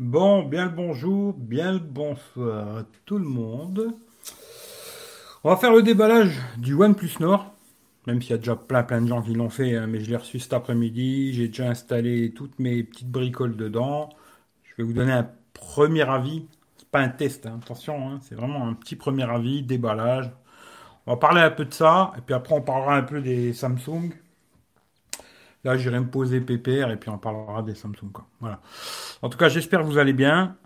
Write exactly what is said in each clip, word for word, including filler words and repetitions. Bon, bien le bonjour, bien le bonsoir à tout le monde. On va faire le déballage du OnePlus Nord, même s'il y a déjà plein plein de gens qui l'ont fait, hein, mais je l'ai reçu cet après-midi, j'ai déjà installé toutes mes petites bricoles dedans. Je vais vous donner un premier avis, c'est pas un test, hein, attention, hein, c'est vraiment un petit premier avis, déballage. On va parler un peu de ça, et puis après on parlera un peu des Samsung. Là, j'irai me poser P P R et puis on parlera des Samsung, quoi. Voilà. En tout cas, j'espère que vous allez bien.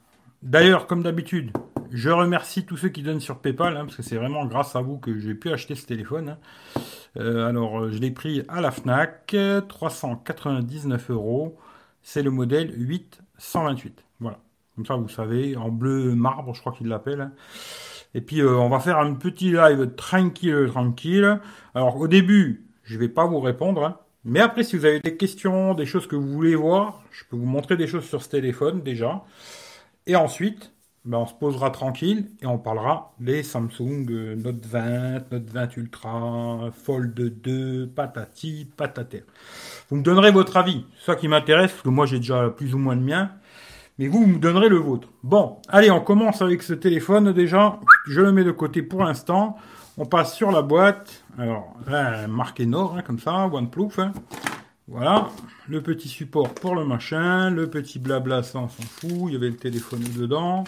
D'ailleurs, comme d'habitude, je remercie tous ceux qui donnent sur PayPal, hein, parce que c'est vraiment grâce à vous que j'ai pu acheter ce téléphone. Hein. Euh, alors, je l'ai pris à la FNAC, trois cent quatre-vingt-dix-neuf euros. C'est le modèle huit cent vingt-huit. Voilà. Comme ça, vous savez, en bleu marbre, je crois qu'ils l'appellent. Hein. Et puis, euh, on va faire un petit live tranquille, tranquille. Alors, au début, je ne vais pas vous répondre, hein. Mais après, si vous avez des questions, des choses que vous voulez voir, je peux vous montrer des choses sur ce téléphone déjà. Et ensuite, ben, on se posera tranquille et on parlera des Samsung Note vingt, Note vingt Ultra, Fold deux, patati, patater. Vous me donnerez votre avis, ça qui m'intéresse, parce que moi j'ai déjà plus ou moins le mien. Mais vous, vous me donnerez le vôtre. Bon, allez, on commence avec ce téléphone déjà. Je le mets de côté pour l'instant. On passe sur la boîte, alors là, marqué Nord, hein, comme ça, OnePlus, hein. Voilà, le petit support pour le machin, le petit blabla, ça on s'en fout, il y avait le téléphone dedans,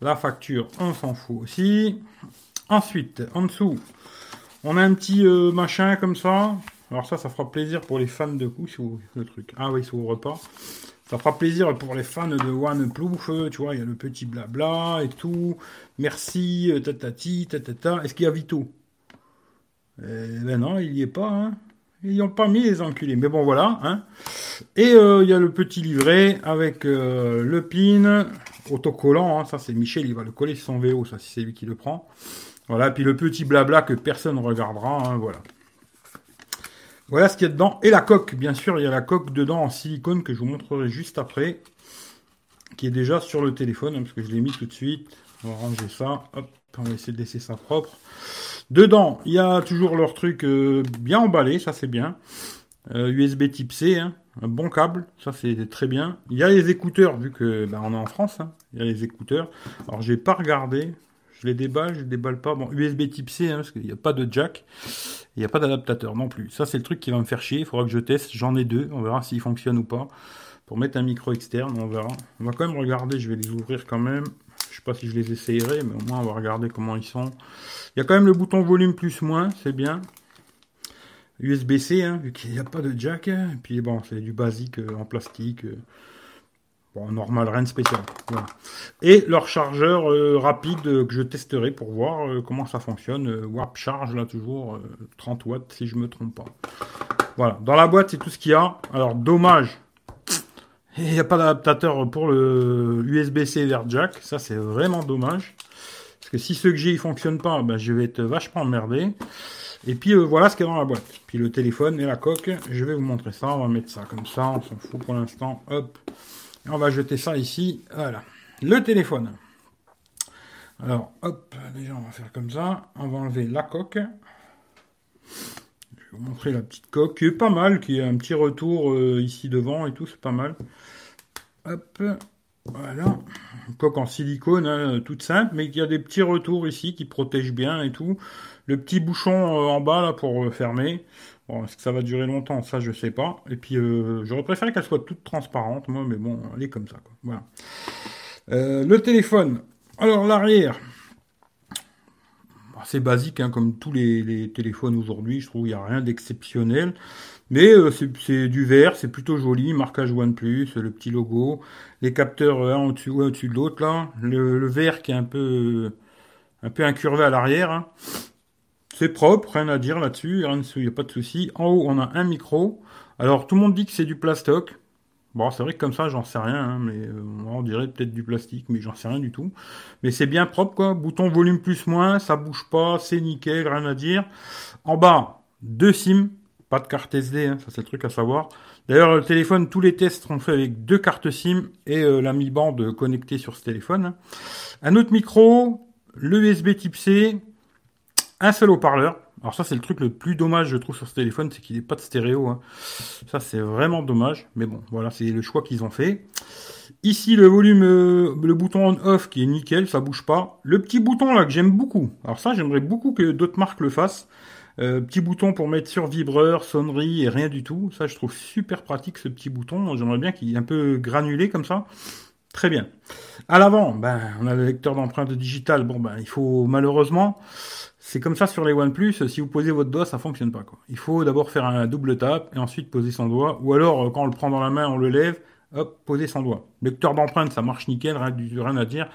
la facture, on s'en fout aussi. Ensuite, en dessous, on a un petit euh, machin comme ça, alors ça, ça fera plaisir pour les fans de coup, si vous... le truc, ah oui, il s'ouvre pas. Ça fera plaisir pour les fans de OnePlus, tu vois, il y a le petit blabla et tout. Merci, tatati, tatata. Est-ce qu'il y a Vito? Eh ben non, il n'y est pas, hein. Ils n'ont pas mis les enculés, mais bon, voilà, hein. Et euh, il y a le petit livret avec euh, le pin, autocollant, hein. Ça c'est Michel, il va le coller sur son vélo, ça, si c'est lui qui le prend. Voilà, puis le petit blabla que personne regardera, hein, voilà. Voilà ce qu'il y a dedans. Et la coque, bien sûr, il y a la coque dedans en silicone que je vous montrerai juste après, qui est déjà sur le téléphone, hein, parce que je l'ai mis tout de suite. On va ranger ça. Hop, on va essayer de laisser ça propre. Dedans, il y a toujours leur truc euh, bien emballé, ça c'est bien. Euh, U S B type C, hein, un bon câble, ça c'est très bien. Il y a les écouteurs, vu que ben, on est en France, hein, il y a les écouteurs. Alors, j'ai pas regardé. Je les déballe, je les déballe pas. Bon, U S B type C, hein, parce qu'il n'y a pas de jack. Il n'y a pas d'adaptateur non plus. Ça, c'est le truc qui va me faire chier. Il faudra que je teste. J'en ai deux. On verra s'ils fonctionnent ou pas. Pour mettre un micro externe, on verra. On va quand même regarder. Je vais les ouvrir quand même. Je ne sais pas si je les essayerai, mais au moins, on va regarder comment ils sont. Il y a quand même le bouton volume plus-moins. C'est bien. U S B C, hein, vu qu'il n'y a pas de jack. Hein. Et puis, bon, c'est du basique euh, en plastique. Euh. Bon, normal, rien de spécial. Voilà. Et leur chargeur euh, rapide euh, que je testerai pour voir euh, comment ça fonctionne. Euh, Warp Charge, là, toujours, euh, trente watts, si je me trompe pas. Voilà. Dans la boîte, c'est tout ce qu'il y a. Alors, dommage, il n'y a pas d'adaptateur pour le U S B C vers jack. Ça, c'est vraiment dommage. Parce que si ceux que j'ai, ils fonctionnent pas, ben, je vais être vachement emmerdé. Et puis, euh, voilà ce qu'il y a dans la boîte. Puis, le téléphone et la coque, je vais vous montrer ça. On va mettre ça comme ça. On s'en fout pour l'instant. Hop. On va jeter ça ici, voilà, le téléphone. Alors, hop, déjà on va faire comme ça, on va enlever la coque. Je vais vous montrer la petite coque, qui est pas mal, qui a un petit retour euh, ici devant et tout, c'est pas mal. Hop, voilà, une coque en silicone, hein, toute simple, mais qui a des petits retours ici, qui protègent bien et tout. Le petit bouchon euh, en bas, là, pour euh, fermer. Bon, est-ce que ça va durer longtemps? Ça, je sais pas. Et puis, euh, j'aurais préféré qu'elle soit toute transparente, moi, mais bon, elle est comme ça, quoi. Voilà. Euh, le téléphone. Alors, l'arrière. C'est basique, hein, comme tous les, les téléphones aujourd'hui. Je trouve qu'il n'y a rien d'exceptionnel. Mais euh, c'est du vert, c'est plutôt joli. Marquage OnePlus, le petit logo. Les capteurs, un euh, au-dessus ouais, au-dessus de l'autre, là. Le, le vert qui est un peu, un peu incurvé à l'arrière, hein. C'est propre, rien à dire là-dessus, il n'y a pas de souci. En haut, on a un micro. Alors, tout le monde dit que c'est du plastoc. Bon, c'est vrai que comme ça, j'en sais rien, hein, mais euh, on dirait peut-être du plastique, mais j'en sais rien du tout. Mais c'est bien propre, quoi. Bouton volume plus moins, ça bouge pas, c'est nickel, rien à dire. En bas, deux SIM, pas de carte S D, hein, ça c'est le truc à savoir. D'ailleurs, le téléphone, tous les tests sont faits avec deux cartes SIM et euh, la mi-bande connectée sur ce téléphone. Un autre micro, le U S B type C. Un seul haut-parleur. Alors ça, c'est le truc le plus dommage, je trouve, sur ce téléphone, c'est qu'il n'est pas de stéréo, hein. Ça, c'est vraiment dommage. Mais bon, voilà, c'est le choix qu'ils ont fait. Ici, le volume, euh, le bouton on-off qui est nickel, ça bouge pas. Le petit bouton là que j'aime beaucoup. Alors ça, j'aimerais beaucoup que d'autres marques le fassent. Euh, petit bouton pour mettre sur vibreur, sonnerie et rien du tout. Ça, je trouve super pratique ce petit bouton. J'aimerais bien qu'il est un peu granulé comme ça. Très bien. À l'avant, ben, on a le lecteur d'empreintes digitales. Bon, ben, il faut malheureusement, c'est comme ça sur les OnePlus. Si vous posez votre doigt, ça fonctionne pas, quoi. Il faut d'abord faire un double tap et ensuite poser son doigt. Ou alors, quand on le prend dans la main, on le lève. Hop, poser son doigt. Lecteur d'empreintes, ça marche nickel, rien, rien à dire.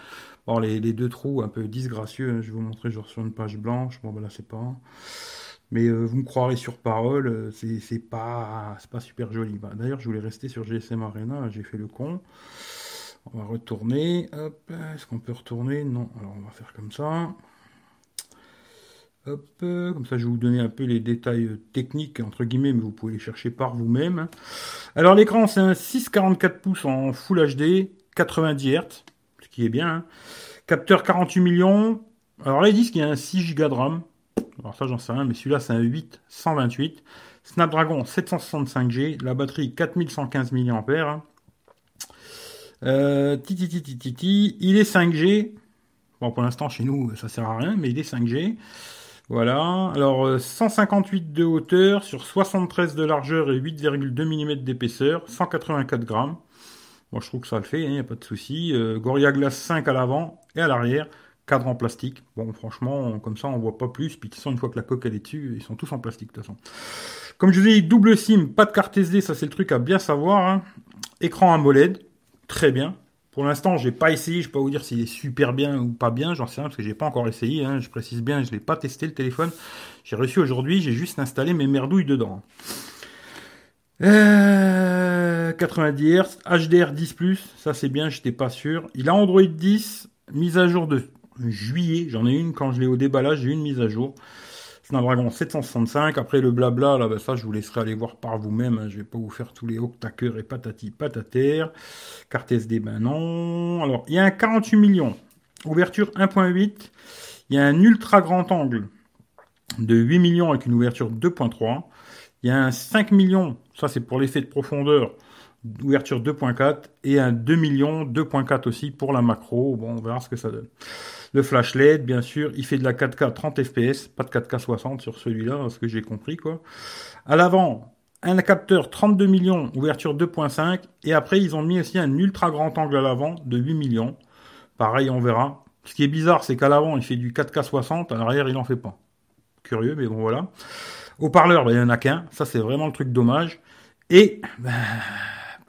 Bon, les, les deux trous un peu disgracieux. Je vais vous montrer, genre sur une page blanche. Bon, ben là, c'est pas. Mais euh, vous me croirez sur parole, euh, c'est, c'est pas, c'est pas super joli. Bah, d'ailleurs, je voulais rester sur G S M Arena, j'ai fait le con. On va retourner. Hop, est-ce qu'on peut retourner? Non. Alors, on va faire comme ça. Hop, euh, comme ça, je vais vous donner un peu les détails techniques, entre guillemets, mais vous pouvez les chercher par vous-même. Alors, l'écran, c'est un six virgule quarante-quatre pouces en Full H D, quatre-vingt-dix hertz, ce qui est bien. Hein. Capteur quarante-huit millions. Alors, les disques, il y a un six giga de RAM. Alors ça j'en sais rien, mais celui-là c'est un huit cent vingt-huit. Snapdragon sept cent soixante-cinq G, la batterie quatre mille cent quinze milliampères heure. Euh, titi titi titi, il est cinq G. Bon, pour l'instant chez nous ça sert à rien, mais il est cinq G. Voilà. Alors cent cinquante-huit de hauteur sur soixante-treize de largeur et huit virgule deux millimètres d'épaisseur, cent quatre-vingt-quatre grammes. Bon, je trouve que ça le fait, il hein, n'y a pas de souci. Euh, Gorilla Glass cinq à l'avant et à l'arrière. Cadre en plastique. Bon, franchement, on, comme ça, on voit pas plus. Puis, de toute façon, une fois que la coque elle est dessus, ils sont tous en plastique, de toute façon. Comme je vous ai dit, double SIM, pas de carte S D, ça c'est le truc à bien savoir. Hein. Écran AMOLED, très bien. Pour l'instant, j'ai pas essayé, je peux pas vous dire s'il est super bien ou pas bien, j'en sais rien, parce que j'ai pas encore essayé, hein. Je précise bien, je l'ai pas testé le téléphone. J'ai reçu aujourd'hui, j'ai juste installé mes merdouilles dedans. Euh, quatre-vingt-dix hertz, H D R dix plus, ça c'est bien, j'étais pas sûr. Il a Android dix, mise à jour de juillet, j'en ai une, quand je l'ai au déballage, j'ai une mise à jour. Snapdragon sept cent soixante-cinq, après le blabla, là, ben ça je vous laisserai aller voir par vous-même, hein. Je vais pas vous faire tous les octa-cœurs et patati patater. Carte S D, ben non. Alors, il y a un quarante-huit millions, ouverture un virgule huit, il y a un ultra grand angle de huit millions avec une ouverture deux virgule trois, il y a un cinq millions, ça c'est pour l'effet de profondeur, ouverture deux virgule quatre, et un deux millions, deux virgule quatre aussi pour la macro. Bon, on verra ce que ça donne. Le flash L E D, bien sûr, il fait de la quatre K trente F P S, pas de quatre K soixante sur celui-là, ce que j'ai compris, quoi. À l'avant, un capteur trente-deux millions, ouverture deux virgule cinq, et après, ils ont mis aussi un ultra grand angle à l'avant de huit millions. Pareil, on verra. Ce qui est bizarre, c'est qu'à l'avant, il fait du quatre K soixante, à l'arrière, il n'en fait pas. Curieux, mais bon, voilà. Haut-parleur, ben, il n'y en a qu'un. Ça, c'est vraiment le truc dommage. Et, ben,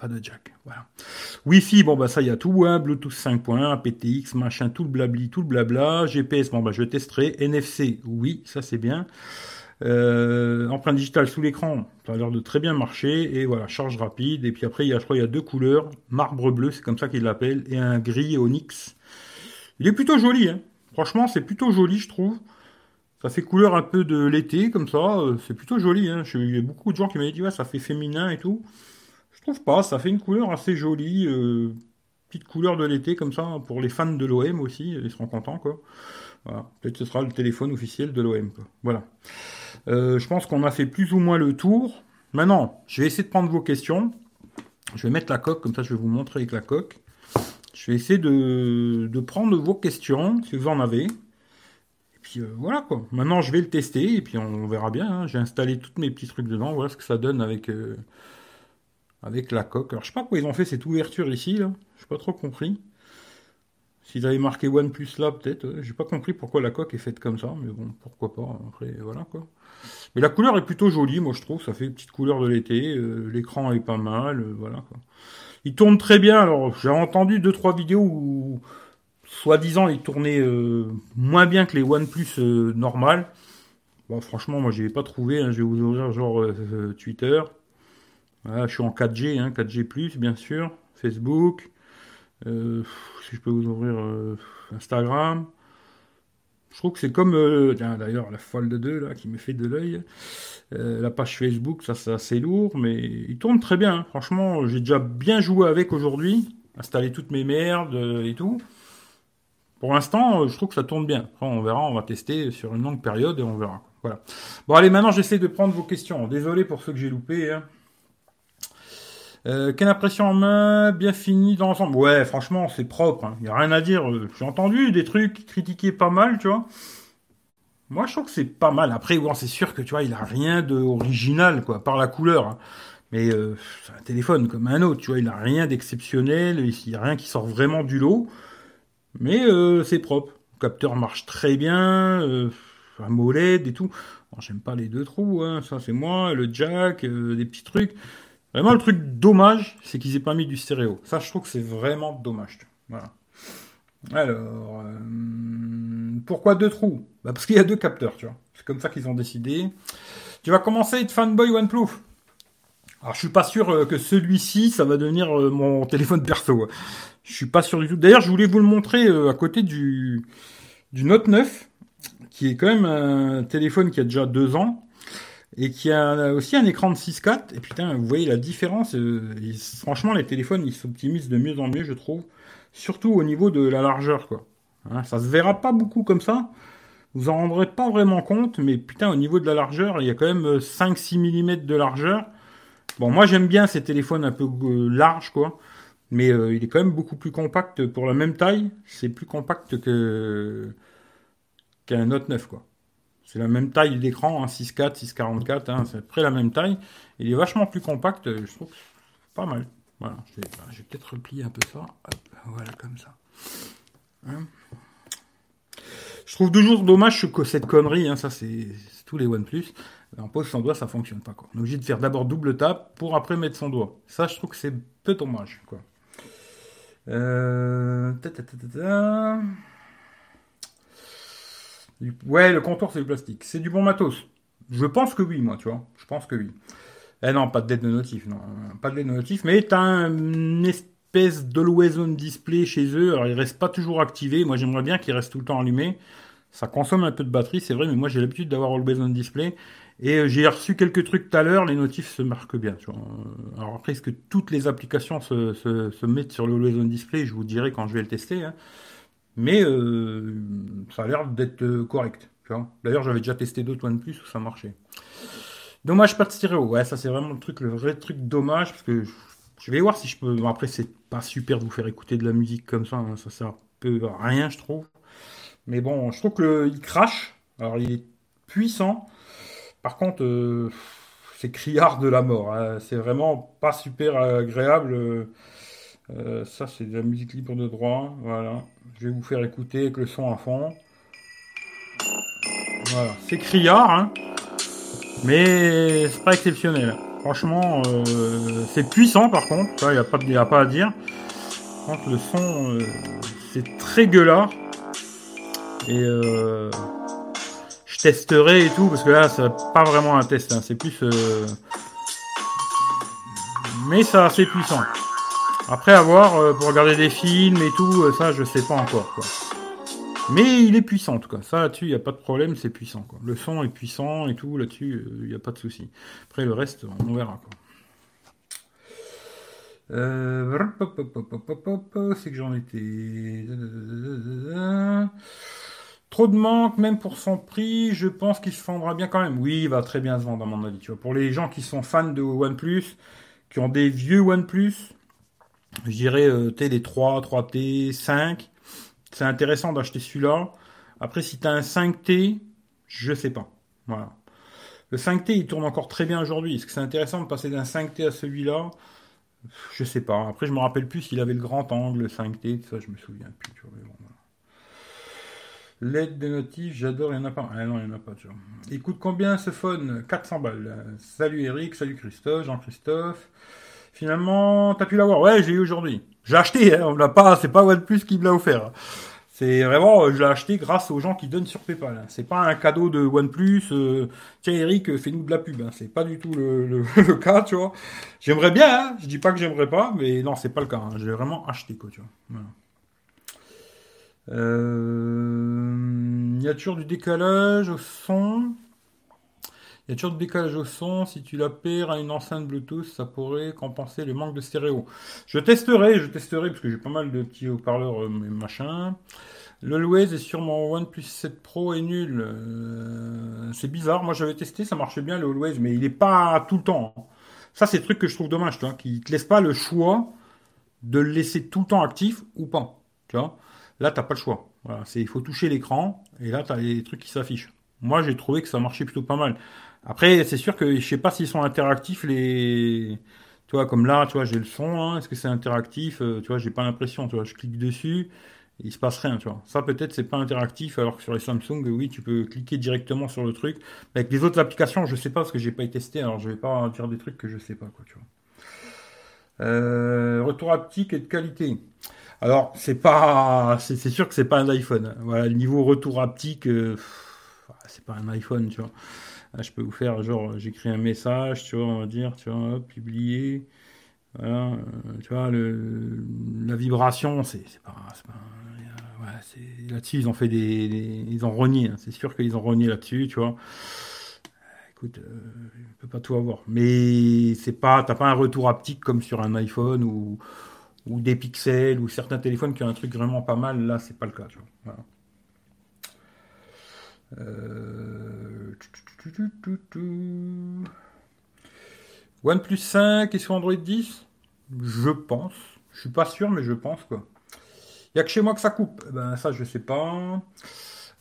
pas de jack, voilà. Wi-Fi, bon bah ça il y a tout, hein, Bluetooth cinq point un, P T X, machin, tout le blabli, tout le blabla. G P S, bon bah je testerai. N F C, oui, ça c'est bien. Euh, empreinte digitale sous l'écran, ça a l'air de très bien marcher. Et voilà, charge rapide. Et puis après, il y a, je crois, il y a deux couleurs, marbre bleu, c'est comme ça qu'ils l'appellent, et un gris onyx. Il est plutôt joli, hein. Franchement, c'est plutôt joli, je trouve. Ça fait couleur un peu de l'été, comme ça. C'est plutôt joli, hein. Il y a beaucoup de gens qui m'avaient dit, ouais, ça fait féminin et tout. Je trouve pas, ça fait une couleur assez jolie, euh, petite couleur de l'été comme ça, pour les fans de l'O M aussi, ils seront contents, quoi. Voilà. Peut-être que ce sera le téléphone officiel de l'O M, quoi. Voilà. Euh, je pense qu'on a fait plus ou moins le tour. Maintenant, je vais essayer de prendre vos questions. Je vais mettre la coque, comme ça je vais vous montrer avec la coque. Je vais essayer de, de prendre vos questions, si vous en avez. Et puis euh, voilà, quoi. Maintenant, je vais le tester, et puis on, on verra bien, hein. J'ai installé tous mes petits trucs dedans, voilà ce que ça donne avec... Euh, Avec la coque. Alors, je sais pas pourquoi ils ont fait cette ouverture ici, là. Je n'ai pas trop compris. S'ils avaient marqué OnePlus là, peut-être. Euh, j'ai pas compris pourquoi la coque est faite comme ça. Mais bon, pourquoi pas. Après, voilà, quoi. Mais la couleur est plutôt jolie, moi, je trouve. Ça fait une petite couleur de l'été. Euh, l'écran est pas mal. Euh, voilà, quoi. Il tourne très bien. Alors, j'ai entendu deux trois vidéos où, soi-disant, il tournait euh, moins bien que les OnePlus euh, normales. Bon, franchement, moi, je n'ai pas trouvé. Hein. Je vais vous ouvrir, genre, euh, Twitter. Voilà, je suis en quatre G, hein, quatre G plus, bien sûr. Facebook. Euh, si je peux vous ouvrir euh, Instagram. Je trouve que c'est comme... Euh, d'ailleurs, la Fold deux, là, qui me fait de l'œil. Euh, la page Facebook, ça, c'est assez lourd. Mais il tourne très bien. Hein. Franchement, j'ai déjà bien joué avec aujourd'hui. Installé toutes mes merdes euh, et tout. Pour l'instant, euh, je trouve que ça tourne bien. Enfin, on verra, on va tester sur une longue période et on verra. Voilà. Bon, allez, maintenant, j'essaie de prendre vos questions. Désolé pour ceux que j'ai loupés, hein. Euh, quelle impression en main, bien fini dans l'ensemble. Ouais, franchement, c'est propre, hein. Y a rien à dire. J'ai entendu des trucs critiqués pas mal, tu vois. Moi, je trouve que c'est pas mal. Après, bon, c'est sûr que, tu vois, il a rien d'original, quoi, par la couleur, hein. Mais euh, c'est un téléphone comme un autre, tu vois, il a rien d'exceptionnel, il n'y a rien qui sort vraiment du lot. Mais euh, c'est propre. Le capteur marche très bien, euh, un AMOLED et tout. Bon, j'aime pas les deux trous, hein, ça c'est moi, le jack, euh, des petits trucs. Vraiment, le truc dommage, c'est qu'ils aient pas mis du stéréo. Ça, je trouve que c'est vraiment dommage. Voilà. Alors, euh, pourquoi deux trous? Bah parce qu'il y a deux capteurs, tu vois. C'est comme ça qu'ils ont décidé. Tu vas commencer à être fanboy OnePlus. Alors, je suis pas sûr que celui-ci, ça va devenir mon téléphone perso. Je suis pas sûr du tout. D'ailleurs, je voulais vous le montrer à côté du, du Note neuf, qui est quand même un téléphone qui a déjà deux ans, et qui a aussi un écran de six virgule quatre. Et putain, vous voyez la différence. Et franchement, les téléphones, ils s'optimisent de mieux en mieux, je trouve. Surtout au niveau de la largeur, quoi. Hein, ça se verra pas beaucoup comme ça. Vous en rendrez pas vraiment compte, mais putain, au niveau de la largeur, il y a quand même cinq à six millimètres de largeur. Bon, moi j'aime bien ces téléphones un peu euh, larges, quoi, mais euh, il est quand même beaucoup plus compact pour la même taille. C'est plus compact que qu'un Note neuf, quoi. C'est la même taille d'écran, hein, six virgule quatre, six virgule quarante-quatre, hein, c'est à peu près la même taille. Il est vachement plus compact, je trouve, pas mal. Voilà, je vais, je vais peut-être replier un peu ça. Hop, voilà, comme ça. Hein. Je trouve toujours dommage que cette connerie, hein, ça c'est tous les OnePlus, on pose son doigt, ça fonctionne pas, quoi. On est obligé de faire d'abord double tape pour après mettre son doigt. Ça, je trouve que c'est peu dommage, quoi. Euh... Ouais, le contour, c'est du plastique. C'est du bon matos. Je pense que oui, moi, tu vois. Je pense que oui. Eh non, pas de L E D de notif, non. Pas de L E D de notif, mais t'as un espèce d'Always On Display chez eux. Alors, il reste pas toujours activé. Moi, j'aimerais bien qu'il reste tout le temps allumé. Ça consomme un peu de batterie, c'est vrai, mais moi j'ai l'habitude d'avoir Always On Display. Et j'ai reçu quelques trucs tout à l'heure, les notifs se marquent bien. Tu vois. Alors après, est-ce que toutes les applications se, se, se mettent sur le Always On Display? Je vous dirai quand je vais le tester. Hein. Mais euh, ça a l'air d'être correct. D'ailleurs, j'avais déjà testé d'autres OnePlus où ça marchait. Dommage, pas de stéréo. Ouais, ça c'est vraiment le truc, le vrai truc dommage, parce que je vais voir si je peux... Bon, après, c'est pas super de vous faire écouter de la musique comme ça, hein. Ça sert un peu à rien, je trouve. Mais bon, je trouve qu'il crache. Alors, il est puissant. Par contre, euh, c'est criard de la mort. Hein. C'est vraiment pas super agréable. Euh, ça, c'est de la musique libre de droit. Voilà. Je vais vous faire écouter avec le son à fond. Voilà. C'est criard, hein. Mais c'est pas exceptionnel. Franchement, euh, c'est puissant, par contre. Ça, il n'y a, a pas à dire. Par contre, le son, euh, c'est très gueulard. Et euh, je testerai et tout, parce que là, c'est pas vraiment un test, hein, c'est plus... Euh... Mais ça, c'est puissant. Après, avoir, euh, pour regarder des films et tout, euh, ça, je sais pas encore, quoi. Mais il est puissant, en tout cas. Ça, là-dessus, il n'y a pas de problème, c'est puissant, quoi. Le son est puissant et tout, là-dessus, il euh, n'y a pas de souci. Après, le reste, on verra, quoi. Euh... C'est que j'en étais... Trop de manque, même pour son prix, je pense qu'il se vendra bien quand même. Oui, il va très bien se vendre, à mon avis. Tu vois. Pour les gens qui sont fans de OnePlus, qui ont des vieux OnePlus, je dirais euh, les trois, trois T, cinq, c'est intéressant d'acheter celui-là. Après, si tu as un cinq T, je sais pas. Voilà. Le cinq T, il tourne encore très bien aujourd'hui. Est-ce que c'est intéressant de passer d'un cinq T à celui-là? Je sais pas. Après, je me rappelle plus s'il avait le grand angle, le cinq T, ça, je me souviens plus. Tu vois, mais bon, voilà. L E D de notif, j'adore, il n'y en a pas. Ah non, il n'y en a pas, tu vois. Il coûte combien ce phone? quatre cents balles. Salut Eric, salut Christophe, Jean-Christophe. Finalement, t'as pu l'avoir? Ouais, je l'ai eu aujourd'hui. J'ai acheté, hein, on l'a pas, c'est pas OnePlus qui me l'a offert. C'est vraiment, je l'ai acheté grâce aux gens qui donnent sur PayPal. Hein. C'est pas un cadeau de OnePlus. Euh, Tiens Eric, fais-nous de la pub. Hein. C'est pas du tout le, le, le cas, tu vois. J'aimerais bien, hein. Je dis pas que j'aimerais pas, mais non, c'est pas le cas. Hein. J'ai vraiment acheté, quoi, tu vois. Voilà. Il euh, y a toujours du décalage au son. Il y a toujours du décalage au son. Si tu la paires à une enceinte Bluetooth, ça pourrait compenser le manque de stéréo. Je testerai, je testerai, parce que j'ai pas mal de petits haut-parleurs, euh, machin. Le Always est sur mon OnePlus sept Pro est nul. Euh, c'est bizarre. Moi, j'avais testé, ça marchait bien le Always, mais il est pas tout le temps. Ça, c'est le truc que je trouve dommage, tu vois, qui te laisse pas le choix de le laisser tout le temps actif ou pas. Tu vois, là, t'as pas le choix. Voilà, c'est, il faut toucher l'écran et là, tu as les trucs qui s'affichent. Moi, j'ai trouvé que ça marchait plutôt pas mal. Après, c'est sûr que je sais pas s'ils sont interactifs, les... Tu vois, comme là, tu vois, j'ai le son, hein, est-ce que c'est interactif? Euh, Tu vois, j'ai pas l'impression, tu vois, je clique dessus, il se passe rien, tu vois. Ça, peut-être, c'est pas interactif, alors que sur les Samsung, oui, tu peux cliquer directement sur le truc. Mais avec les autres applications, je sais pas, parce que j'ai pas testé, alors je vais pas dire des trucs que je sais pas, quoi, tu vois. Euh, retour haptique et de qualité. Alors, c'est pas, c'est, c'est sûr que c'est pas un iPhone. Voilà, le niveau retour haptique, euh, c'est pas un iPhone, tu vois. Là, je peux vous faire, genre, j'écris un message, tu vois, on va dire, tu vois, hop, publier. Voilà, euh, tu vois, le, la vibration, c'est, c'est pas, c'est pas euh, ouais, c'est, là-dessus, ils ont fait des, des ils ont rogné, hein, c'est sûr qu'ils ont rogné là-dessus, tu vois. Euh, écoute, euh, je peux pas tout avoir. Mais c'est pas, t'as pas un retour haptique comme sur un iPhone ou, ou des pixels ou certains téléphones qui ont un truc vraiment pas mal, là, c'est pas le cas, tu vois. Voilà. Euh... OnePlus cinq est sur Android dix, je pense. Je suis pas sûr, mais je pense, quoi. Il y a que chez moi que ça coupe. Eh ben ça, je sais pas.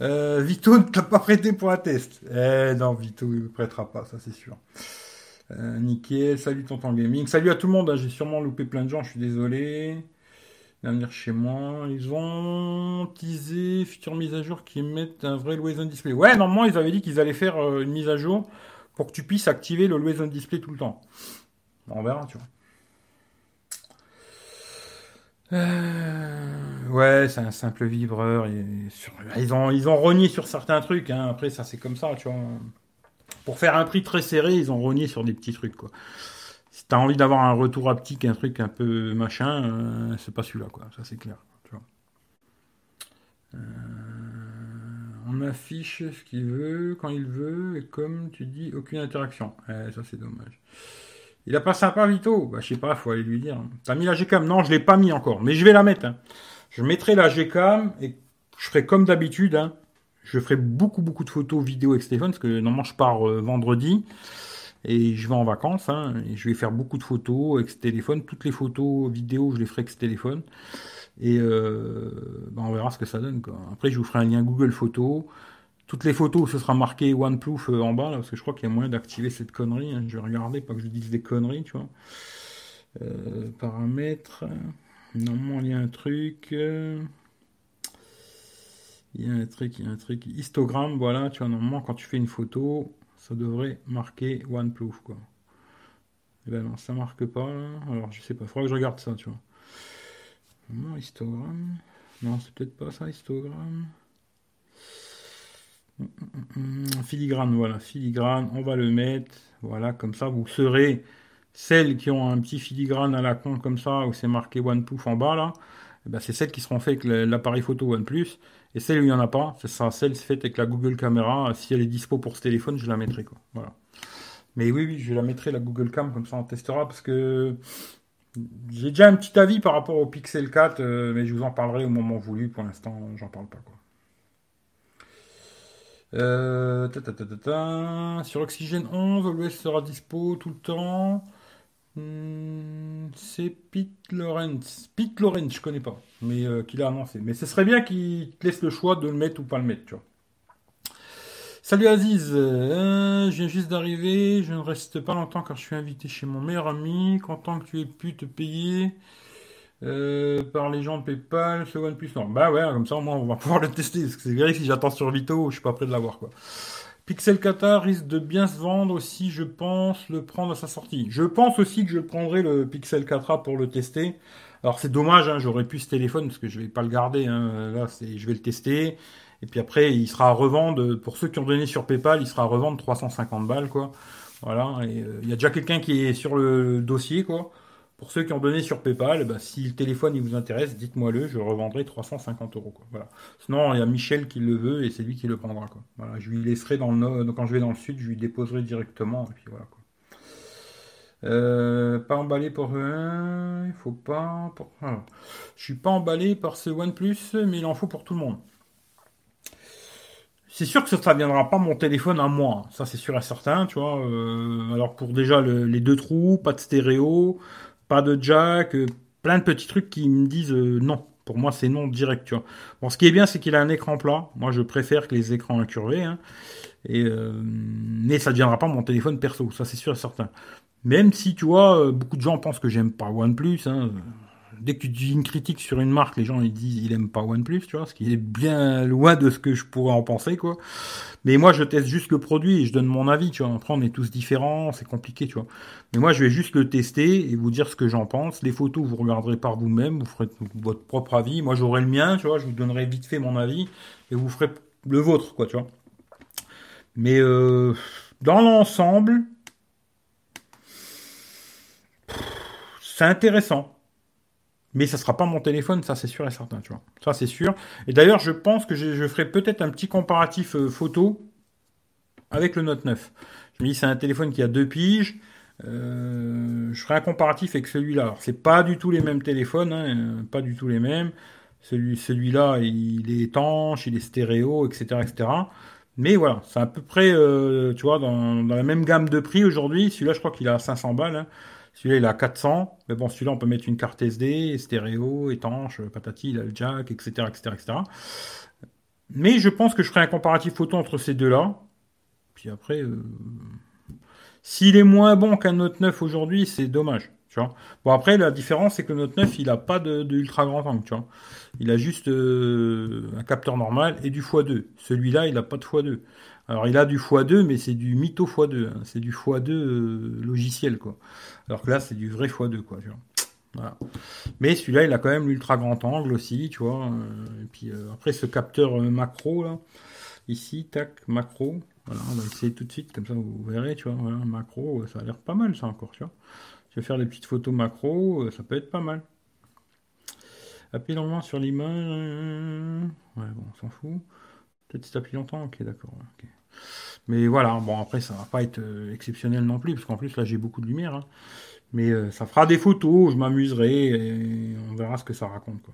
Euh, Vito ne t'a pas prêté pour un test. Eh non, Vito il me prêtera pas, ça c'est sûr. Euh, nickel. Salut Tonton Gaming. Salut à tout le monde. Hein. J'ai sûrement loupé plein de gens. Je suis désolé. Dernière chez moi, ils ont teasé future mise à jour qui mettent un vrai Always On Display. Ouais, normalement, ils avaient dit qu'ils allaient faire une mise à jour pour que tu puisses activer le Always On Display tout le temps. On verra, tu vois. Euh... Ouais, c'est un simple vibreur. Et sur... Ils ont, ils ont rogné sur certains trucs. Hein. Après, ça, c'est comme ça, tu vois. Pour faire un prix très serré, ils ont rogné sur des petits trucs, quoi. Si t'as envie d'avoir un retour haptique, un truc un peu machin, euh, c'est pas celui-là, quoi. Ça, c'est clair. Tu vois. Euh, on affiche ce qu'il veut, quand il veut, et comme tu dis, aucune interaction. Eh, ça, c'est dommage. Il a pas sympa, Vito. Bah, je sais pas, faut aller lui dire. T'as mis la G-Cam? Non, je l'ai pas mis encore, mais je vais la mettre. Hein. Je mettrai la G-Cam et je ferai comme d'habitude. Hein. Je ferai beaucoup, beaucoup de photos, vidéos avec Stéphane, parce que normalement, je pars euh, vendredi. Et je vais en vacances, hein, et je vais faire beaucoup de photos avec ce téléphone. Toutes les photos, vidéos, je les ferai avec ce téléphone. Et euh, ben on verra ce que ça donne, quoi. Après, je vous ferai un lien Google Photos. Toutes les photos, ce sera marqué OnePlus en bas, là, parce que je crois qu'il y a moyen d'activer cette connerie. Hein. Je vais regarder, pas que je dise des conneries, tu vois. Euh, paramètres. Normalement, il y a un truc. Euh... Il y a un truc, il y a un truc. Histogramme, voilà, tu vois, normalement, quand tu fais une photo... Ça devrait marquer OnePlus, quoi. Et ben non, ça marque pas, là. Alors, je sais pas. Faudra que je regarde ça, tu vois. Mon histogramme. Non, c'est peut-être pas ça, histogramme. Filigrane, voilà. Filigrane, on va le mettre. Voilà, comme ça, vous serez celles qui ont un petit filigrane à la con, comme ça, où c'est marqué OnePlus en bas, là. Et ben, c'est celles qui seront faites avec l'appareil photo OnePlus. Et celle où il n'y en a pas, c'est ça, celle faite avec la Google Caméra. Si elle est dispo pour ce téléphone, je la mettrai, quoi. Voilà. Mais oui, oui, je la mettrai, la Google Cam, comme ça on testera, parce que j'ai déjà un petit avis par rapport au Pixel quatre, euh, mais je vous en parlerai au moment voulu. Pour l'instant, j'en parle pas, quoi. Euh, ta ta ta ta ta. Sur Oxygène onze, Always sera dispo tout le temps. Hum, c'est Pete Lawrence. Pete Lawrence, je connais pas, mais euh, qu'il a annoncé. Mais ce serait bien qu'il te laisse le choix de le mettre ou pas le mettre, tu vois. Salut Aziz, euh, je viens juste d'arriver, je ne reste pas longtemps car je suis invité chez mon meilleur ami. Content que tu aies pu te payer euh, par les gens de PayPal, ce OnePlus. Non, bah ouais, comme ça au moins on va pouvoir le tester. Parce que c'est vrai que si j'attends sur Vito, je suis pas prêt de l'avoir, quoi. Pixel quatre risque de bien se vendre aussi, je pense, le prendre à sa sortie. Je pense aussi que je prendrai le Pixel quatre A pour le tester. Alors c'est dommage, hein, j'aurais pu ce téléphone parce que je vais pas le garder. Hein. Là, c'est, je vais le tester. Et puis après, il sera à revendre. Pour ceux qui ont donné sur PayPal, il sera à revendre trois cent cinquante balles, quoi. Voilà. Et il euh, y a déjà quelqu'un qui est sur le dossier, quoi. Pour ceux qui ont donné sur PayPal, bah, si le téléphone il vous intéresse, dites-moi-le, je revendrai trois cent cinquante euros. Quoi. Voilà. Sinon, il y a Michel qui le veut et c'est lui qui le prendra. Quoi. Voilà, je lui laisserai dans le nord, quand je vais dans le sud, je lui déposerai directement. Et puis voilà, quoi. Euh, pas emballé pour un, il faut pas. Pour... Alors, je suis pas emballé par ce OnePlus, mais il en faut pour tout le monde. C'est sûr que ça ne viendra pas mon téléphone à moi, ça c'est sûr et certain, tu vois. Euh, alors pour déjà le, les deux trous, pas de stéréo, pas de jack, euh, plein de petits trucs qui me disent euh, non. Pour moi c'est non direct, tu vois. Bon, ce qui est bien c'est qu'il a un écran plat, moi je préfère que les écrans incurvés, hein. Et, euh, mais ça ne deviendra pas mon téléphone perso, ça c'est sûr et certain. Même si, tu vois, beaucoup de gens pensent que j'aime pas OnePlus, hein. Dès que tu dis une critique sur une marque, les gens ils disent ils aiment pas OnePlus, tu vois, ce qui est bien loin de ce que je pourrais en penser, quoi. Mais moi je teste juste le produit et je donne mon avis, tu vois. Après on est tous différents, c'est compliqué, tu vois. Mais moi je vais juste le tester et vous dire ce que j'en pense. Les photos vous regarderez par vous-même, vous ferez votre propre avis. Moi j'aurai le mien, tu vois, je vous donnerai vite fait mon avis et vous ferez le vôtre, quoi, tu vois. Mais euh, dans l'ensemble, c'est intéressant. Mais ça ne sera pas mon téléphone, ça c'est sûr et certain, tu vois. Ça c'est sûr. Et d'ailleurs, je pense que je, je ferai peut-être un petit comparatif euh, photo avec le Note neuf. Je me dis, c'est un téléphone qui a deux piges. Euh, je ferai un comparatif avec celui-là. Alors, c'est pas du tout les mêmes téléphones, hein, pas du tout les mêmes. Celui, celui-là, il est étanche, il est stéréo, et cetera, et cetera. Mais voilà, c'est à peu près, euh, tu vois, dans, dans la même gamme de prix aujourd'hui. Celui-là, je crois qu'il a cinq cents balles, hein. Celui-là, il a quatre cents. Mais bon, celui-là, on peut mettre une carte S D, stéréo, étanche, patati, il a le jack, et cetera, et cetera, et cetera. Mais je pense que je ferai un comparatif photo entre ces deux-là. Puis après, euh... s'il est moins bon qu'un Note neuf aujourd'hui, c'est dommage, tu vois. Bon, après, la différence, c'est que le Note neuf, il n'a pas de, de ultra grand angle, tu vois. Il a juste euh, un capteur normal et du x deux. Celui-là, il n'a pas de x deux. Alors, il a du x deux, mais c'est du mytho x deux. Hein. C'est du x deux euh, logiciel, quoi. Alors que là, c'est du vrai x deux, quoi. Tu vois. Voilà. Mais celui-là, il a quand même l'ultra grand angle aussi, tu vois. Euh, et puis, euh, après, ce capteur euh, macro, là. Ici, tac, macro. Voilà, on va essayer tout de suite, comme ça, vous verrez, tu vois. Voilà, macro, ça a l'air pas mal, ça, encore, tu vois. Je vais faire des petites photos macro, euh, ça peut être pas mal. Appuie longtemps sur l'image. Euh... Ouais, bon, on s'en fout. Peut-être si t'appuies longtemps, ok, d'accord. Okay. Mais voilà, bon, après, ça va pas être euh, exceptionnel non plus, parce qu'en plus, là, j'ai beaucoup de lumière. Hein. Mais euh, ça fera des photos, je m'amuserai, et on verra ce que ça raconte, quoi.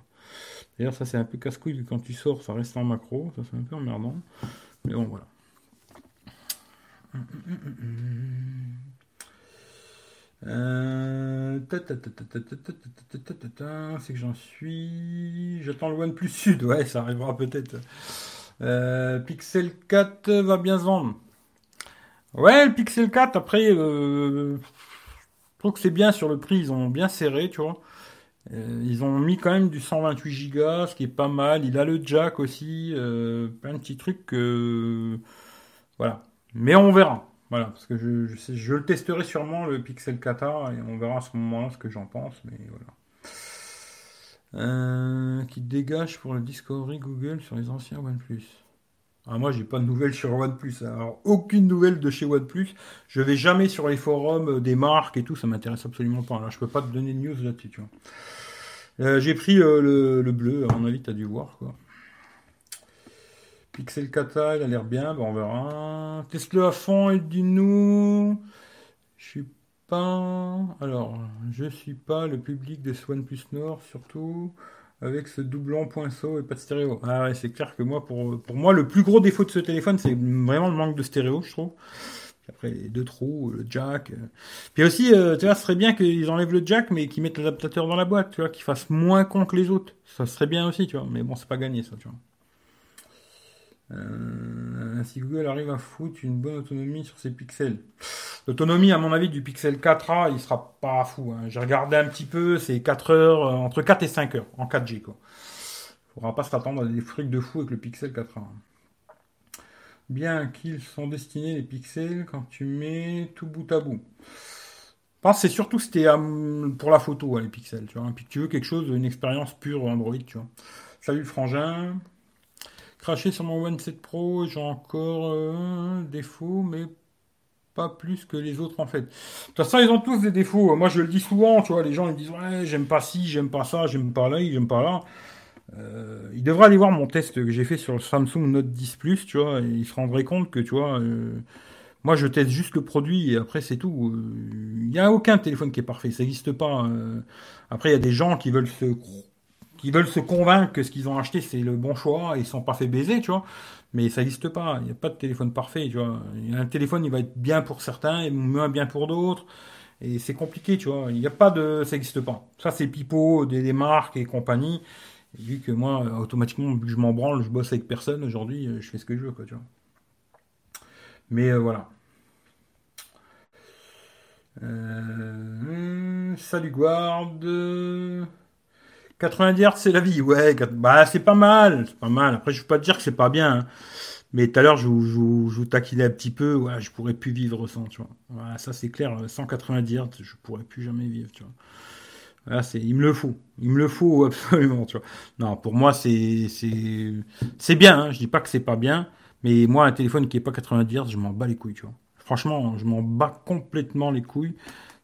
D'ailleurs, ça, c'est un peu casse-couille, quand tu sors, ça reste en macro, ça, c'est un peu emmerdant. Mais bon, voilà. Euh... C'est que j'en suis... J'attends le OnePlus Sud, ouais, ça arrivera peut-être... Euh, Pixel quatre va bien se vendre. Ouais, le Pixel quatre, après, euh, je trouve que c'est bien sur le prix, ils ont bien serré, tu vois. Euh, ils ont mis quand même du cent vingt-huit gigas, ce qui est pas mal. Il a le jack aussi, euh, plein de petits trucs. Euh, voilà. Mais on verra. Voilà, parce que je, je, sais, je le testerai sûrement, le Pixel quatre A, et on verra à ce moment-là ce que j'en pense, mais voilà. Euh, qui dégage pour le Discovery Google sur les anciens OnePlus. Ah, moi j'ai pas de nouvelles sur OnePlus, alors aucune nouvelle de chez OnePlus, je vais jamais sur les forums des marques et tout, ça m'intéresse absolument pas, là je peux pas te donner de news là-dessus, tu vois. Euh, j'ai pris euh, le, le bleu, à mon avis t'as dû voir, quoi. Pixel quatre A, il a l'air bien, ben, on verra. Teste-le à fond et dis-nous. Je suis Alors, je suis pas le public de ce OnePlus Nord, surtout avec ce doublon poinçon et pas de stéréo. Ah ouais, c'est clair que moi, pour, pour moi, le plus gros défaut de ce téléphone, c'est vraiment le manque de stéréo, je trouve. Après, les deux trous, le jack. Puis aussi, euh, tu vois, ce serait bien qu'ils enlèvent le jack, mais qu'ils mettent l'adaptateur dans la boîte, tu vois, qu'ils fassent moins con que les autres. Ça serait bien aussi, tu vois, mais bon, c'est pas gagné, ça, tu vois. Euh, si Google arrive à foutre une bonne autonomie sur ses pixels. L'autonomie, à mon avis, du Pixel quatre A, il sera pas fou, hein. J'ai regardé un petit peu, c'est quatre heures, euh, entre quatre et cinq heures, en quatre G, quoi. Faudra pas s'attendre à des frics de fou avec le Pixel quatre A. Bien qu'ils sont destinés, les pixels, quand tu mets tout bout à bout. Je pense que c'est surtout c'était euh, pour la photo, hein, les pixels, tu vois. Hein. Puis tu veux quelque chose, une expérience pure Android, tu vois. Salut le frangin. Craché sur mon One sept Pro, j'ai encore euh, un défaut, mais pas plus que les autres en fait. De toute façon, ils ont tous des défauts. Moi, je le dis souvent, tu vois, les gens ils disent ouais, j'aime pas ci, j'aime pas ça, j'aime pas là, j'aime pas là. Euh, ils devraient aller voir mon test que j'ai fait sur le Samsung Note dix Plus, tu vois, et ils se rendraient compte que, tu vois, euh, moi je teste juste le produit et après c'est tout. Il euh, n'y a aucun téléphone qui est parfait, ça n'existe pas. Euh, après, il y a des gens qui veulent se qui veulent se convaincre que ce qu'ils ont acheté, c'est le bon choix, et ils sont pas fait baiser, tu vois. Mais ça n'existe pas. Il n'y a pas de téléphone parfait, tu vois. Un téléphone, il va être bien pour certains et moins bien pour d'autres. Et c'est compliqué, tu vois. Il n'y a pas de... Ça n'existe pas. Ça, c'est pipeau, des, des marques et compagnie. Et vu que moi, automatiquement, vu que je m'en branle, je bosse avec personne. Aujourd'hui, je fais ce que je veux, quoi, tu vois. Mais euh, voilà. Euh... Salut, Guard... quatre-vingt-dix hertz, c'est la vie, ouais, bah c'est pas mal, c'est pas mal, après je veux pas te dire que c'est pas bien, hein. Mais tout à l'heure je vous taquinais un petit peu, ouais, je pourrais plus vivre sans, tu vois, voilà, ça c'est clair, cent quatre-vingt-dix hertz, je pourrais plus jamais vivre, tu vois, voilà, c'est, il me le faut, il me le faut absolument, tu vois, non, pour moi c'est, c'est, c'est bien, hein. Je dis pas que c'est pas bien, mais moi un téléphone qui est pas quatre-vingt-dix hertz, je m'en bats les couilles, tu vois, franchement, je m'en bats complètement les couilles.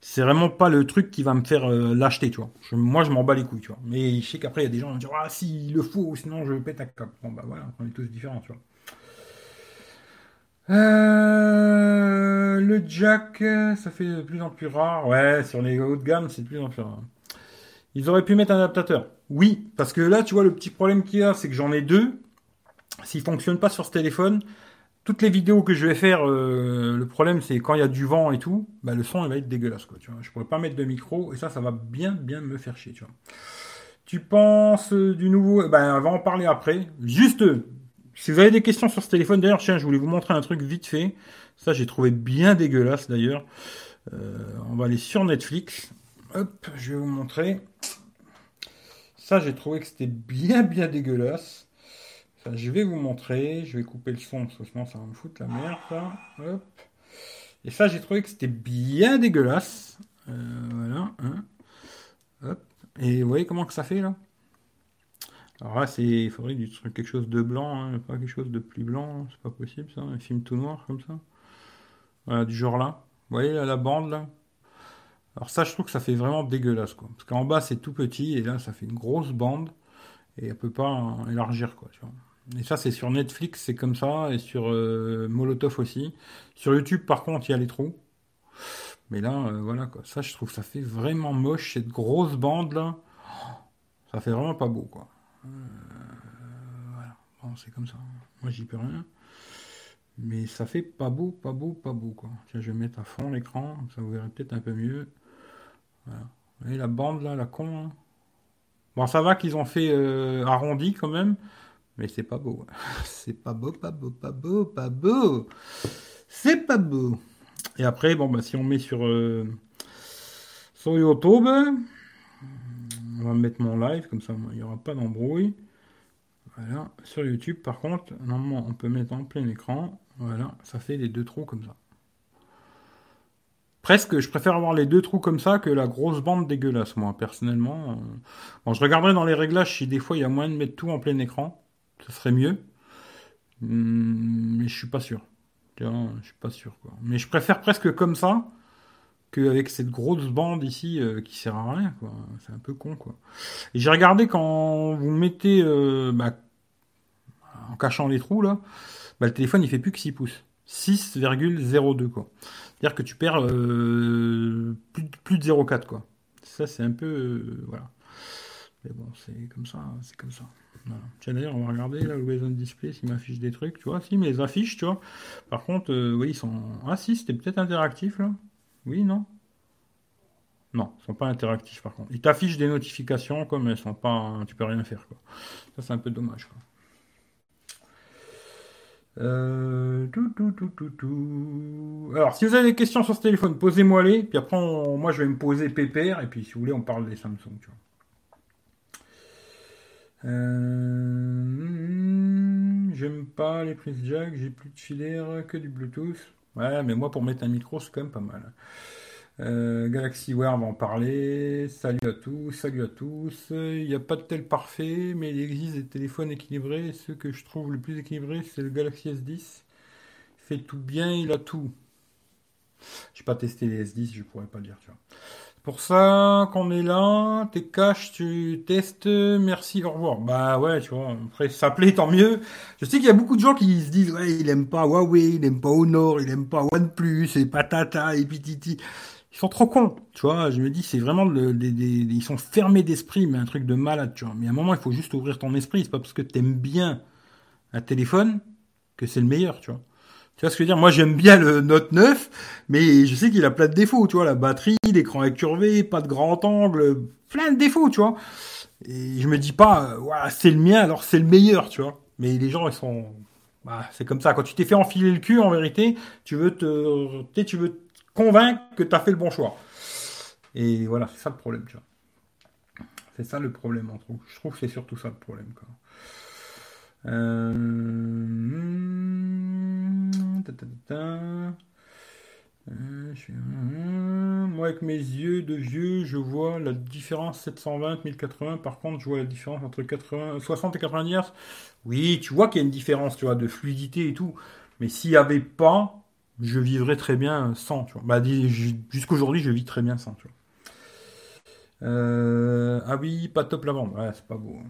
C'est vraiment pas le truc qui va me faire euh, l'acheter, tu vois. Je, moi, je m'en bats les couilles, tu vois. Mais je sais qu'après, il y a des gens qui vont dire « Ah, si, il le faut, sinon je pète un câble. » Bon, bah voilà, on est tous différents, tu vois. Euh, le jack, ça fait de plus en plus rare. Ouais, sur les hauts de gamme, c'est de plus en plus rare. Ils auraient pu mettre un adaptateur. Oui, parce que là, tu vois, le petit problème qu'il y a, c'est que j'en ai deux. S'ils ne fonctionnent pas sur ce téléphone... Toutes les vidéos que je vais faire, euh, le problème c'est quand il y a du vent et tout, bah, le son il va être dégueulasse, quoi, tu vois. Je pourrais pas mettre de micro et ça, ça va bien, bien me faire chier, tu vois. Tu penses euh, du nouveau, ben, on va en parler après. Juste, euh, si vous avez des questions sur ce téléphone, d'ailleurs, tiens, je voulais vous montrer un truc vite fait. Ça, j'ai trouvé bien dégueulasse d'ailleurs. Euh, on va aller sur Netflix. Hop, je vais vous montrer. Ça, j'ai trouvé que c'était bien, bien dégueulasse. Je vais vous montrer, je vais couper le son, parce que sinon ça va me foutre la merde, ça. Hop. Et ça, j'ai trouvé que c'était bien dégueulasse. Euh, voilà. Hein. Hop. Et vous voyez comment que ça fait, là? Alors là, c'est... il faudrait du truc, quelque chose de blanc, hein. Pas quelque chose de plus blanc, hein. C'est pas possible, ça. Un film tout noir, comme ça. Voilà, du genre là. Vous voyez, là, la bande, là. Alors ça, je trouve que ça fait vraiment dégueulasse, quoi. Parce qu'en bas, c'est tout petit, et là, ça fait une grosse bande, et elle peut pas élargir, quoi, tu vois. Et ça, c'est sur Netflix, c'est comme ça, et sur euh, Molotov aussi. Sur YouTube, par contre, il y a les trous. Mais là, euh, voilà, quoi. Ça, je trouve que ça fait vraiment moche, cette grosse bande, là. Ça fait vraiment pas beau, quoi. Euh, voilà. Bon, c'est comme ça. Moi, j'y peux rien. Mais ça fait pas beau, pas beau, pas beau, quoi. Tiens, je vais mettre à fond l'écran, ça vous verrez peut-être un peu mieux. Voilà. Vous voyez la bande, là, la con, là. Bon, ça va qu'ils ont fait euh, arrondi, quand même. Mais c'est pas beau. C'est pas beau, pas beau, pas beau, pas beau. C'est pas beau. Et après, bon, bah, si on met sur, euh, sur YouTube, on va mettre mon live, comme ça, il n'y aura pas d'embrouille. Voilà. Sur YouTube, par contre, normalement, on peut mettre en plein écran. Voilà, ça fait les deux trous comme ça. Presque, je préfère avoir les deux trous comme ça que la grosse bande dégueulasse, moi, personnellement. Bon, je regarderai dans les réglages si des fois il y a moyen de mettre tout en plein écran. Ce serait mieux. Mais je suis pas sûr. Tiens, je suis pas sûr, quoi. Mais je préfère presque comme ça qu'avec cette grosse bande ici euh, qui sert à rien, quoi. C'est un peu con, quoi. Et j'ai regardé quand vous mettez, euh, bah, en cachant les trous, là, bah, le téléphone il fait plus que six pouces. six virgule zéro deux, quoi. C'est-à-dire que tu perds euh, plus, plus de zéro virgule quatre, quoi. Ça, c'est un peu... Euh, voilà. Mais bon, c'est comme ça, c'est comme ça. Voilà. Tiens, d'ailleurs, on va regarder, là, le Wazon Display, s'il m'affiche des trucs, tu vois. Si, mais les affiches, tu vois. Par contre, euh, oui, ils sont... Ah, si, c'était peut-être interactif, là. Oui, non. Non, ils sont pas interactifs, par contre. Ils t'affichent des notifications, quoi, mais elles sont pas... Tu peux rien faire, quoi. Ça, c'est un peu dommage, quoi. Euh, tout, tout, tout, tout, tout. Alors, si vous avez des questions sur ce téléphone, posez-moi-les. Puis après, on, moi, je vais me poser pépère. Et puis, si vous voulez, on parle des Samsung. Tu vois. Euh, j'aime pas les prises jack. J'ai plus de filaire que du Bluetooth. Ouais, mais moi, pour mettre un micro, c'est quand même pas mal. Euh, Galaxy Wear, on va en parler. Salut à tous, salut à tous. Il n'y a pas de tel parfait, mais il existe des téléphones équilibrés. Et ce que je trouve le plus équilibré, c'est le Galaxy S dix. Il fait tout bien, il a tout. Je n'ai pas testé les S dix, je ne pourrais pas le dire. Tu vois. C'est pour ça qu'on est là. T'es cash, tu testes. Merci, au revoir. Bah ouais, tu vois, après, ça plaît, tant mieux. Je sais qu'il y a beaucoup de gens qui se disent, ouais, il n'aime pas Huawei, il n'aime pas Honor, il n'aime pas OnePlus, et patata, et pititi. ils sont trop cons, tu vois. Je me dis, c'est vraiment le, des, des, ils sont fermés d'esprit, mais un truc de malade, tu vois. Mais à un moment, il faut juste ouvrir ton esprit. C'est pas parce que t'aimes bien un téléphone que c'est le meilleur, tu vois. Tu vois ce que je veux dire? Moi, j'aime bien le Note neuf, mais je sais qu'il a plein de défauts, tu vois. La batterie, l'écran incurvé, pas de grand angle, plein de défauts, tu vois. Et je me dis pas, ouais, c'est le mien, alors c'est le meilleur, tu vois. Mais les gens, ils sont... Bah, c'est comme ça. Quand tu t'es fait enfiler le cul, en vérité, tu veux te, t'es, tu veux te convaincre que t'as fait le bon choix. Et voilà, c'est ça le problème, tu vois. C'est ça le problème, en trouve. Je trouve que c'est surtout ça le problème, quoi. Euh... Ta ta ta ta. Euh, je... Moi, avec mes yeux de vieux, je vois la différence sept cent vingt, mille quatre-vingts. Par contre, je vois la différence entre quatre-vingts, soixante et quatre-vingt-dix hertz. Oui, tu vois qu'il y a une différence, tu vois, de fluidité et tout. Mais s'il n'y avait pas, je vivrais très bien sans, tu vois. Bah, jusqu'aujourd'hui, je vis très bien sans, tu vois. Euh... Ah oui, pas top la bande. Ouais, c'est pas beau. Hein.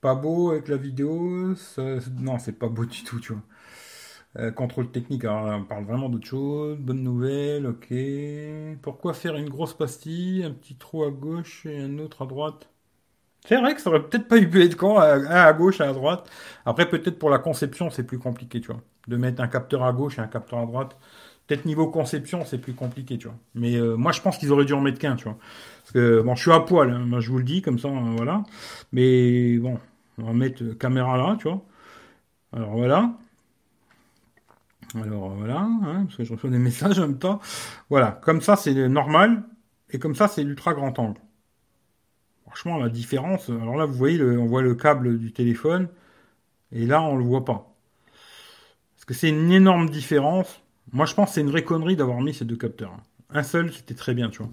Pas beau avec la vidéo, ça... non, c'est pas beau du tout, tu vois. Euh, contrôle technique, alors là, on parle vraiment d'autre chose. Bonne nouvelle, ok. Pourquoi faire une grosse pastille, un petit trou à gauche et un autre à droite? C'est vrai que ça aurait peut-être pas eu pu être quand, un à gauche, un à droite. Après, peut-être pour la conception, c'est plus compliqué, tu vois. De mettre un capteur à gauche et un capteur à droite. Peut-être niveau conception, c'est plus compliqué, tu vois. Mais euh, moi, je pense qu'ils auraient dû en mettre qu'un, tu vois. Parce que, bon, je suis à poil, hein, moi, je vous le dis, comme ça, euh, voilà. Mais bon, on va mettre caméra là, tu vois. Alors, voilà. Alors, voilà, hein, parce que je reçois des messages en même temps. Voilà, comme ça, c'est normal. Et comme ça, c'est l'ultra grand angle. Franchement, la différence... Alors là, vous voyez, le, on voit le câble du téléphone. Et là, on le voit pas. Parce que c'est une énorme différence. Moi, je pense que c'est une vraie connerie d'avoir mis ces deux capteurs. Un seul, c'était très bien, tu vois.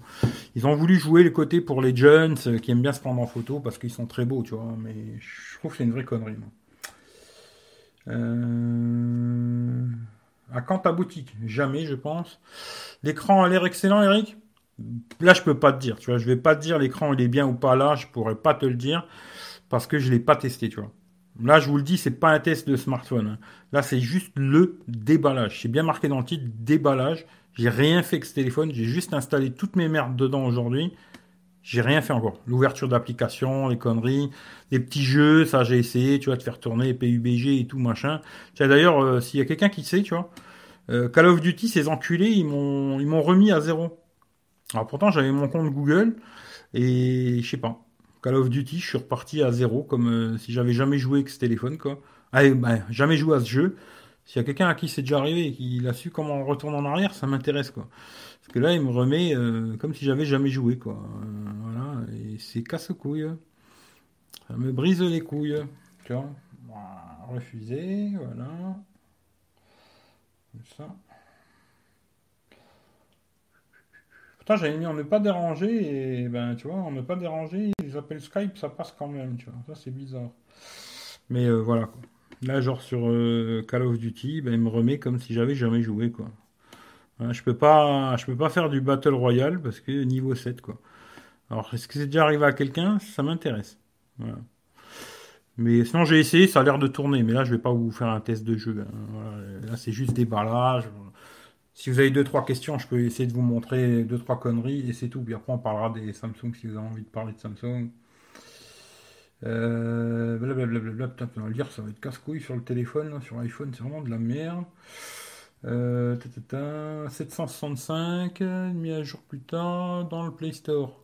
Ils ont voulu jouer les côtés pour les jeunes qui aiment bien se prendre en photo parce qu'ils sont très beaux, tu vois. Mais je trouve que c'est une vraie connerie. Moi. Euh... À quand ta boutique? Jamais, je pense. L'écran a l'air excellent, Eric? Là, je peux pas te dire, tu vois. Je vais pas te dire l'écran, il est bien ou pas là. Je pourrais pas te le dire parce que je l'ai pas testé, tu vois. Là, je vous le dis, c'est pas un test de smartphone. Là, c'est juste le déballage. C'est bien marqué dans le titre, déballage. J'ai rien fait avec ce téléphone. J'ai juste installé toutes mes merdes dedans aujourd'hui. J'ai rien fait encore. L'ouverture d'applications, les conneries, les petits jeux, ça, j'ai essayé, tu vois, de faire tourner P U B G et tout, machin. Tiens, d'ailleurs, euh, s'il y a quelqu'un qui sait, tu vois, euh, Call of Duty, ces enculés, ils m'ont, ils m'ont remis à zéro. Alors pourtant, j'avais mon compte Google et je sais pas. Call of Duty, je suis reparti à zéro, comme euh, si j'avais jamais joué avec ce téléphone, quoi. Ah, bah, jamais joué à ce jeu. S'il y a quelqu'un à qui c'est déjà arrivé et qui a su comment on retourne en arrière, ça m'intéresse, quoi. Parce que là, il me remet euh, comme si j'avais jamais joué, quoi. Euh, voilà, et c'est casse-couille. Ça me brise les couilles. Tu vois. Voilà, refusé, voilà. Comme ça. Putain, j'avais mis en ne pas déranger, et ben tu vois, en ne pas déranger, ils appellent Skype, ça passe quand même, tu vois. Ça, c'est bizarre. Mais euh, voilà, quoi. Là, genre sur euh, Call of Duty, ben, il me remet comme si j'avais jamais joué, quoi. Hein, je peux pas, je peux pas faire du Battle Royale parce que niveau sept, quoi. Alors, est-ce que c'est déjà arrivé à quelqu'un? Ça m'intéresse. Voilà. Mais sinon, j'ai essayé, ça a l'air de tourner. Mais là, je vais pas vous faire un test de jeu. Hein. Voilà. Là, c'est juste des ballages. Si vous avez deux trois questions, je peux essayer de vous montrer deux trois conneries et c'est tout. Puis après, on parlera des Samsung si vous avez envie de parler de Samsung. Euh, blablabla, putain, on va le dire, ça va être casse-couille sur le téléphone. Sur l'iPhone, c'est vraiment de la merde. Euh, tata, sept cent soixante-cinq, mis à jour plus tard dans le Play Store.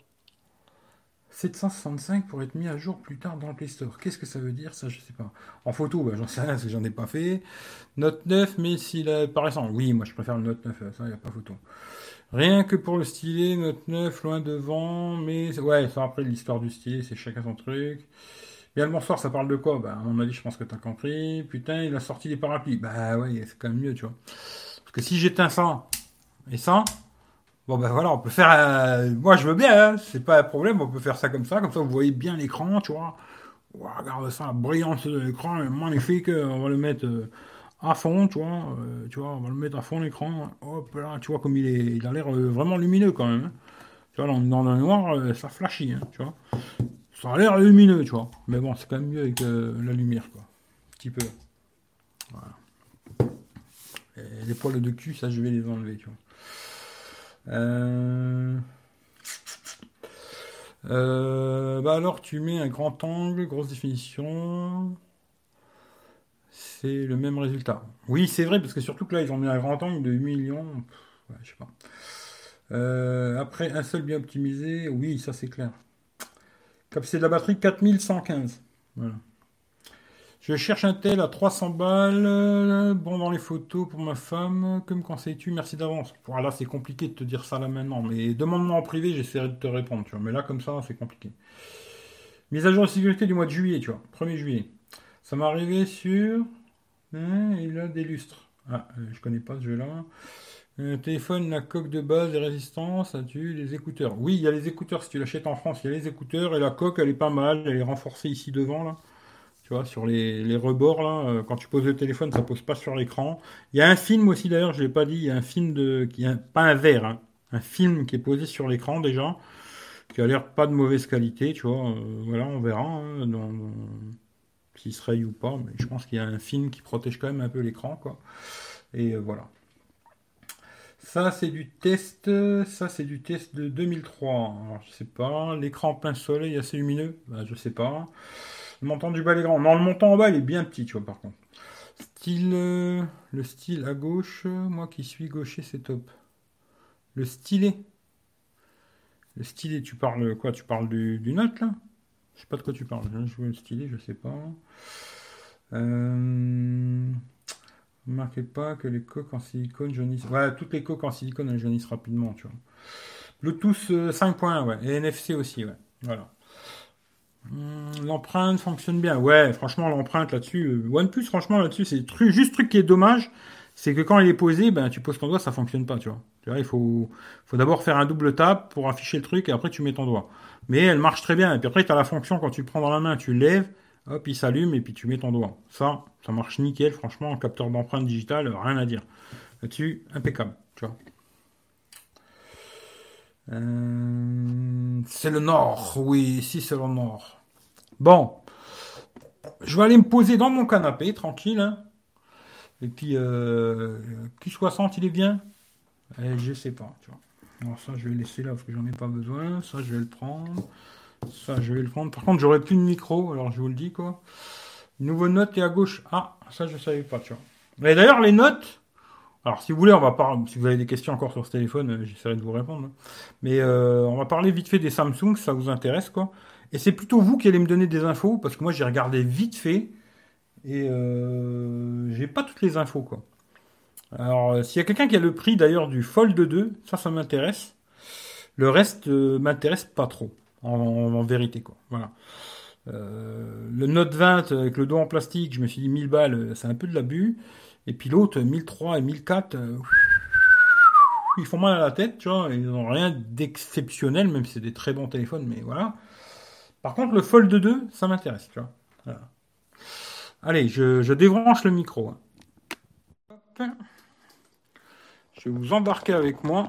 sept cent soixante-cinq pour être mis à jour plus tard dans le Play Store. Qu'est-ce que ça veut dire, ça, je sais pas. En photo, bah, j'en sais rien, parce que j'en ai pas fait. Note neuf, mais s'il est paraissant. Oui, moi, je préfère le Note neuf, ça, il n'y a pas photo. Rien que pour le stylet, Note neuf, loin devant, mais... Ouais, ça, après, l'histoire du stylet, c'est chacun son truc. Bien le bonsoir, ça parle de quoi? Bah, on m'a dit, je pense que t'as compris. Putain, il a sorti les parapluies. Bah, ouais, c'est quand même mieux, tu vois. Parce que si j'éteins ça, et ça... Bon ben voilà, on peut faire... Euh, moi, je veux bien, hein, c'est pas un problème, on peut faire ça comme ça, comme ça, vous voyez bien l'écran, tu vois. Oh, regarde ça, la brillance de l'écran, magnifique, on va le mettre euh, à fond, tu vois, euh, tu vois, on va le mettre à fond l'écran, hop là, tu vois, comme il est, il a l'air euh, vraiment lumineux quand même. Hein. Tu vois, dans le noir, euh, ça flashie, hein, tu vois. Ça a l'air lumineux, tu vois. Mais bon, c'est quand même mieux avec euh, la lumière, quoi. Un petit peu. Voilà. Et les poils de cul, ça, je vais les enlever, tu vois. Euh... Euh, bah alors tu mets un grand angle, grosse définition, c'est le même résultat. Oui, c'est vrai, parce que surtout que là ils ont mis un grand angle de huit millions, ouais, je sais pas. Euh, après un seul bien optimisé, oui, ça c'est clair. Capacité de la batterie quatre mille cent quinze. Voilà. Je cherche un tel à trois cents balles, bon dans les photos pour ma femme, que me conseilles-tu? Merci d'avance. Voilà, c'est compliqué de te dire ça là maintenant, mais demande-moi en privé, j'essaierai de te répondre, tu vois. Mais là, comme ça, c'est compliqué. Mise à jour de sécurité du mois de juillet, tu vois, premier juillet. Ça m'est arrivé sur... Hein, il a des lustres. Ah, je connais pas ce jeu-là. Euh, téléphone, la coque de base, les résistances, as-tu les écouteurs? Oui, il y a les écouteurs, si tu l'achètes en France, il y a les écouteurs, et la coque, elle est pas mal, elle est renforcée ici devant, là. Tu vois, sur les, les rebords, là, euh, quand tu poses le téléphone, ça ne pose pas sur l'écran. Il y a un film aussi, d'ailleurs, je ne l'ai pas dit, il y a un film, de, qui un, pas un verre, hein, un film qui est posé sur l'écran, déjà, qui a l'air pas de mauvaise qualité, tu vois. Euh, voilà, on verra hein, dans, dans, s'il se raye ou pas, mais je pense qu'il y a un film qui protège quand même un peu l'écran, quoi. Et euh, voilà. Ça, c'est du test, ça, c'est du test de deux mille trois. Alors, je ne sais pas, l'écran plein soleil assez lumineux, ben, je ne sais pas. Le montant du bas, il est grand. Non, le montant en bas, il est bien petit, tu vois, par contre. Style, euh, le style à gauche, moi qui suis gaucher, c'est top. Le stylet. Le stylet, tu parles quoi? Tu parles du, du note, là? Je sais pas de quoi tu parles. Je joue le stylet, je sais pas. Euh... Marquez pas que les coques en silicone jaunissent. Voilà, toutes les coques en silicone, elles jaunissent rapidement, tu vois. Bluetooth euh, cinq point un, ouais. Et N F C aussi, ouais. Voilà. L'empreinte fonctionne bien. Ouais, franchement, l'empreinte là-dessus, OnePlus, franchement, là-dessus, c'est tru- juste truc qui est dommage, c'est que quand il est posé, ben, tu poses ton doigt, ça fonctionne pas, tu vois. Tu vois, il faut, faut d'abord faire un double tap pour afficher le truc et après tu mets ton doigt. Mais elle marche très bien. Et puis après, tu as la fonction quand tu le prends dans la main, tu lèves, hop, il s'allume et puis tu mets ton doigt. Ça, ça marche nickel, franchement, en capteur d'empreinte digitale, rien à dire. Là-dessus, impeccable, tu vois. Euh... C'est le Nord, oui, si c'est le Nord. Bon, je vais aller me poser dans mon canapé, tranquille. Hein. Et puis, euh, Q soixante, il est bien. Et je sais pas. Tu vois. Alors ça, je vais laisser là parce que j'en ai pas besoin. Ça, je vais le prendre. Ça, je vais le prendre. Par contre, j'aurais plus de micro, alors je vous le dis, quoi. Nouveau note et à gauche. Ah, ça, je savais pas, tu vois. Mais d'ailleurs, les notes... Alors, si vous voulez, on va parler... Si vous avez des questions encore sur ce téléphone, j'essaierai de vous répondre. Mais euh, on va parler vite fait des Samsung, si ça vous intéresse, quoi. Et c'est plutôt vous qui allez me donner des infos, parce que moi j'ai regardé vite fait, et euh, j'ai pas toutes les infos, quoi. Alors, euh, s'il y a quelqu'un qui a le prix d'ailleurs du Fold deux, ça, ça m'intéresse. Le reste euh, m'intéresse pas trop, en, en, en vérité, quoi. Voilà. Euh, le Note vingt avec le dos en plastique, je me suis dit mille balles, c'est un peu de l'abus. Et puis l'autre, mille trois et mille quatre, euh, ils font mal à la tête, tu vois. Ils n'ont rien d'exceptionnel, même si c'est des très bons téléphones, mais voilà. Par contre, le Fold deux, ça m'intéresse, tu vois. Voilà. Allez, je, je débranche le micro. Hop. Je vais vous embarquer avec moi.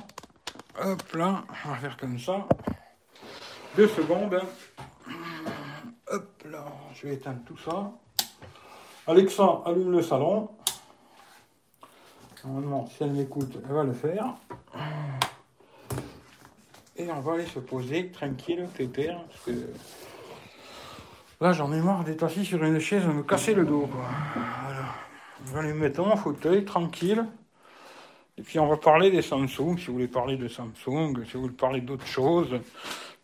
Hop là, on va faire comme ça. Deux secondes. Hop là, je vais éteindre tout ça. Alexa, allume le salon. Normalement, si elle m'écoute, elle va le faire. Et on va aller se poser tranquille, pépère, parce que là j'en ai marre d'être assis sur une chaise à me casser le dos, quoi. Voilà. Je vais aller me mettre dans mon fauteuil, tranquille. Et puis on va parler des Samsung, si vous voulez parler de Samsung, si vous voulez parler d'autres choses,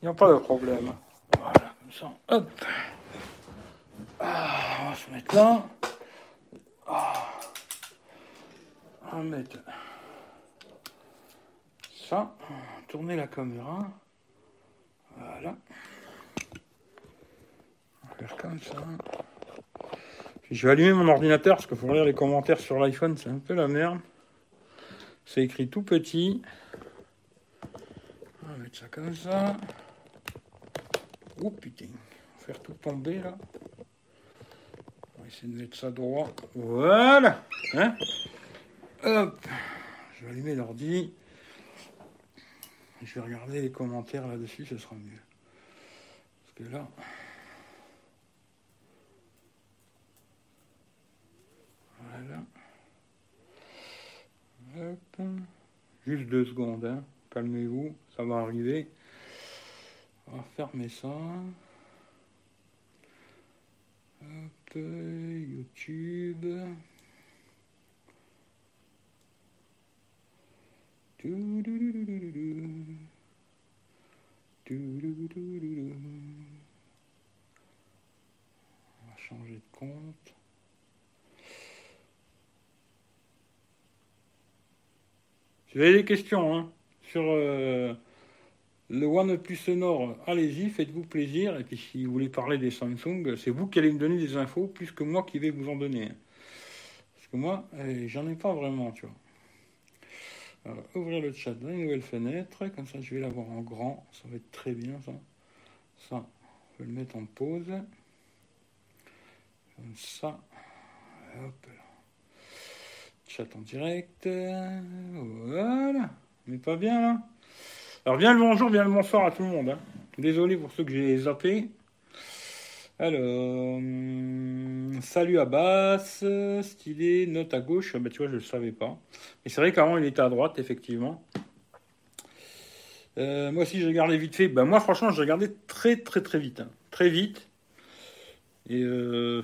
il n'y a pas de problème. Voilà, comme ça, hop. Ah, on va se mettre là. Ah. On va mettre ça. Tourner la caméra, voilà, on va faire comme ça. Puis je vais allumer mon ordinateur parce qu'il faut lire les commentaires sur l'iPhone, c'est un peu la merde, c'est écrit tout petit. On va mettre ça comme ça. Oh putain, on va faire tout tomber là. On va essayer de mettre ça droit, voilà, hein. Hop, je vais allumer l'ordi. Je vais regarder les commentaires là-dessus, ce sera mieux. Parce que là... Voilà. Hop. Juste deux secondes, hein. calmez-vous, ça va arriver. On va fermer ça. Hop, YouTube. On va changer de compte. Si vous avez des questions hein, sur euh, le OnePlus Nord, allez-y, faites-vous plaisir. Et puis si vous voulez parler des Samsung, c'est vous qui allez me donner des infos, plus que moi qui vais vous en donner. Parce que moi, euh, j'en ai pas vraiment, tu vois. Alors, ouvrir le chat dans une nouvelle fenêtre, comme ça je vais l'avoir en grand, ça va être très bien ça. Ça, je vais le mettre en pause. Comme ça. Hop là. Chat en direct. Voilà. Mais pas bien là. Alors bien le bonjour, bien le bonsoir à tout le monde. Hein. Désolé pour ceux que j'ai zappé. Alors. Salut Abbas, stylé, note à gauche, bah, tu vois je ne le savais pas. Mais c'est vrai qu'avant il était à droite, effectivement. Euh, moi aussi je regardais vite fait. Bah, moi franchement je regardais très très très vite. Hein. Très vite. Et euh,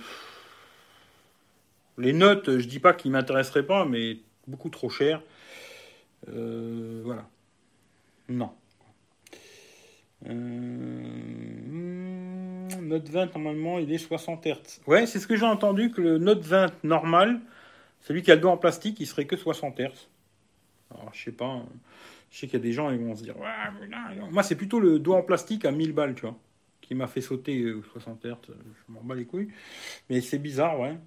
les notes, je dis pas qu'ils ne m'intéresseraient pas, mais beaucoup trop cher. Euh, voilà. Non. Euh... Note vingt, normalement, il est soixante hertz. Ouais, c'est ce que j'ai entendu, que le Note vingt normal, celui qui a le dos en plastique, il serait que soixante hertz. Alors, je sais pas. Je sais qu'il y a des gens, ils vont se dire... Ouais, mais là, moi, c'est plutôt le dos en plastique à mille balles, tu vois, qui m'a fait sauter aux soixante hertz. Je m'en bats les couilles. Mais c'est bizarre, ouais.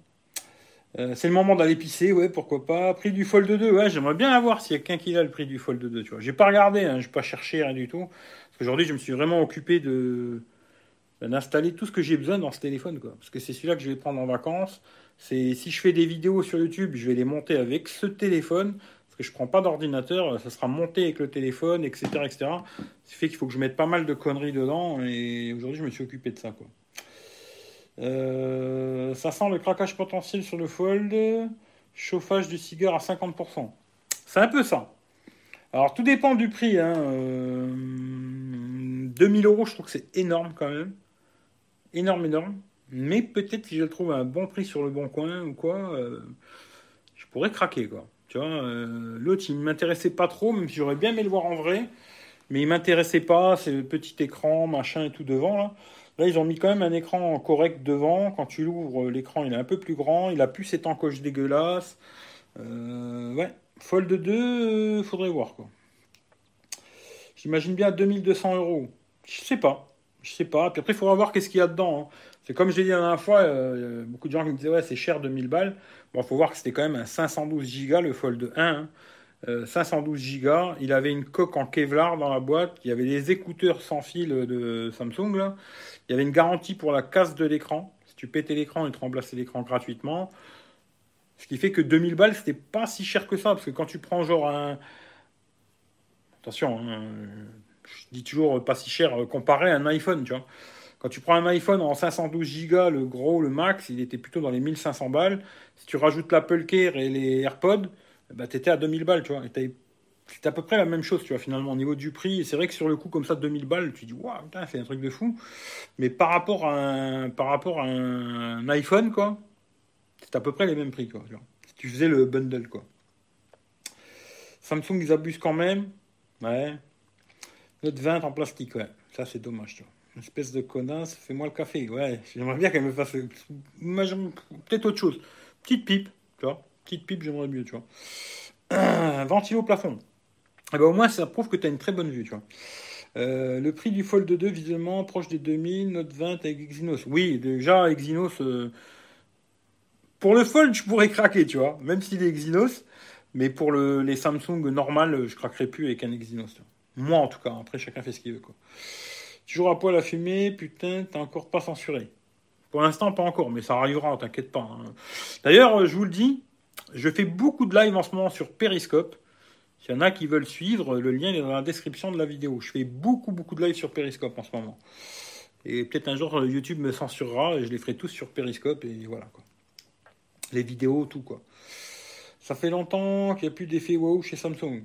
Euh, c'est le moment d'aller pisser, ouais, pourquoi pas. Prix du Fold deux, ouais, j'aimerais bien avoir s'il y a quelqu'un qui a le prix du Fold deux, tu vois. J'ai pas regardé, hein, j'ai pas cherché, rien du tout. Parce qu'aujourd'hui, je me suis vraiment occupé de... d'installer tout ce que j'ai besoin dans ce téléphone, quoi. Parce que c'est celui-là que je vais prendre en vacances. C'est si je fais des vidéos sur YouTube, je vais les monter avec ce téléphone, parce que je prends pas d'ordinateur, ça sera monté avec le téléphone, et cetera, et cetera. Ce qui fait qu'il faut que je mette pas mal de conneries dedans. Et aujourd'hui, je me suis occupé de ça, quoi. Euh, ça sent le craquage potentiel sur le Fold. Chauffage du cigare à cinquante pour cent. C'est un peu ça. Alors tout dépend du prix. Hein. Euh, deux mille euros, je trouve que c'est énorme quand même. Énorme, énorme. Mais peut-être si je le trouve à un bon prix sur le bon coin ou quoi, euh, je pourrais craquer, quoi. Tu vois, euh, l'autre, il ne m'intéressait pas trop, même si j'aurais bien aimé le voir en vrai. Mais il ne m'intéressait pas, c'est le petit écran, machin et tout devant, là. Là, ils ont mis quand même un écran correct devant. Quand tu l'ouvres, l'écran, il est un peu plus grand. Il n'a plus cette encoche dégueulasse. Euh, ouais, Fold deux, euh, faudrait voir, quoi. J'imagine bien deux mille deux cents euros. Je sais pas. Je sais pas. Puis après, il faudra voir qu'est-ce qu'il y a dedans. Hein. C'est comme je l'ai dit la dernière fois, euh, beaucoup de gens qui me disaient ouais, c'est cher deux mille balles. Bon, il faut voir que c'était quand même un cinq cent douze gigas, le Fold un. Hein. Euh, cinq cent douze gigas. Il avait une coque en Kevlar dans la boîte. Il y avait des écouteurs sans fil de Samsung. Là. Il y avait une garantie pour la casse de l'écran. Si tu pétais l'écran, ils te remplaçaient l'écran gratuitement. Ce qui fait que deux mille balles, c'était pas si cher que ça. Parce que quand tu prends genre un. Attention, hein. Je dis toujours pas si cher comparé à un iPhone, tu vois. Quand tu prends un iPhone en cinq cent douze gigas, le gros, le max, il était plutôt dans les mille cinq cents balles. Si tu rajoutes l'Apple Care et les AirPods, bah, tu étais à deux mille balles, tu vois. C'était à peu près la même chose, tu vois, finalement, au niveau du prix. C'est vrai que sur le coup, comme ça, deux mille balles, tu dis, waouh, putain, c'est un truc de fou. Mais par rapport à un, par rapport à un iPhone, quoi, c'est à peu près les mêmes prix, quoi. Tu vois. Si tu faisais le bundle, quoi. Samsung, ils abusent quand même. Ouais. Note vingt en plastique, ouais. Ça, c'est dommage, tu vois. Une espèce de connasse, fais-moi le café. Ouais, j'aimerais bien qu'elle me fasse... Peut-être autre chose. Petite pipe, tu vois. Petite pipe, j'aimerais mieux, tu vois. Euh, ventilo plafond. Eh ben, au moins, ça prouve que tu as une très bonne vue, tu vois. Euh, le prix du Fold deux, visiblement, proche des deux mille, Note vingt avec Exynos. Oui, déjà, Exynos... Euh... Pour le Fold, je pourrais craquer, tu vois. Même s'il est Exynos... Mais pour le, les Samsung normal, je craquerai plus avec un Exynos. Tu vois. Moi, en tout cas. Après, chacun fait ce qu'il veut, quoi. Toujours à poil à fumer. Putain, t'es encore pas censuré. Pour l'instant, pas encore. Mais ça arrivera, t'inquiète pas. Hein. D'ailleurs, je vous le dis, je fais beaucoup de live en ce moment sur Periscope. S'il y en a qui veulent suivre, le lien est dans la description de la vidéo. Je fais beaucoup, beaucoup de live sur Periscope en ce moment. Et peut-être un jour, YouTube me censurera et je les ferai tous sur Periscope. Et voilà, quoi. Les vidéos, tout, quoi. Ça fait longtemps qu'il n'y a plus d'effet waouh chez Samsung.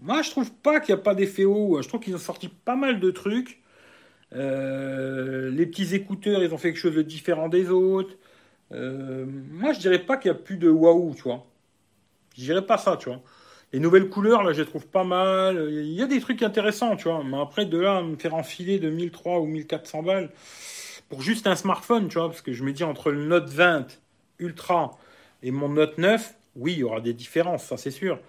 Moi, je trouve pas qu'il n'y a pas d'effet haut. Je trouve qu'ils ont sorti pas mal de trucs. Euh, les petits écouteurs, ils ont fait quelque chose de différent des autres. Euh, moi, je dirais pas qu'il n'y a plus de waouh, tu vois. Je dirais pas ça, tu vois. Les nouvelles couleurs, là, je les trouve pas mal. Il y a des trucs intéressants, tu vois. Mais après, de là, à me faire enfiler de mille trois cents ou mille quatre cents balles pour juste un smartphone, tu vois. Parce que je me dis, entre le Note vingt Ultra et mon Note neuf, oui, il y aura des différences, ça, c'est sûr.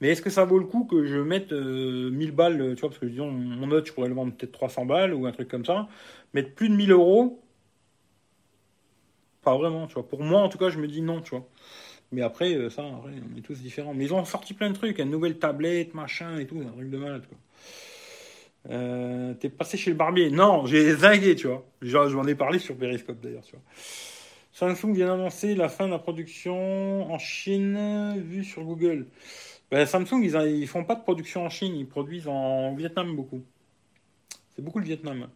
Mais est-ce que ça vaut le coup que je mette euh, mille balles, tu vois, parce que disons, mon note, je pourrais le vendre peut-être trois cents balles ou un truc comme ça. Mettre plus de mille euros, pas vraiment, tu vois. Pour moi, en tout cas, je me dis non, tu vois. Mais après, euh, ça, après, on est tous différents. Mais ils ont sorti plein de trucs, une nouvelle tablette, machin et tout, un truc de malade, quoi. Euh, t'es passé chez le barbier. Non, j'ai zingué, tu vois. J'en ai parlé sur Periscope, d'ailleurs, tu vois. Samsung vient d'annoncer la fin de la production en Chine, vue sur Google. Ben, Samsung, ils, ils font pas de production en Chine, ils produisent en Vietnam beaucoup. C'est beaucoup le Vietnam.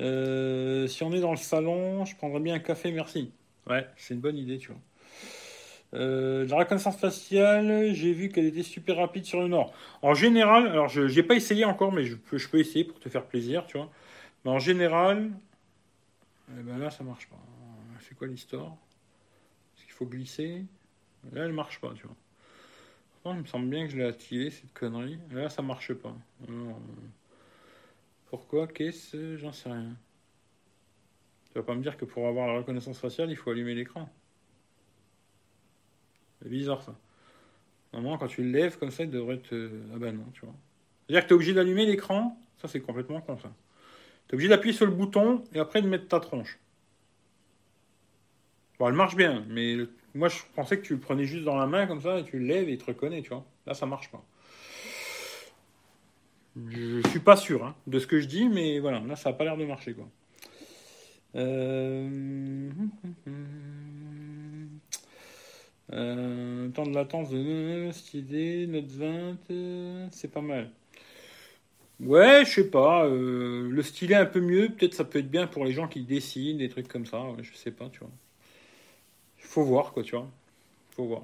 Euh, si on est dans le salon, je prendrais bien un café, merci. Ouais, c'est une bonne idée, tu vois. Euh, la reconnaissance faciale, j'ai vu qu'elle était super rapide sur le Nord. En général, alors je n'ai pas essayé encore, mais je peux, je peux essayer pour te faire plaisir, tu vois. Mais en général, eh ben là, ça marche pas. C'est quoi l'histoire? Parce qu'il faut glisser. Là, elle marche pas, tu vois. Il me semble bien que je l'ai activé, cette connerie. Là, ça marche pas. Alors, pourquoi? Qu'est-ce? J'en sais rien. Tu vas pas me dire que pour avoir la reconnaissance faciale, il faut allumer l'écran. C'est bizarre, ça. Normalement, quand tu le lèves comme ça, il devrait te... Ah ben non, tu vois. C'est-à-dire que tu es obligé d'allumer l'écran. Ça, c'est complètement con, ça. Tu es obligé d'appuyer sur le bouton et après de mettre ta tronche. Bon, elle marche bien, mais... Le... Moi, je pensais que tu le prenais juste dans la main comme ça, et tu le lèves et il te reconnaît, tu vois. Là, ça marche pas. Je suis pas sûr hein, de ce que je dis, mais voilà, là, ça a pas l'air de marcher, quoi. Euh... Euh... Temps de latence de cette idée, Note vingt, euh... c'est pas mal. Ouais, je sais pas. Euh... Le stylet un peu mieux, peut-être ça peut être bien pour les gens qui dessinent, des trucs comme ça. Ouais, je sais pas, tu vois. Faut voir, quoi, tu vois. Faut voir.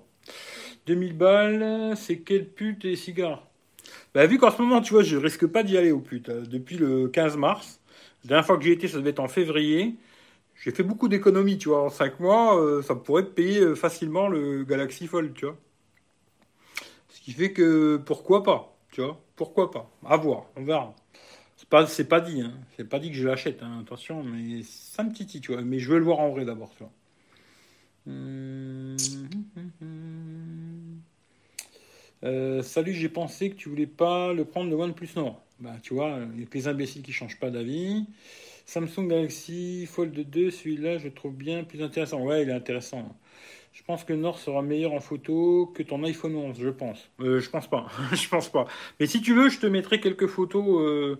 deux mille balles, c'est quelle pute et cigares? Bah, vu qu'en ce moment, tu vois, je risque pas d'y aller aux putes. Depuis le quinze mars, la dernière fois que j'y étais, ça devait être en février. J'ai fait beaucoup d'économies, tu vois. En cinq mois, euh, ça pourrait payer facilement le Galaxy Fold, tu vois. Ce qui fait que, pourquoi pas, tu vois. Pourquoi pas. À voir, on verra. C'est pas, c'est pas dit, hein. C'est pas dit que je l'achète, hein. Attention, mais ça me titille, tu vois. Mais je veux le voir en vrai d'abord, tu vois. Hum, hum, hum. Euh, salut, j'ai pensé que tu voulais pas le prendre, le OnePlus Nord. Bah, tu vois, les imbéciles qui changent pas d'avis. Samsung Galaxy Fold deux, celui-là, je le trouve bien plus intéressant. Ouais, il est intéressant. Je pense que le Nord sera meilleur en photo que ton iPhone onze, je pense. Euh, je pense pas, je pense pas. Mais si tu veux, je te mettrai quelques photos euh,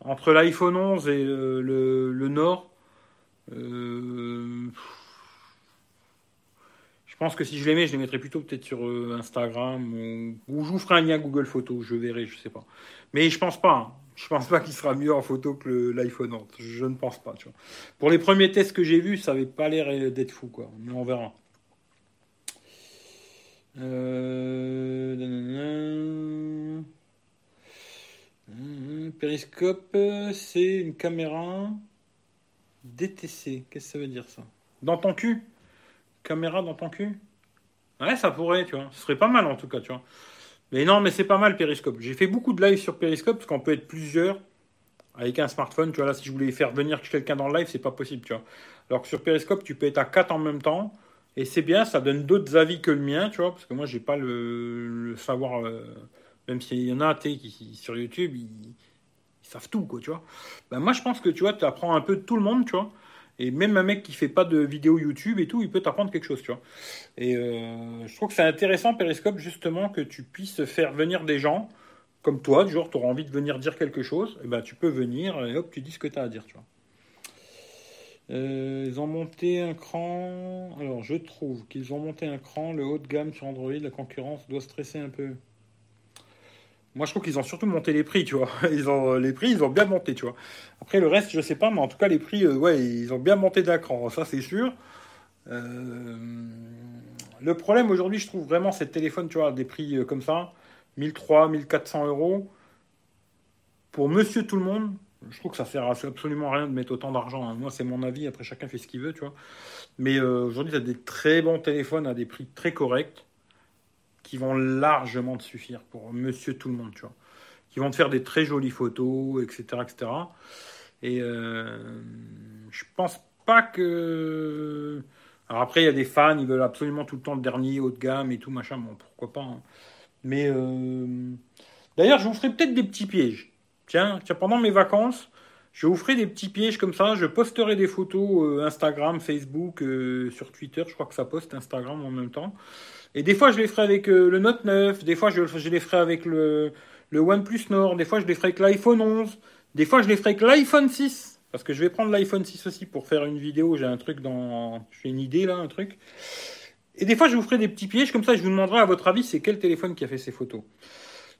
entre l'iPhone onze et euh, le, le Nord. Euh... Je pense que si je les mets, je les mettrai plutôt peut-être sur Instagram ou, ou je vous ferai un lien Google Photos, je verrai, je sais pas. Mais je pense pas, hein. Je pense pas qu'il sera mieux en photo que le, l'iPhone onze. Je ne pense pas, tu vois. Pour les premiers tests que j'ai vus, ça avait pas l'air d'être fou, quoi. Mais on verra. Euh... Periscope, c'est une caméra D T C. Qu'est-ce que ça veut dire, ça? Dans ton cul? Caméra dans ton cul? Ouais, ça pourrait, tu vois. Ce serait pas mal, en tout cas, tu vois. Mais non, mais c'est pas mal, Periscope. J'ai fait beaucoup de live sur Periscope, parce qu'on peut être plusieurs avec un smartphone. Tu vois, là, si je voulais faire venir quelqu'un dans le live, c'est pas possible, tu vois. Alors que sur Periscope, tu peux être à quatre en même temps. Et c'est bien, ça donne d'autres avis que le mien, tu vois. Parce que moi, j'ai pas le, le savoir... Euh, même s'il y en a, tu sais, qui, sur YouTube, ils, ils savent tout, quoi, tu vois. Ben, moi, je pense que, tu vois, tu apprends un peu de tout le monde, tu vois. Et même un mec qui fait pas de vidéo YouTube et tout, il peut t'apprendre quelque chose, tu vois. Et euh, je trouve que c'est intéressant, Periscope, justement, que tu puisses faire venir des gens comme toi. Du genre, tu auras envie de venir dire quelque chose, et ben tu peux venir et hop, tu dis ce que tu as à dire, tu vois. Euh, ils ont monté un cran. Alors, je trouve qu'ils ont monté un cran. Le haut de gamme sur Android, la concurrence doit stresser un peu. Moi, je trouve qu'ils ont surtout monté les prix, tu vois. Ils ont, les prix, ils ont bien monté, tu vois. Après, le reste, je sais pas, mais en tout cas, les prix, euh, ouais, ils ont bien monté d'un cran. Ça, c'est sûr. Euh... Le problème, aujourd'hui, je trouve vraiment ces téléphones, tu vois, à des prix euh, comme ça, mille trois cents, mille quatre cents euros. Pour monsieur tout le monde, je trouve que ça sert à absolument rien de mettre autant d'argent. Hein. Moi, c'est mon avis. Après, chacun fait ce qu'il veut, tu vois. Mais euh, aujourd'hui, tu as des très bons téléphones à des prix très corrects qui vont largement te suffire pour monsieur tout le monde, tu vois. Qui vont te faire des très jolies photos, et cetera, et cetera. Et euh, je pense pas que... Alors après, il y a des fans, ils veulent absolument tout le temps le dernier haut de gamme et tout, machin. Bon, pourquoi pas. Hein. Mais euh... d'ailleurs, je vous ferai peut-être des petits pièges. Tiens, tiens, pendant mes vacances, je vous ferai des petits pièges comme ça. Je posterai des photos euh, Instagram, Facebook, euh, sur Twitter. Je crois que ça poste Instagram en même temps. Et des fois, je les ferai avec euh, le Note neuf. Des fois, je, je les ferai avec le, le OnePlus Nord. Des fois, je les ferai avec l'iPhone onze. Des fois, je les ferai avec l'iPhone six. Parce que je vais prendre l'iPhone six aussi pour faire une vidéo. J'ai un truc dans... J'ai une idée, là, un truc. Et des fois, je vous ferai des petits pièges. Comme ça, je vous demanderai, à votre avis, c'est quel téléphone qui a fait ces photos.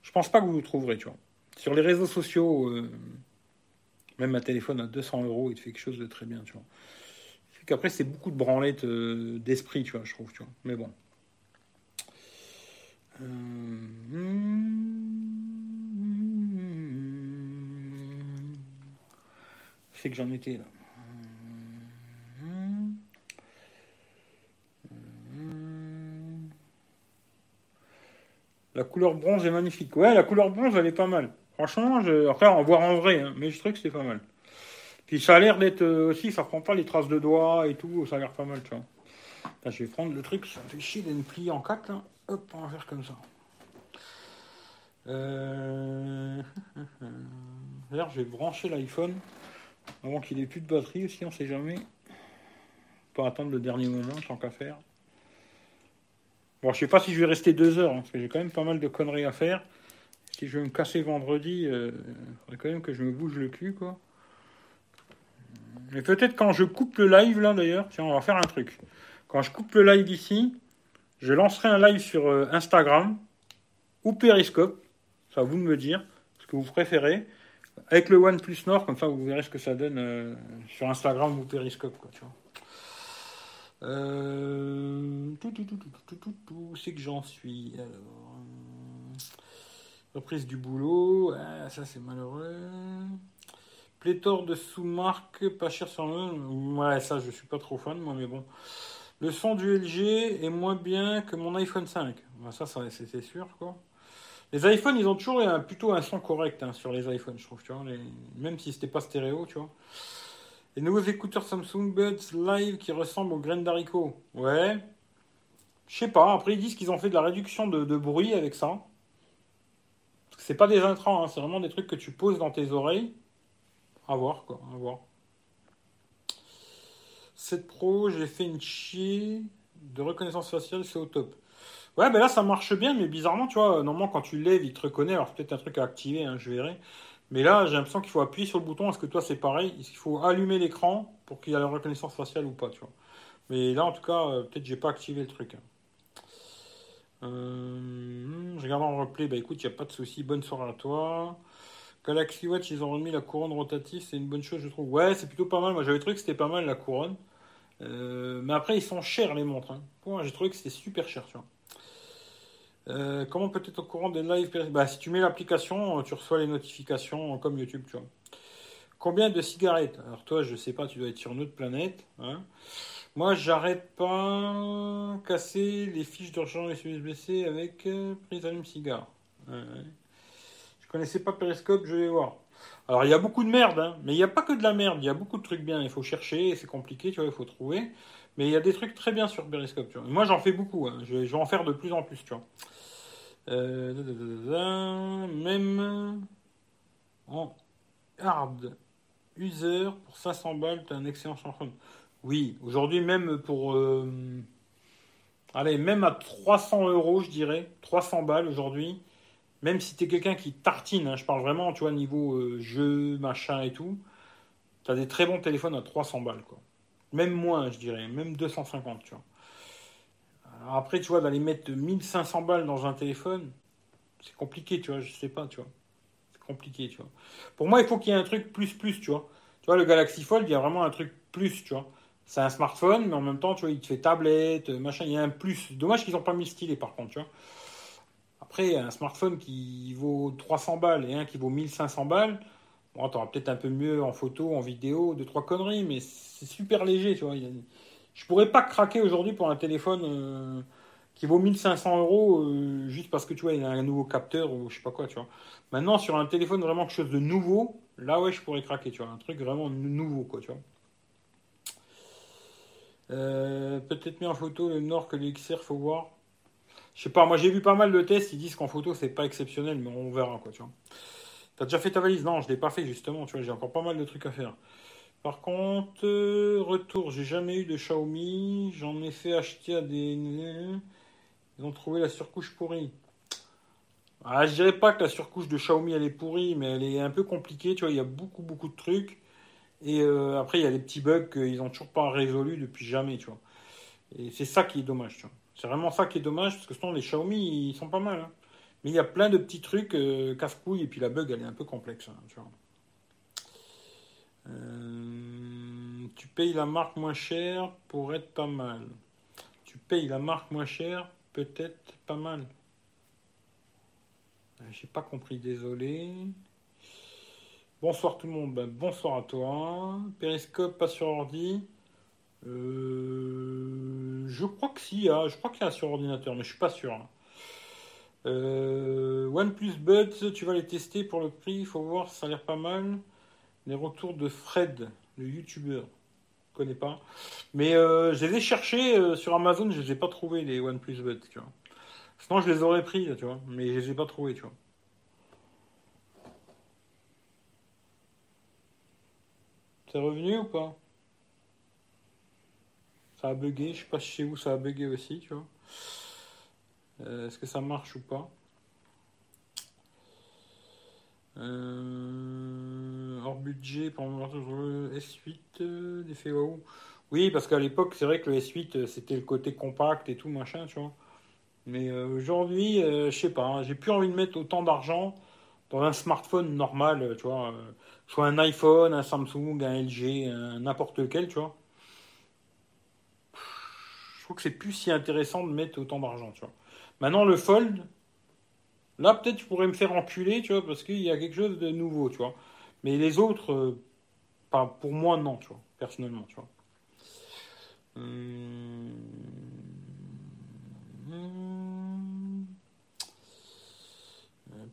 Je pense pas que vous vous trouverez, tu vois. Sur les réseaux sociaux, euh, même un téléphone à deux cents euros, il te fait quelque chose de très bien, tu vois. Fait qu'après, c'est beaucoup de branlettes euh, d'esprit, tu vois, je trouve, tu vois. Mais bon. Euh... C'est que j'en étais là. La couleur bronze est magnifique. Ouais, la couleur bronze, elle est pas mal. Franchement, je... après, on va voir en vrai, hein, mais je trouve que c'est pas mal. Puis ça a l'air d'être aussi, ça prend pas les traces de doigts et tout, ça a l'air pas mal, tu vois. Là, je vais prendre le truc, ça fait chier d'être plié en quatre, là. Hop, on va faire comme ça. Euh... D'ailleurs, je vais brancher l'iPhone. Avant qu'il ait plus de batterie aussi, on sait jamais. Pas attendre le dernier moment, tant qu'à faire. Bon, je sais pas si je vais rester deux heures, hein, parce que j'ai quand même pas mal de conneries à faire. Si je vais me casser vendredi, euh, il faudrait quand même que je me bouge le cul, quoi. Mais peut-être quand je coupe le live, là, d'ailleurs, tiens, on va faire un truc. Quand je coupe le live ici, je lancerai un live sur euh, Instagram ou Periscope. C'est à vous de me dire ce que vous préférez. Avec le OnePlus Nord, comme ça, vous verrez ce que ça donne euh, sur Instagram ou Periscope, quoi, tu vois. Euh... Tout, tout, tout, tout, tout, tout, tout, c'est que j'en suis. Alors... Reprise du boulot, ah, ça c'est malheureux. Pléthore de sous-marques, pas cher sur le... Ouais, ça, je suis pas trop fan, moi, mais bon. Le son du L G est moins bien que mon iPhone cinq. Bah, ça, ça c'était sûr, quoi. Les iPhones, ils ont toujours un, plutôt un son correct hein, sur les iPhones, je trouve, tu vois. Les... Même si c'était pas stéréo, tu vois. Les nouveaux écouteurs Samsung Buds Live qui ressemblent aux graines d'haricots. Ouais. Je sais pas. Après, ils disent qu'ils ont fait de la réduction de, de bruit avec ça. Parce que c'est pas des intrants, hein, c'est vraiment des trucs que tu poses dans tes oreilles. À voir, quoi. À voir. sept Pro, j'ai fait une chier de reconnaissance faciale, c'est au top. Ouais, ben là, ça marche bien, mais bizarrement, tu vois, normalement, quand tu lèves, il te reconnaît. Alors, peut-être un truc à activer, hein, je verrai. Mais là, j'ai l'impression qu'il faut appuyer sur le bouton. Est-ce que toi, c'est pareil? Est-ce qu'il faut allumer l'écran pour qu'il y ait la reconnaissance faciale ou pas, tu vois? Mais là, en tout cas, euh, peut-être que j'ai pas activé le truc. Euh, je regarde en replay. Bah écoute, il n'y a pas de souci. Bonne soirée à toi. Galaxy Watch, ils ont remis la couronne rotative. C'est une bonne chose, je trouve. Ouais, c'est plutôt pas mal. Moi, j'avais trouvé que c'était pas mal, la couronne. Euh, mais après, ils sont chers, les montres. Hein. Ouais, j'ai trouvé que c'était super cher, tu vois. Euh, comment peut être au courant des lives? Bah, si tu mets l'application, tu reçois les notifications comme YouTube, tu vois. Combien de cigarettes? Alors toi, je sais pas, tu dois être sur une autre planète. Hein. Moi, j'arrête pas casser les fiches de recharge U S B-C avec euh, prise allume cigare. Ouais, ouais. Je connaissais pas Periscope, je vais voir. Alors il y a beaucoup de merde, hein, mais il n'y a pas que de la merde. Il y a beaucoup de trucs bien. Il faut chercher, c'est compliqué, tu vois, il faut trouver. Mais il y a des trucs très bien sur Periscope, tu vois. Moi, j'en fais beaucoup. Hein. Je, je vais en faire de plus en plus, tu vois. Euh, même en hard user, pour cinq cents balles, t'as un excellent smartphone. Oui, aujourd'hui, même pour... Euh, allez, même à trois cents euros, je dirais. trois cents balles, aujourd'hui. Même si t'es quelqu'un qui tartine, hein, je parle vraiment, tu vois, niveau euh, jeu, machin et tout. T'as des très bons téléphones à trois cents balles, quoi. Même moins, je dirais. Même deux cent cinquante, tu vois. Alors après, tu vois, d'aller mettre mille cinq cents balles dans un téléphone, c'est compliqué, tu vois. Je sais pas, tu vois. C'est compliqué, tu vois. Pour moi, il faut qu'il y ait un truc plus, plus, tu vois. Tu vois, le Galaxy Fold, il y a vraiment un truc plus, tu vois. C'est un smartphone, mais en même temps, tu vois, il te fait tablette, machin. Il y a un plus. Dommage qu'ils n'ont pas mis le stylet, par contre, tu vois. Après, un smartphone qui vaut trois cents balles et un qui vaut mille cinq cents balles, bon, t'auras peut-être un peu mieux en photo, en vidéo, deux, trois conneries, mais c'est super léger, tu vois. Je pourrais pas craquer aujourd'hui pour un téléphone euh, qui vaut mille cinq cents euros euh, juste parce que, tu vois, il a un nouveau capteur ou je sais pas quoi, tu vois. Maintenant, sur un téléphone, vraiment quelque chose de nouveau, là, ouais, je pourrais craquer, tu vois. Un truc vraiment nouveau, quoi, tu vois. Euh, peut-être mieux en photo le Nord que le X R, faut voir. Je sais pas, moi j'ai vu pas mal de tests, ils disent qu'en photo c'est pas exceptionnel, mais on verra quoi, tu vois. T'as déjà fait ta valise? Non, je l'ai pas fait justement, tu vois, j'ai encore pas mal de trucs à faire. Par contre, euh, retour, j'ai jamais eu de Xiaomi, j'en ai fait acheter à des... Ils ont trouvé la surcouche pourrie. Ah, je dirais pas que la surcouche de Xiaomi elle est pourrie, mais elle est un peu compliquée, tu vois, il y a beaucoup beaucoup de trucs. Et euh, après, il y a des petits bugs qu'ils n'ont toujours pas résolus depuis jamais, tu vois. Et c'est ça qui est dommage, tu vois. C'est vraiment ça qui est dommage, parce que sinon, les Xiaomi, ils sont pas mal. Hein. Mais il y a plein de petits trucs euh, casse-couilles, et puis la bug, elle est un peu complexe, hein, tu vois. Euh, tu payes la marque moins chère pour être pas mal. Tu payes la marque moins chère, peut-être pas mal. J'ai pas compris, désolé. Bonsoir tout le monde, ben, bonsoir à toi. Periscope, pas sur ordi. Euh, je crois que si, hein. Je crois qu'il y a sur ordinateur, mais je suis pas sûr. Hein. Euh, OnePlus Buds, tu vas les tester pour le prix, il faut voir, ça a l'air pas mal. Les retours de Fred, le youtubeur, je connais pas. Mais euh, je les ai cherchés euh, sur Amazon, je les ai pas trouvés, les OnePlus Buds, tu vois. Sinon, je les aurais pris, là, tu vois, mais je les ai pas trouvés, tu vois. C'est revenu ou pas? Ça a bugué, je sais pas chez vous ça a bugué aussi, tu vois. Euh, est-ce que ça marche ou pas? Euh, hors budget, pour le S huit, euh, des faits waouh. Oui, parce qu'à l'époque, c'est vrai que le S huit, c'était le côté compact et tout, machin, tu vois. Mais euh, aujourd'hui, euh, je sais pas, hein, j'ai plus envie de mettre autant d'argent dans un smartphone normal, tu vois. Euh, soit un iPhone, un Samsung, un L G, un n'importe lequel, tu vois. Je trouve que c'est plus si intéressant de mettre autant d'argent, tu vois. Maintenant, le Fold, là, peut-être je pourrais me faire enculer, tu vois, parce qu'il y a quelque chose de nouveau, tu vois. Mais les autres, euh, pas pour moi, non, tu vois, personnellement, tu vois. Hum... Hum...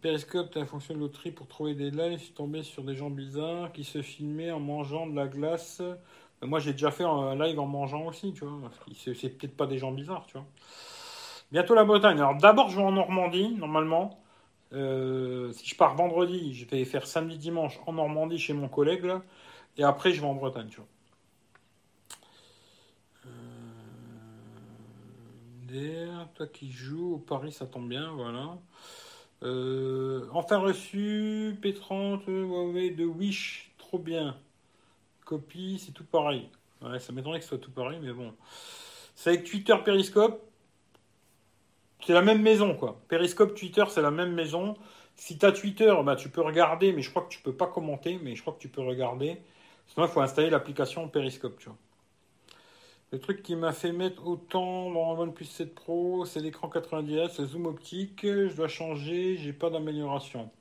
Periscope, t'as la fonction de loterie pour trouver des lives. Je suis tombé sur des gens bizarres qui se filmaient en mangeant de la glace. Ben moi, j'ai déjà fait un live en mangeant aussi, tu vois. C'est, c'est peut-être pas des gens bizarres, tu vois. Bientôt la Bretagne. Alors, d'abord, je vais en Normandie, normalement. Euh, si je pars vendredi, je vais faire samedi, dimanche en Normandie chez mon collègue, là. Et après, je vais en Bretagne, tu vois. Euh, toi qui joues au Paris, ça tombe bien, voilà. Euh, enfin reçu P trente Huawei de Wish, trop bien. Copie, c'est tout pareil. Ouais, ça m'étonnerait que ce soit tout pareil, mais bon. C'est avec Twitter, Periscope. C'est la même maison, quoi. Periscope, Twitter, c'est la même maison. Si t'as Twitter, bah tu peux regarder, mais je crois que tu peux pas commenter, mais je crois que tu peux regarder. Sinon, il faut installer l'application Periscope, tu vois. Le truc qui m'a fait mettre autant dans le OnePlus sept Pro, c'est l'écran quatre-vingt-dix hertz, le zoom optique. Je dois changer, j'ai pas d'amélioration.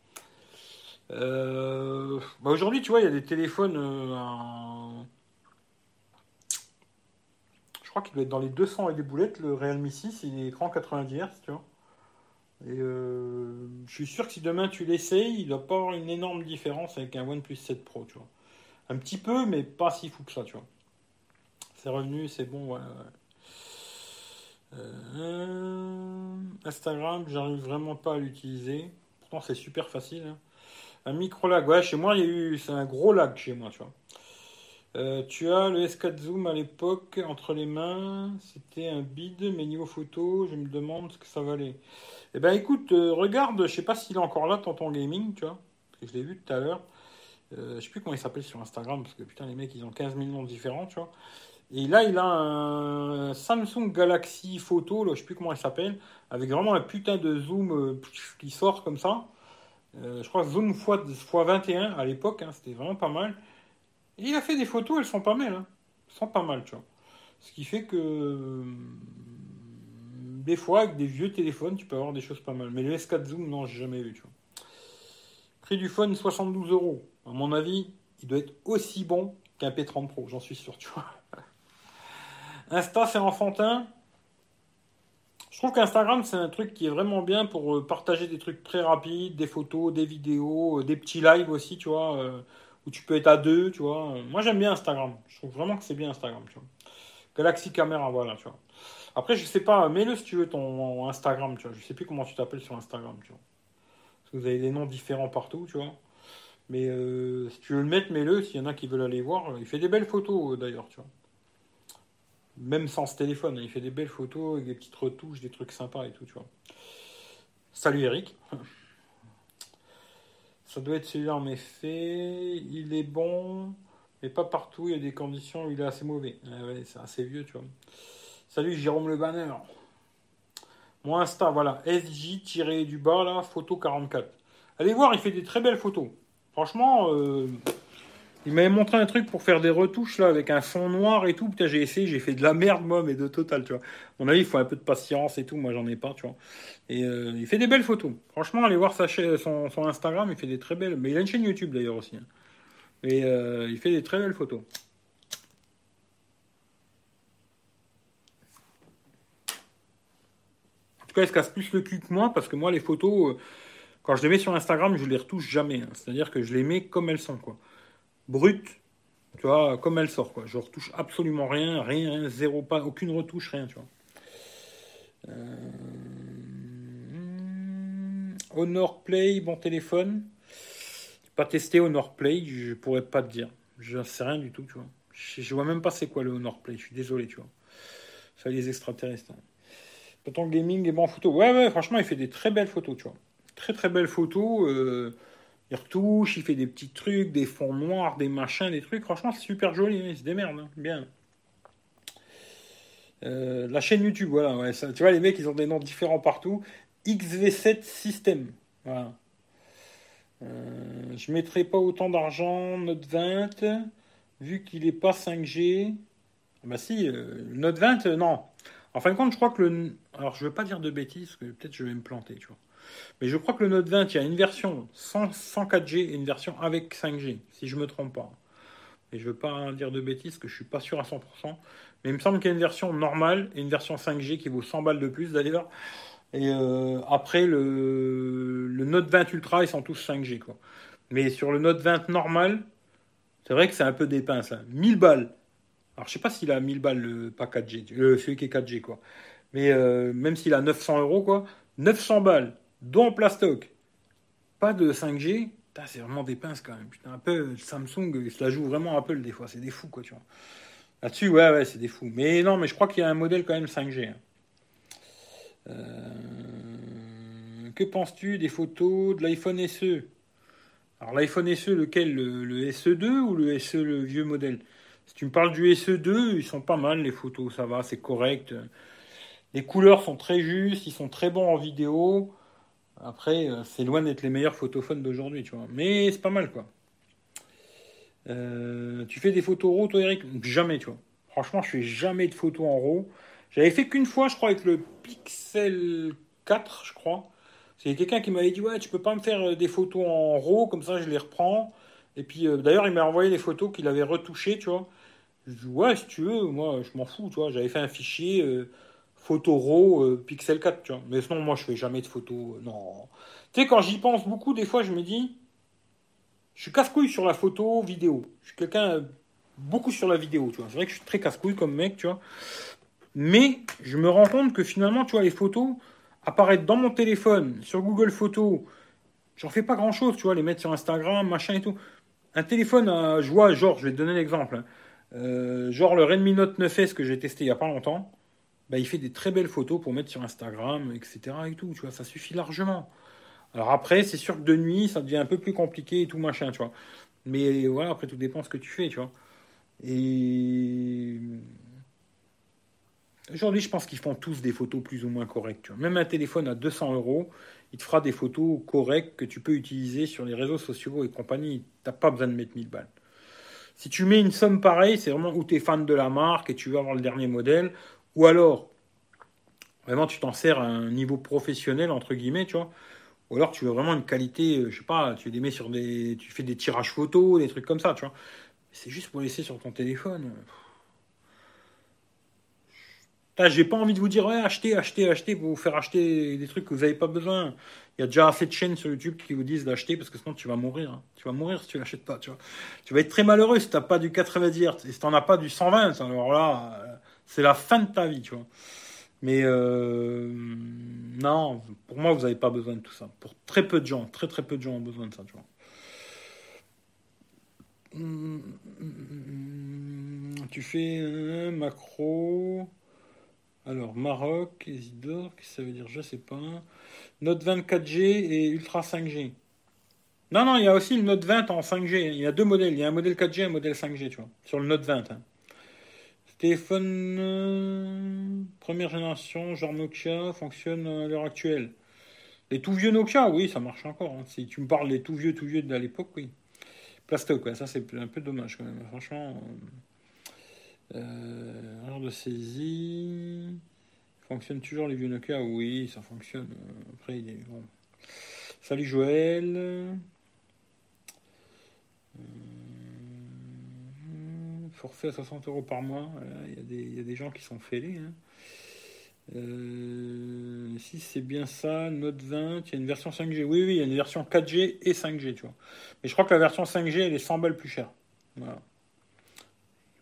Euh, bah aujourd'hui, tu vois, il y a des téléphones. Euh, un... Je crois qu'il doit être dans les deux cents et des boulettes. Le Realme six, il est écran quatre-vingt-dix hertz, tu vois. Et euh, je suis sûr que si demain tu l'essayes, il doit pas avoir une énorme différence avec un OnePlus sept Pro, tu vois. Un petit peu, mais pas si fou que ça, tu vois. C'est revenu, c'est bon, ouais. ouais. Euh, Instagram, j'arrive vraiment pas à l'utiliser. Pourtant, c'est super facile. Hein. Un micro-lag, ouais, chez moi, il y a eu... C'est un gros lag chez moi, tu vois. Euh, tu as le S quatre Zoom à l'époque, entre les mains. C'était un bide, mais niveau photo, je me demande ce que ça valait. Eh ben, écoute, euh, regarde, je sais pas s'il est encore là, Tonton Gaming, tu vois. Parce que je l'ai vu tout à l'heure. Euh, je sais plus comment il s'appelle sur Instagram, parce que putain, les mecs, ils ont quinze mille noms différents, tu vois. Et là, il a un Samsung Galaxy Photo, là, je sais plus comment elle s'appelle, avec vraiment un putain de zoom qui sort comme ça. Euh, je crois zoom fois vingt et un à l'époque, hein, c'était vraiment pas mal. Et il a fait des photos, elles sont pas mal. Hein. Elles sont pas mal, tu vois. Ce qui fait que des fois, avec des vieux téléphones, tu peux avoir des choses pas mal. Mais le S quatre Zoom, non, j'ai jamais vu, tu vois. Prix du phone, soixante-douze euros. À mon avis, il doit être aussi bon qu'un P trente Pro, j'en suis sûr, tu vois. Insta, c'est enfantin. Je trouve qu'Instagram, c'est un truc qui est vraiment bien pour partager des trucs très rapides, des photos, des vidéos, des petits lives aussi, tu vois, où tu peux être à deux, tu vois. Moi, j'aime bien Instagram. Je trouve vraiment que c'est bien Instagram, tu vois. Galaxy Camera, voilà, tu vois. Après, je sais pas, mets-le si tu veux ton Instagram, tu vois. Je sais plus comment tu t'appelles sur Instagram, tu vois. Parce que vous avez des noms différents partout, tu vois. Mais euh, si tu veux le mettre, mets-le. S'il y en a qui veulent aller voir, il fait des belles photos, d'ailleurs, tu vois. Même sans ce téléphone, il fait des belles photos, avec des petites retouches, des trucs sympas et tout, tu vois. Salut Eric. Ça doit être celui-là en effet. Il est bon, mais pas partout. Il y a des conditions où il est assez mauvais. Ah ouais, c'est assez vieux, tu vois. Salut Jérôme Le Banner. Mon Insta, voilà. S J-du-bas, là, photo quarante-quatre. Allez voir, il fait des très belles photos. Franchement... Euh... Il m'avait montré un truc pour faire des retouches là avec un fond noir et tout. Putain, j'ai essayé, j'ai fait de la merde moi, mais de total, tu vois. À mon avis, il faut un peu de patience et tout. Moi, j'en ai pas, tu vois. Et euh, il fait des belles photos. Franchement, allez voir sa chaîne, son, son Instagram, il fait des très belles. Mais il a une chaîne YouTube d'ailleurs aussi. Hein. Et euh, il fait des très belles photos. En tout cas, il se casse plus le cul que moi parce que moi, les photos, quand je les mets sur Instagram, je les retouche jamais. Hein. C'est-à-dire que je les mets comme elles sont, quoi. Brut, tu vois, comme elle sort, quoi. Je retouche absolument rien, rien, rien, zéro, pas, aucune retouche, rien, tu vois. Euh... Honor Play, bon téléphone. J'ai pas testé Honor Play, je pourrais pas te dire. Je sais rien du tout, tu vois. Je, je vois même pas c'est quoi le Honor Play, je suis désolé, tu vois. Ça, les extraterrestres. Hein. Pourtant, gaming et bon photo. Ouais, ouais, franchement, il fait des très belles photos, tu vois. Très, très belles photos. Euh... Il retouche, il fait des petits trucs, des fonds noirs, des machins, des trucs. Franchement, c'est super joli, il se démerde, hein. Bien. Euh, la chaîne YouTube, voilà. Ouais, ça, tu vois, les mecs, ils ont des noms différents partout. X V sept System, voilà. Euh, je ne mettrai pas autant d'argent, Note vingt, vu qu'il n'est pas cinq G. Ah bah si, euh, Note vingt, euh, non. En fin de compte, je crois que le... Alors, je ne veux pas dire de bêtises, parce que peut-être je vais me planter, tu vois. Mais je crois que le Note vingt, il y a une version sans, sans quatre G et une version avec cinq G, si je ne me trompe pas. Et je ne veux pas dire de bêtises, parce que je ne suis pas sûr à cent pour cent. Mais il me semble qu'il y a une version normale et une version cinq G qui vaut cent balles de plus, d'ailleurs. Et euh, après, le, le Note vingt Ultra, ils sont tous cinq G, quoi. Mais sur le Note vingt normal, c'est vrai que c'est un peu des pinces, hein. mille balles. Alors, je ne sais pas s'il a mille balles, le, pas quatre G, le, celui qui est quatre G, quoi. Mais euh, même s'il a neuf cents euros, quoi, neuf cents balles. Dont plastoc, pas de cinq G, putain, c'est vraiment des pinces quand même. Putain, Apple, Samsung, ils se la jouent vraiment Apple des fois, c'est des fous quoi, tu vois. Là-dessus, ouais, ouais, c'est des fous. Mais non, mais je crois qu'il y a un modèle quand même cinq G. Hein. Euh... Que penses-tu des photos de l'iPhone S E? Alors l'iPhone S E, lequel, le, le S E deux ou le S E, le vieux modèle? Si tu me parles du S E deux, ils sont pas mal les photos, ça va, c'est correct. Les couleurs sont très justes, ils sont très bons en vidéo. Après, c'est loin d'être les meilleurs photophones d'aujourd'hui, tu vois. Mais c'est pas mal, quoi. Euh, tu fais des photos RAW, toi, Eric? Jamais, tu vois. Franchement, je fais jamais de photos en RAW. J'avais fait qu'une fois, je crois, avec le Pixel quatre, je crois. C'est quelqu'un qui m'avait dit, ouais, tu peux pas me faire des photos en RAW, comme ça, je les reprends. Et puis, euh, d'ailleurs, il m'a envoyé des photos qu'il avait retouchées, tu vois. Je dis, ouais, si tu veux, moi, je m'en fous, tu vois. J'avais fait un fichier... Euh, photo RAW, euh, Pixel quatre, tu vois. Mais sinon, moi, je fais jamais de photos. Euh, non. Tu sais, quand j'y pense beaucoup, des fois, je me dis... Je suis casse-couille sur la photo, vidéo. Je suis quelqu'un euh, beaucoup sur la vidéo, tu vois. C'est vrai que je suis très casse-couille comme mec, tu vois. Mais je me rends compte que finalement, tu vois, les photos apparaissent dans mon téléphone, sur Google Photos. J'en fais pas grand-chose, tu vois, les mettre sur Instagram, machin et tout. Un téléphone, euh, je vois, genre, je vais te donner l'exemple. Hein. Euh, genre, le Redmi Note neuf S que j'ai testé il y a pas longtemps... Bah, il fait des très belles photos pour mettre sur Instagram, et cetera et tout, tu vois, ça suffit largement. Alors après, c'est sûr que de nuit, ça devient un peu plus compliqué et tout machin, tu vois. Mais voilà, après, tout dépend de ce que tu fais, tu vois. Et aujourd'hui, je pense qu'ils font tous des photos plus ou moins correctes, tu vois. Même un téléphone à deux cents euros, il te fera des photos correctes que tu peux utiliser sur les réseaux sociaux et compagnie. T'as pas besoin de mettre mille balles. Si tu mets une somme pareille, c'est vraiment où tu es fan de la marque et tu veux avoir le dernier modèle. Ou alors, Vraiment, tu t'en sers à un niveau professionnel, entre guillemets, tu vois. Ou alors, tu veux vraiment une qualité, je sais pas, tu les mets sur des... Tu fais des tirages photos, des trucs comme ça, tu vois. C'est juste pour laisser sur ton téléphone. Là, j'ai pas envie de vous dire, ouais, achetez, achetez, achetez, pour vous faire acheter des trucs que vous n'avez pas besoin. Il y a déjà assez de chaînes sur YouTube qui vous disent d'acheter, parce que sinon, tu vas mourir. Hein. Tu vas mourir si tu l'achètes pas, tu vois. Tu vas être très malheureux si t'as pas du quatre-vingt-dix hertz, et si t'en as pas du cent vingt. Alors là, c'est la fin de ta vie, tu vois. Mais euh, non, pour moi, vous n'avez pas besoin de tout ça. Pour très peu de gens, très très peu de gens ont besoin de ça, tu vois. Tu fais un macro. Alors, Maroc, Isidore, qu'est-ce que ça veut dire? Je ne sais pas. Note vingt-quatre G et Ultra cinq G. Non, non, il y a aussi le Note vingt en cinq G. Il y a deux modèles. Il y a un modèle quatre G et un modèle cinq G, tu vois. Sur le Note vingt, hein. Téléphone euh, première génération, genre Nokia, fonctionne à l'heure actuelle. Les tout vieux Nokia, oui, ça marche encore. Hein. Si tu me parles des tout vieux, tout vieux de l'époque, oui. Plastoc, ouais, ça c'est un peu dommage quand même. Franchement, euh, erreur de saisie. Fonctionne toujours les vieux Nokia, oui, ça fonctionne. Après, il est bon. Salut Joël. Euh, Forfait à soixante euros par mois, il y a des, il y a des gens qui sont fêlés. Hein. Euh, si c'est bien ça, Note vingt, il y a une version cinq G. Oui, oui, il y a une version quatre G et cinq G, tu vois. Mais je crois que la version cinq G, elle est cent balles plus chère. Voilà.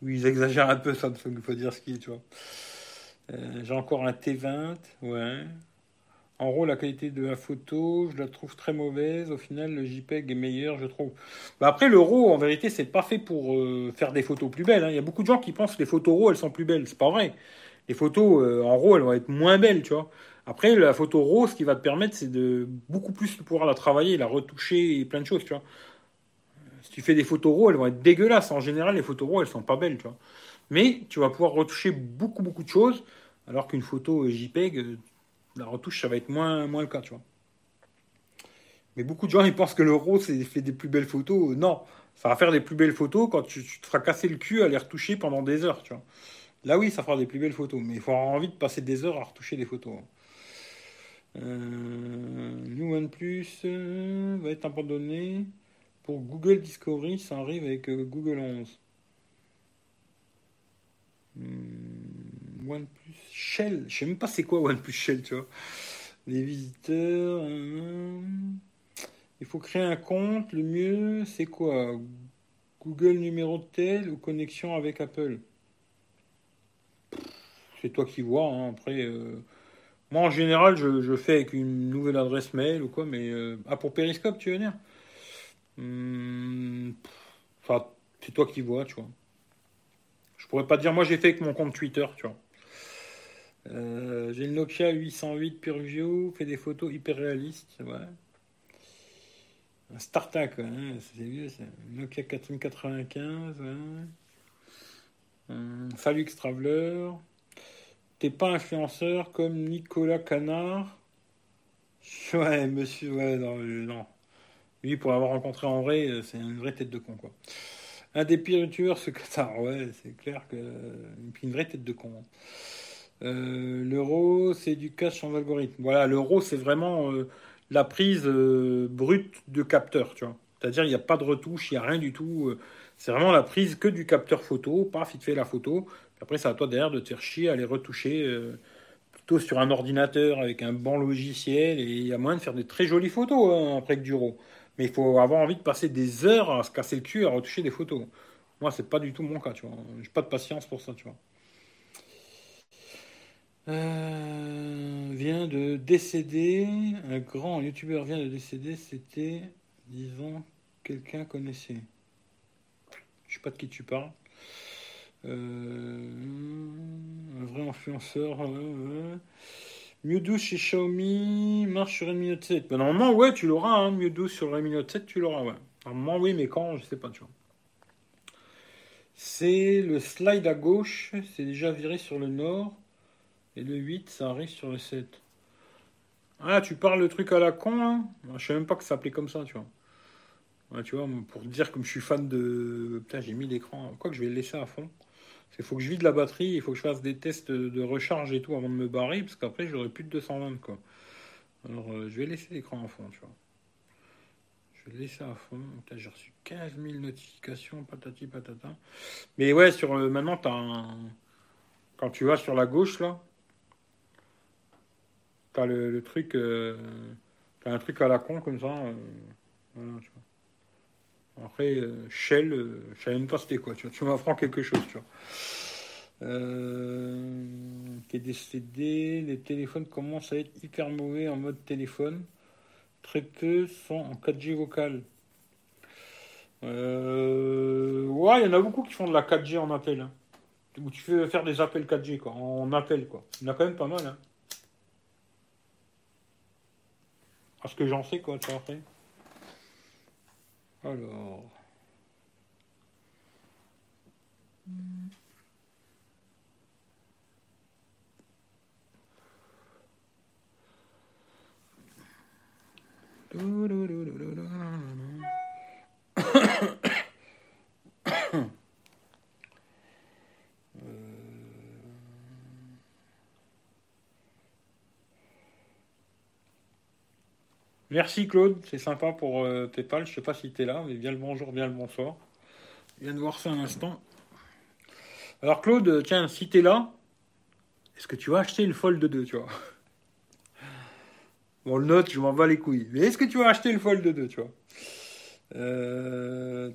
Oui, ils exagèrent un peu ça, il faut dire ce qu'il est, tu vois. Euh, j'ai encore un T vingt, ouais. En gros, la qualité de la photo, je la trouve très mauvaise. Au final, le JPEG est meilleur, je trouve. Bah après, le RAW, en vérité, c'est pas fait pour euh, faire des photos plus belles. Hein. Il y a beaucoup de gens qui pensent que les photos RAW, elles sont plus belles. C'est pas vrai. Les photos euh, en RAW, elles vont être moins belles, tu vois. Après, la photo RAW, ce qui va te permettre, c'est de beaucoup plus pouvoir la travailler, la retoucher et plein de choses, tu vois. Si tu fais des photos RAW, elles vont être dégueulasses. En général, les photos RAW, elles sont pas belles, tu vois. Mais tu vas pouvoir retoucher beaucoup, beaucoup de choses, alors qu'une photo JPEG... La retouche, ça va être moins, moins le cas, tu vois. Mais beaucoup de gens, ils pensent que le RAW, c'est fait des plus belles photos. Non, ça va faire des plus belles photos quand tu, tu te feras casser le cul à les retoucher pendant des heures, tu vois. Là, oui, ça fera des plus belles photos, mais il faut avoir envie de passer des heures à retoucher des photos. Euh, New OnePlus euh, va être abandonné pour Google Discovery. Ça arrive avec euh, Google onze. Hmm, OnePlus. Shell, je sais même pas c'est quoi OnePlus Shell, tu vois. Les visiteurs, euh, il faut créer un compte. Le mieux, c'est quoi? Google numéro de tel ou connexion avec Apple? C'est toi qui vois. Hein. Après, euh, moi en général, je, je fais avec une nouvelle adresse mail ou quoi. Mais euh, ah, pour Periscope, tu veux dire? Hum, enfin, c'est toi qui vois, tu vois. Je pourrais pas dire. Moi, j'ai fait avec mon compte Twitter, tu vois. Euh, j'ai le Nokia huit cent huit PureView, fait des photos hyper réalistes, ouais. Un StarTAC, ouais, hein, c'est vieux, c'est Nokia quatre mille quatre-vingt-quinze, ouais. Hum, salut Extraveler. T'es pas influenceur comme Nicolas Canard. Ouais, monsieur, ouais, non, non. Lui, pour l'avoir rencontré en vrai, c'est une vraie tête de con, quoi. Un des pires youtubeurs, ce Canard, ouais, c'est clair que... Une vraie tête de con, hein. Euh, le RAW, c'est du cache sans algorithme. Voilà, le RAW, c'est vraiment euh, la prise euh, brute de capteur, tu vois. C'est-à-dire, il n'y a pas de retouche, il n'y a rien du tout. Euh, c'est vraiment la prise que du capteur photo. Paf, il te fait la photo. Après, c'est à toi derrière de te faire chier, aller retoucher euh, plutôt sur un ordinateur avec un bon logiciel. Et il y a moyen de faire des très jolies photos hein, après que du RAW. Mais il faut avoir envie de passer des heures à se casser le cul à retoucher des photos. Moi, c'est pas du tout mon cas, tu vois. J'ai pas de patience pour ça, tu vois. Euh, vient de décéder, un grand youtubeur vient de décéder, c'était, disons, quelqu'un connaissait. Je sais pas de qui tu parles. Euh, un vrai influenceur. Euh, euh. Miu douze chez Xiaomi marche sur Redmi Note sept. Ben, normalement, ouais, tu l'auras, hein, Miu douze sur Redmi Note sept, tu l'auras, ouais. Normalement, oui, mais quand, je sais pas, tu vois. C'est le slide à gauche, c'est déjà viré sur le nord. Et le huit, ça arrive sur le sept. Ah, tu parles le truc à la con, hein ? Je sais même pas que ça s'appelait comme ça, tu vois. Ouais, tu vois, pour dire comme je suis fan de... Putain, j'ai mis l'écran. Quoi que je vais le laisser à fond. Il faut que je vide la batterie, il faut que je fasse des tests de recharge et tout avant de me barrer, parce qu'après j'aurai plus de deux cent vingt quoi. Alors euh, je vais laisser l'écran à fond, tu vois. Je vais laisser à fond. J'ai reçu quinze mille notifications, patati patata. Mais ouais, sur euh, maintenant, t'as un... quand tu vas sur la gauche là, t'as le, le truc, euh... t'as un truc à la con comme ça. Euh... Voilà, tu vois. Après, euh, Shell, euh, je savais même pas c'était quoi, tu vois, tu m'apprends quelque chose, tu vois. Euh, qui est décédé, les téléphones commencent à être hyper mauvais en mode téléphone. Très peu sont en quatre G vocal. Euh, ouais, il y en a beaucoup qui font de la quatre G en appel. Hein. Où tu veux faire des appels quatre G, quoi, en appel, quoi. Il y en a quand même pas mal, hein. Parce que j'en sais, quoi, tu vois, après. Alors, merci Claude, c'est sympa pour euh, Paypal. Je sais pas si tu es là, mais bien le bonjour, bien le bonsoir. Je viens de voir ça un instant. Alors Claude, tiens, si tu es là, est-ce que tu vas acheter une Fold deux, tu vois? Bon, le note, je m'en bats les couilles. Mais est-ce que tu vas acheter une Fold deux, tu vois? euh...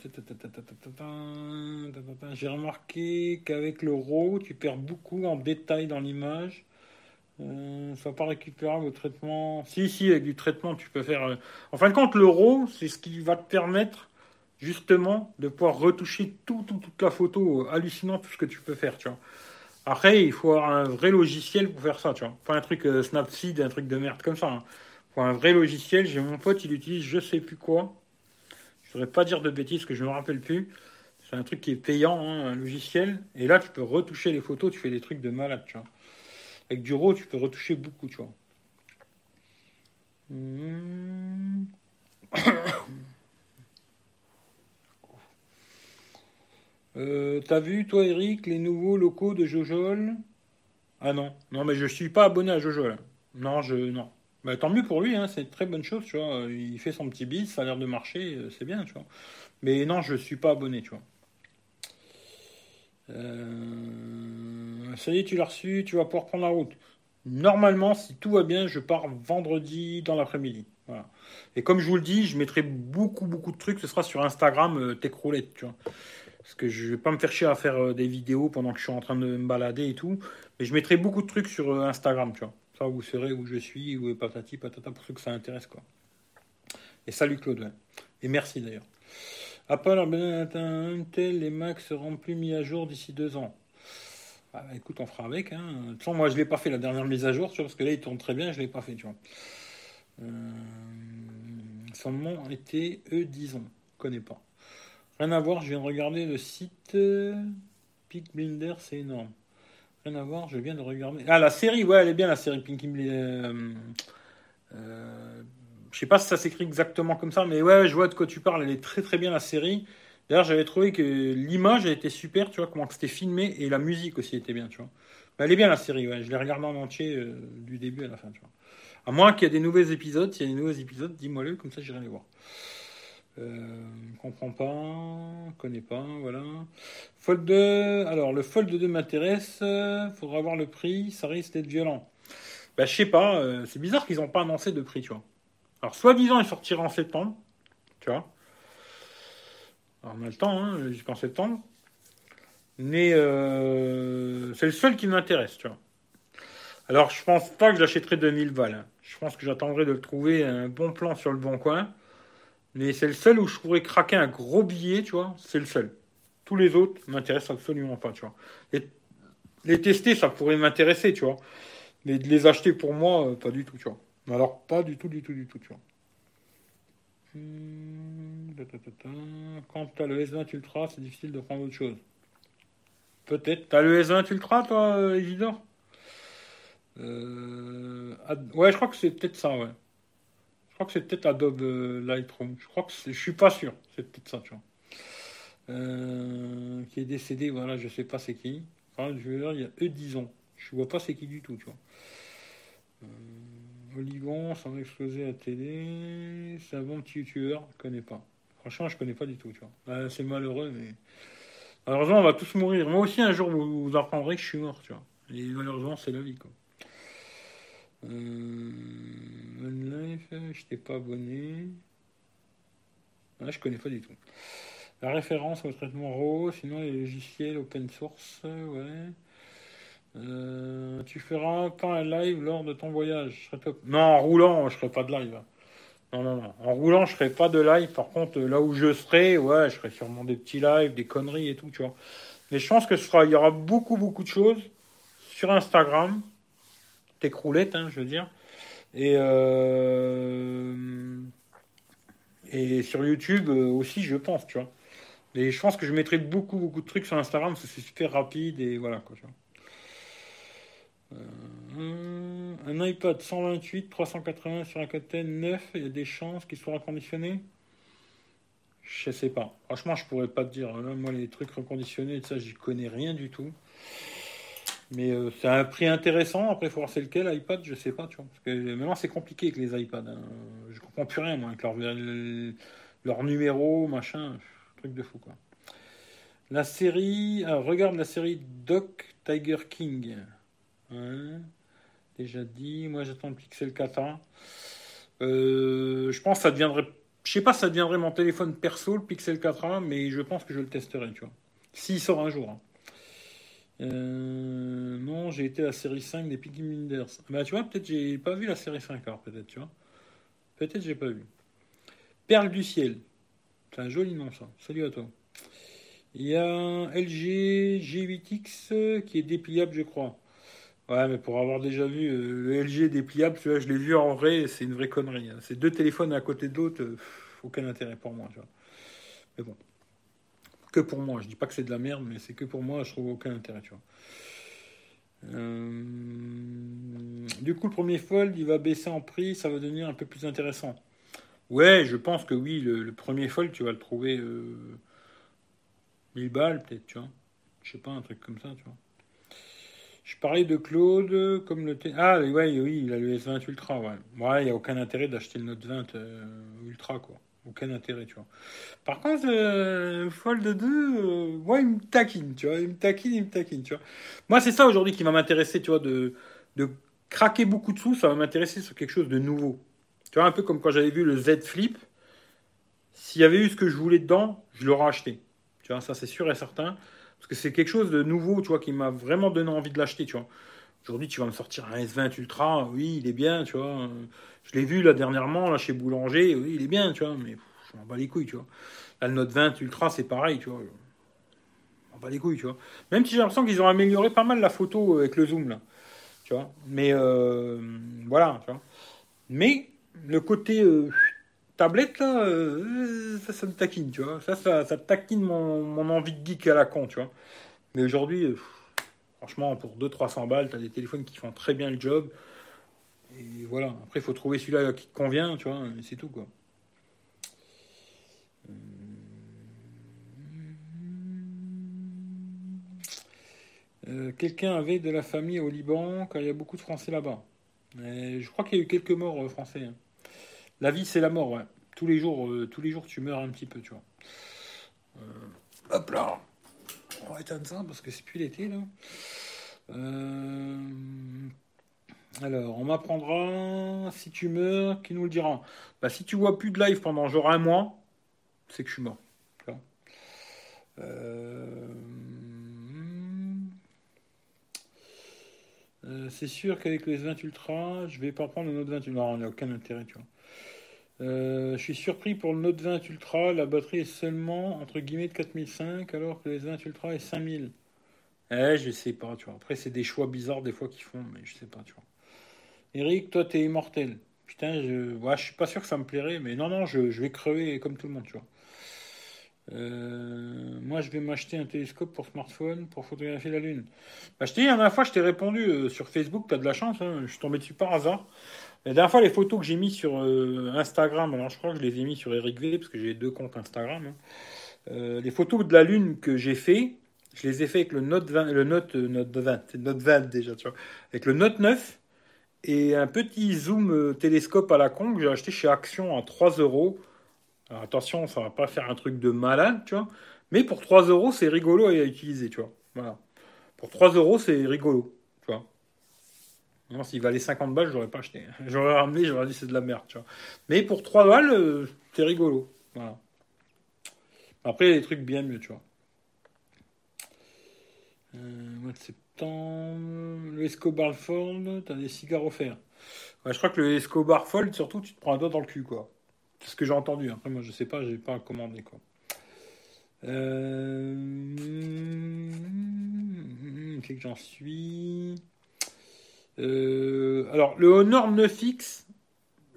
J'ai remarqué qu'avec le RAW, tu perds beaucoup en détail dans l'image. Euh, ça ne va pas récupérable au traitement. Si, si, avec du traitement, tu peux faire... En fin de compte, le RAW, c'est ce qui va te permettre, justement, de pouvoir retoucher tout, tout, toute la photo. Hallucinant, tout ce que tu peux faire, tu vois. Après, il faut avoir un vrai logiciel pour faire ça, tu vois. Pas un truc euh, Snapseed, un truc de merde comme ça. Hein. Il faut un vrai logiciel. J'ai mon pote, il utilise je sais plus quoi. Je ne voudrais pas dire de bêtises, parce que je ne me rappelle plus. C'est un truc qui est payant, hein, un logiciel. Et là, tu peux retoucher les photos, tu fais des trucs de malade, tu vois. Avec du RAW, tu peux retoucher beaucoup, tu vois. Mmh. euh, t'as vu, toi, Eric, les nouveaux locaux de Jojol? Ah non, non, mais je suis pas abonné à Jojol. Non, je, non. Bah, tant mieux pour lui, hein, c'est une très bonne chose, tu vois. Il fait son petit bise, ça a l'air de marcher, c'est bien, tu vois. Mais non, je suis pas abonné, tu vois. Euh, ça y est, tu l'as reçu, tu vas pouvoir prendre la route. Normalement, si tout va bien, je pars vendredi dans l'après-midi. Voilà. Et comme je vous le dis, je mettrai beaucoup, beaucoup de trucs. Ce sera sur Instagram, euh, Techroulette, tu vois. Parce que je vais pas me faire chier à faire euh, des vidéos pendant que je suis en train de me balader et tout. Mais je mettrai beaucoup de trucs sur euh, Instagram, tu vois. Ça, vous saurez où je suis, où est patati, patata, pour ceux que ça intéresse, quoi. Et salut Claude, ouais. Et merci d'ailleurs. Apple un Intel et Mac seront plus mis à jour d'ici deux ans. Bah, écoute, on fera avec. Hein. De toute façon, moi, je ne l'ai pas fait la dernière mise à jour, tu vois, parce que là, il tourne très bien, je ne l'ai pas fait, tu vois. Euh... Son nom était E, disons. Connais pas. Rien à voir, je viens de regarder le site. Peaky Blinders, c'est énorme. Rien à voir, je viens de regarder. Ah, la série, ouais, elle est bien, la série Peaky Blinders. Euh... Euh... Je sais pas si ça s'écrit exactement comme ça, mais ouais, je vois de quoi tu parles. Elle est très très bien, la série. D'ailleurs, j'avais trouvé que l'image a été super, tu vois, comment c'était filmé, et la musique aussi était bien, tu vois. Mais elle est bien, la série, ouais. Je l'ai regardée en entier euh, du début à la fin, tu vois. À moins qu'il y ait des nouveaux épisodes. S'il y a des nouveaux épisodes, dis-moi-le, comme ça j'irai les voir. Euh, comprends pas, connais pas, voilà. Fold deux, alors le Fold deux m'intéresse, euh, faudra voir le prix, ça risque d'être violent. Bah, je sais pas, euh, c'est bizarre qu'ils n'ont pas annoncé de prix, tu vois. Alors, soi-disant, il sortira en septembre, tu vois. Alors, on a le temps, hein, jusqu'en septembre. Mais euh, c'est le seul qui m'intéresse, tu vois. Alors, je pense pas que j'achèterai deux mille balles. Hein. Je pense que j'attendrai de trouver un bon plan sur le bon coin. Mais c'est le seul où je pourrais craquer un gros billet, tu vois. C'est le seul. Tous les autres m'intéressent absolument pas, tu vois. Les, les tester, ça pourrait m'intéresser, tu vois. Mais de les acheter pour moi, pas du tout, tu vois. Alors, pas du tout, du tout, du tout, tu vois. Quand tu as le S vingt Ultra, c'est difficile de prendre autre chose. Peut-être. Tu as le S vingt Ultra, toi, Isidore? euh... Ad... Ouais, je crois que c'est peut-être ça, ouais. Je crois que c'est peut-être Adobe Lightroom. Je crois que c'est... Je suis pas sûr. C'est peut-être ça, tu vois. euh, qui est décédé, voilà, je sais pas c'est qui. Enfin, je veux dire, il y a eux dix ans. Je vois pas c'est qui du tout, tu vois. Euh, Olivon, s'en explosé à la télé. C'est un bon petit youtubeur, je connais pas. Franchement, je connais pas du tout, tu vois. Euh, c'est malheureux, mais... Malheureusement, on va tous mourir. Moi aussi, un jour, vous, vous apprendrez que je suis mort, tu vois. Et malheureusement, c'est la vie, quoi. Euh... OneLife, je t'ai pas abonné. Là, je connais pas du tout. La référence au traitement RAW, sinon les logiciels open source, ouais. Euh, tu feras pas un live lors de ton voyage. Je top. Non, en roulant, je ferai pas de live. Non, non, non. En roulant, je ferai pas de live. Par contre, là où je serai, ouais, je ferai sûrement des petits lives, des conneries et tout, tu vois. Mais je pense que ce sera, il y aura beaucoup, beaucoup de choses sur Instagram. Tes croulettes, hein, je veux dire. Et euh... et sur YouTube aussi, je pense, tu vois. Mais je pense que je mettrai beaucoup, beaucoup de trucs sur Instagram parce que c'est super rapide et voilà, quoi, tu vois. Euh, un iPad cent vingt-huit, trois cent quatre-vingts sur un côté neuf, il y a des chances qu'il soit reconditionné. Je sais pas. Franchement, je pourrais pas te dire. Là, moi, les trucs reconditionnés, et ça, j'y connais rien du tout. Mais euh, c'est un prix intéressant. Après, il faut voir c'est lequel iPad, je sais pas, tu vois. Parce que maintenant, c'est compliqué avec les iPads. Hein. Je comprends plus rien, moi, avec leur, leur numéro, machin. Truc de fou, quoi. La série. Ah, regarde la série Doc Tiger King. Ouais, déjà dit, moi j'attends le Pixel quatre A. Euh, je pense que ça deviendrait, je sais pas si ça deviendrait mon téléphone perso, le Pixel quatre A, mais je pense que je le testerai, tu vois. S'il sort un jour. Hein. Euh, non, j'ai été à la série cinq des Peaky Blinders. Bah tu vois, peut-être j'ai pas vu la série cinq, alors peut-être, tu vois. Peut-être j'ai pas vu. Perle du ciel. C'est un joli nom ça. Salut à toi. Il y a un L G G huit X qui est dépliable, je crois. Ouais, mais pour avoir déjà vu euh, le L G dépliable, tu vois, je l'ai vu en vrai, c'est une vraie connerie. Hein. C'est deux téléphones à côté de l'autre, euh, aucun intérêt pour moi, tu vois. Mais bon, que pour moi. Je dis pas que c'est de la merde, mais c'est que pour moi, je trouve aucun intérêt, tu vois. Euh... Du coup, le premier Fold, il va baisser en prix, ça va devenir un peu plus intéressant. Ouais, je pense que oui, le, le premier Fold, tu vas le trouver euh, mille balles, peut-être, tu vois. Je sais pas, un truc comme ça, tu vois. Je parlais de Claude, comme le... T- ah, ouais, oui, il a le S vingt Ultra, ouais. Ouais, il n'y a aucun intérêt d'acheter le Note vingt euh, Ultra, quoi. Aucun intérêt, tu vois. Par contre, euh, Fold deux, euh, ouais, il me taquine, tu vois. Il me taquine, il me taquine, tu vois. Moi, c'est ça, aujourd'hui, qui va m'intéresser, tu vois, de, de craquer beaucoup de sous, ça va m'intéresser sur quelque chose de nouveau. Tu vois, un peu comme quand j'avais vu le Z Flip. S'il y avait eu ce que je voulais dedans, je l'aurais acheté. Tu vois, ça, c'est sûr et certain. Parce que c'est quelque chose de nouveau, tu vois, qui m'a vraiment donné envie de l'acheter, tu vois. Aujourd'hui, tu vas me sortir un S vingt Ultra, oui, il est bien, tu vois. Je l'ai vu, là, dernièrement, là, chez Boulanger, oui, il est bien, tu vois, mais pff, je m'en bats les couilles, tu vois. Là, le Note vingt Ultra, c'est pareil, tu vois. Je m'en bats les couilles, tu vois. Même si j'ai l'impression qu'ils ont amélioré pas mal la photo avec le zoom, là, tu vois. Mais, euh, voilà, tu vois. Mais, le côté... Euh, tablette, là, euh, ça, ça me taquine, tu vois. Ça, ça, ça taquine mon, mon envie de geek à la con, tu vois. Mais aujourd'hui, euh, franchement, pour deux à trois cents balles, t'as des téléphones qui font très bien le job. Et voilà. Après, il faut trouver celui-là qui te convient, tu vois. Et c'est tout, quoi. Euh, quelqu'un avait de la famille au Liban, car il y a beaucoup de Français là-bas. Et je crois qu'il y a eu quelques morts euh, français, hein. La vie, c'est la mort, ouais. Tous les jours, euh, tous les jours tu meurs un petit peu, tu vois. Euh, hop là. On va éteindre ça parce que c'est plus l'été, là. Euh... Alors, on m'apprendra, si tu meurs, qui nous le dira. Bah, si tu vois plus de live pendant genre un mois, c'est que je suis mort. Tu vois. Euh... Euh, c'est sûr qu'avec le S vingt Ultra, je vais pas prendre le Note vingt Ultra. Non, il n'y a aucun intérêt, tu vois. Euh, je suis surpris pour le Note vingt Ultra, la batterie est seulement entre guillemets de quatre mille cinq alors que le S vingt Ultra est cinq mille. Eh, je sais pas, tu vois. Après, c'est des choix bizarres des fois qu'ils font, mais je sais pas, tu vois. Eric, toi, t'es immortel. Putain, je, ouais, je suis pas sûr que ça me plairait, mais non, non, je, je vais crever comme tout le monde, tu vois. Euh, moi, je vais m'acheter un télescope pour smartphone pour photographier la Lune. Bah, je t'ai dit, la dernière fois, je t'ai répondu euh, sur Facebook, t'as de la chance, hein, je suis tombé dessus par hasard. La dernière fois, les photos que j'ai mis sur euh, Instagram, alors je crois que je les ai mis sur Eric V, parce que j'ai deux comptes Instagram, hein, Euh, les photos de la Lune que j'ai fait, je les ai fait avec le Note vingt, le Note, euh, Note vingt, c'est Note vingt déjà, tu vois, avec le Note neuf et un petit zoom euh, télescope à la con que j'ai acheté chez Action à trois euros. Alors attention, ça va pas faire un truc de malade, tu vois, mais pour trois euros, c'est rigolo à utiliser, tu vois. Voilà. Pour trois euros, c'est rigolo, tu vois. Non, s'il valait cinquante balles, je l'aurais pas acheté. J'aurais ramené, j'aurais dit c'est de la merde, tu vois. Mais pour trois balles, euh, c'est rigolo, voilà. Après, il y a des trucs bien mieux, tu vois. Euh, mois de septembre, le Escobar Fold, t'as des cigares offerts. Ouais, je crois que le Escobar Fold, surtout, tu te prends un doigt dans le cul, quoi. C'est ce que j'ai entendu. Après, moi, je sais pas, j'ai pas commandé, quoi. Euh... C'est que j'en suis. Euh... Alors, le Honor neuf X.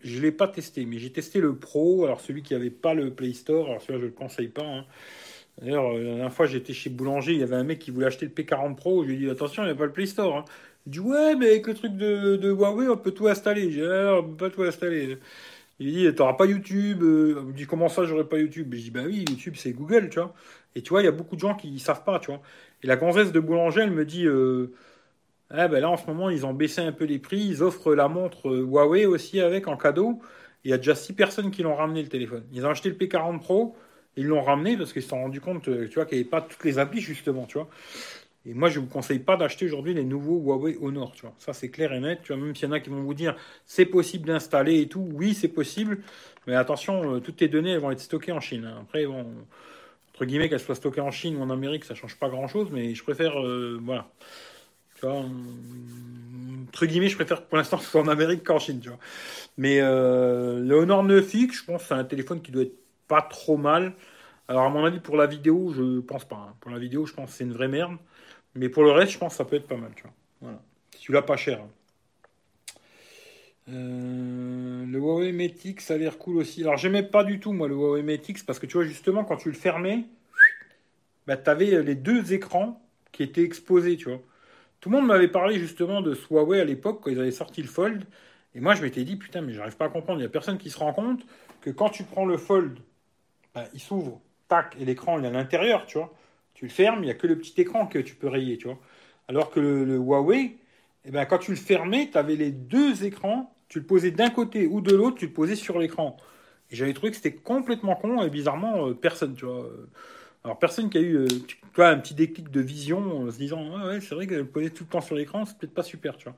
Je ne l'ai pas testé, mais j'ai testé le Pro, alors celui qui n'avait pas le Play Store, alors celui-là, je ne le conseille pas. Hein. D'ailleurs, la dernière fois, j'étais chez Boulanger, il y avait un mec qui voulait acheter le P quarante Pro, je lui ai dit, attention, il n'y a pas le Play Store. Hein. Il dit, ouais, mais avec le truc de, de Huawei, on peut tout installer. J'ai dit, ah, on ne peut pas tout installer. Il dit, t'auras pas YouTube. Il me dit, comment ça, j'aurai pas YouTube? Je dis, ben oui, YouTube, c'est Google, tu vois. Et tu vois, il y a beaucoup de gens qui ne savent pas, tu vois. Et la gonzesse de Boulanger, elle me dit... Euh, Ah ben là, en ce moment, ils ont baissé un peu les prix. Ils offrent la montre Huawei aussi avec en cadeau. Il y a déjà six personnes qui l'ont ramené, le téléphone. Ils ont acheté le P quarante Pro. Ils l'ont ramené parce qu'ils se sont rendus compte, tu vois, qu'il n'y avait pas toutes les applis, justement, tu vois. Et moi, je ne vous conseille pas d'acheter aujourd'hui les nouveaux Huawei Honor, tu vois. Ça, c'est clair et net. Tu vois, même s'il y en a qui vont vous dire c'est possible d'installer et tout. Oui, c'est possible. Mais attention, toutes tes données, elles vont être stockées en Chine. Après, bon, entre guillemets, qu'elles soient stockées en Chine ou en Amérique, ça ne change pas grand-chose. Mais je préfère... Euh, voilà. Entre guillemets, je préfère pour l'instant que ce soit en Amérique qu'en Chine, tu vois. Mais euh, le Honor neuf X, je pense que c'est un téléphone qui doit être pas trop mal. Alors à mon avis, pour la vidéo, je pense pas. Hein. Pour la vidéo, je pense que c'est une vraie merde. Mais pour le reste, je pense que ça peut être pas mal, tu vois. Voilà. Celui-là, pas cher. Hein. Euh, le Huawei Mate X, ça a l'air cool aussi. Alors j'aimais pas du tout, moi, le Huawei Mate X, parce que tu vois, justement, quand tu le fermais, bah, tu avais les deux écrans qui étaient exposés, tu vois. Tout le monde m'avait parlé justement de ce Huawei à l'époque quand ils avaient sorti le Fold. Et moi, je m'étais dit, putain, mais j'arrive pas à comprendre. Il n'y a personne qui se rend compte que quand tu prends le Fold, ben, il s'ouvre, tac, et l'écran, il est à l'intérieur, tu vois. Tu le fermes, il n'y a que le petit écran que tu peux rayer, tu vois. Alors que le, le Huawei, eh ben, quand tu le fermais, tu avais les deux écrans. Tu le posais d'un côté ou de l'autre, tu le posais sur l'écran. Et j'avais trouvé que c'était complètement con et bizarrement, euh, personne, tu vois. Alors, personne qui a eu tu vois, un petit déclic de vision en se disant ah « Ouais, c'est vrai que le poser tout le temps sur l'écran, c'est peut-être pas super, tu vois. »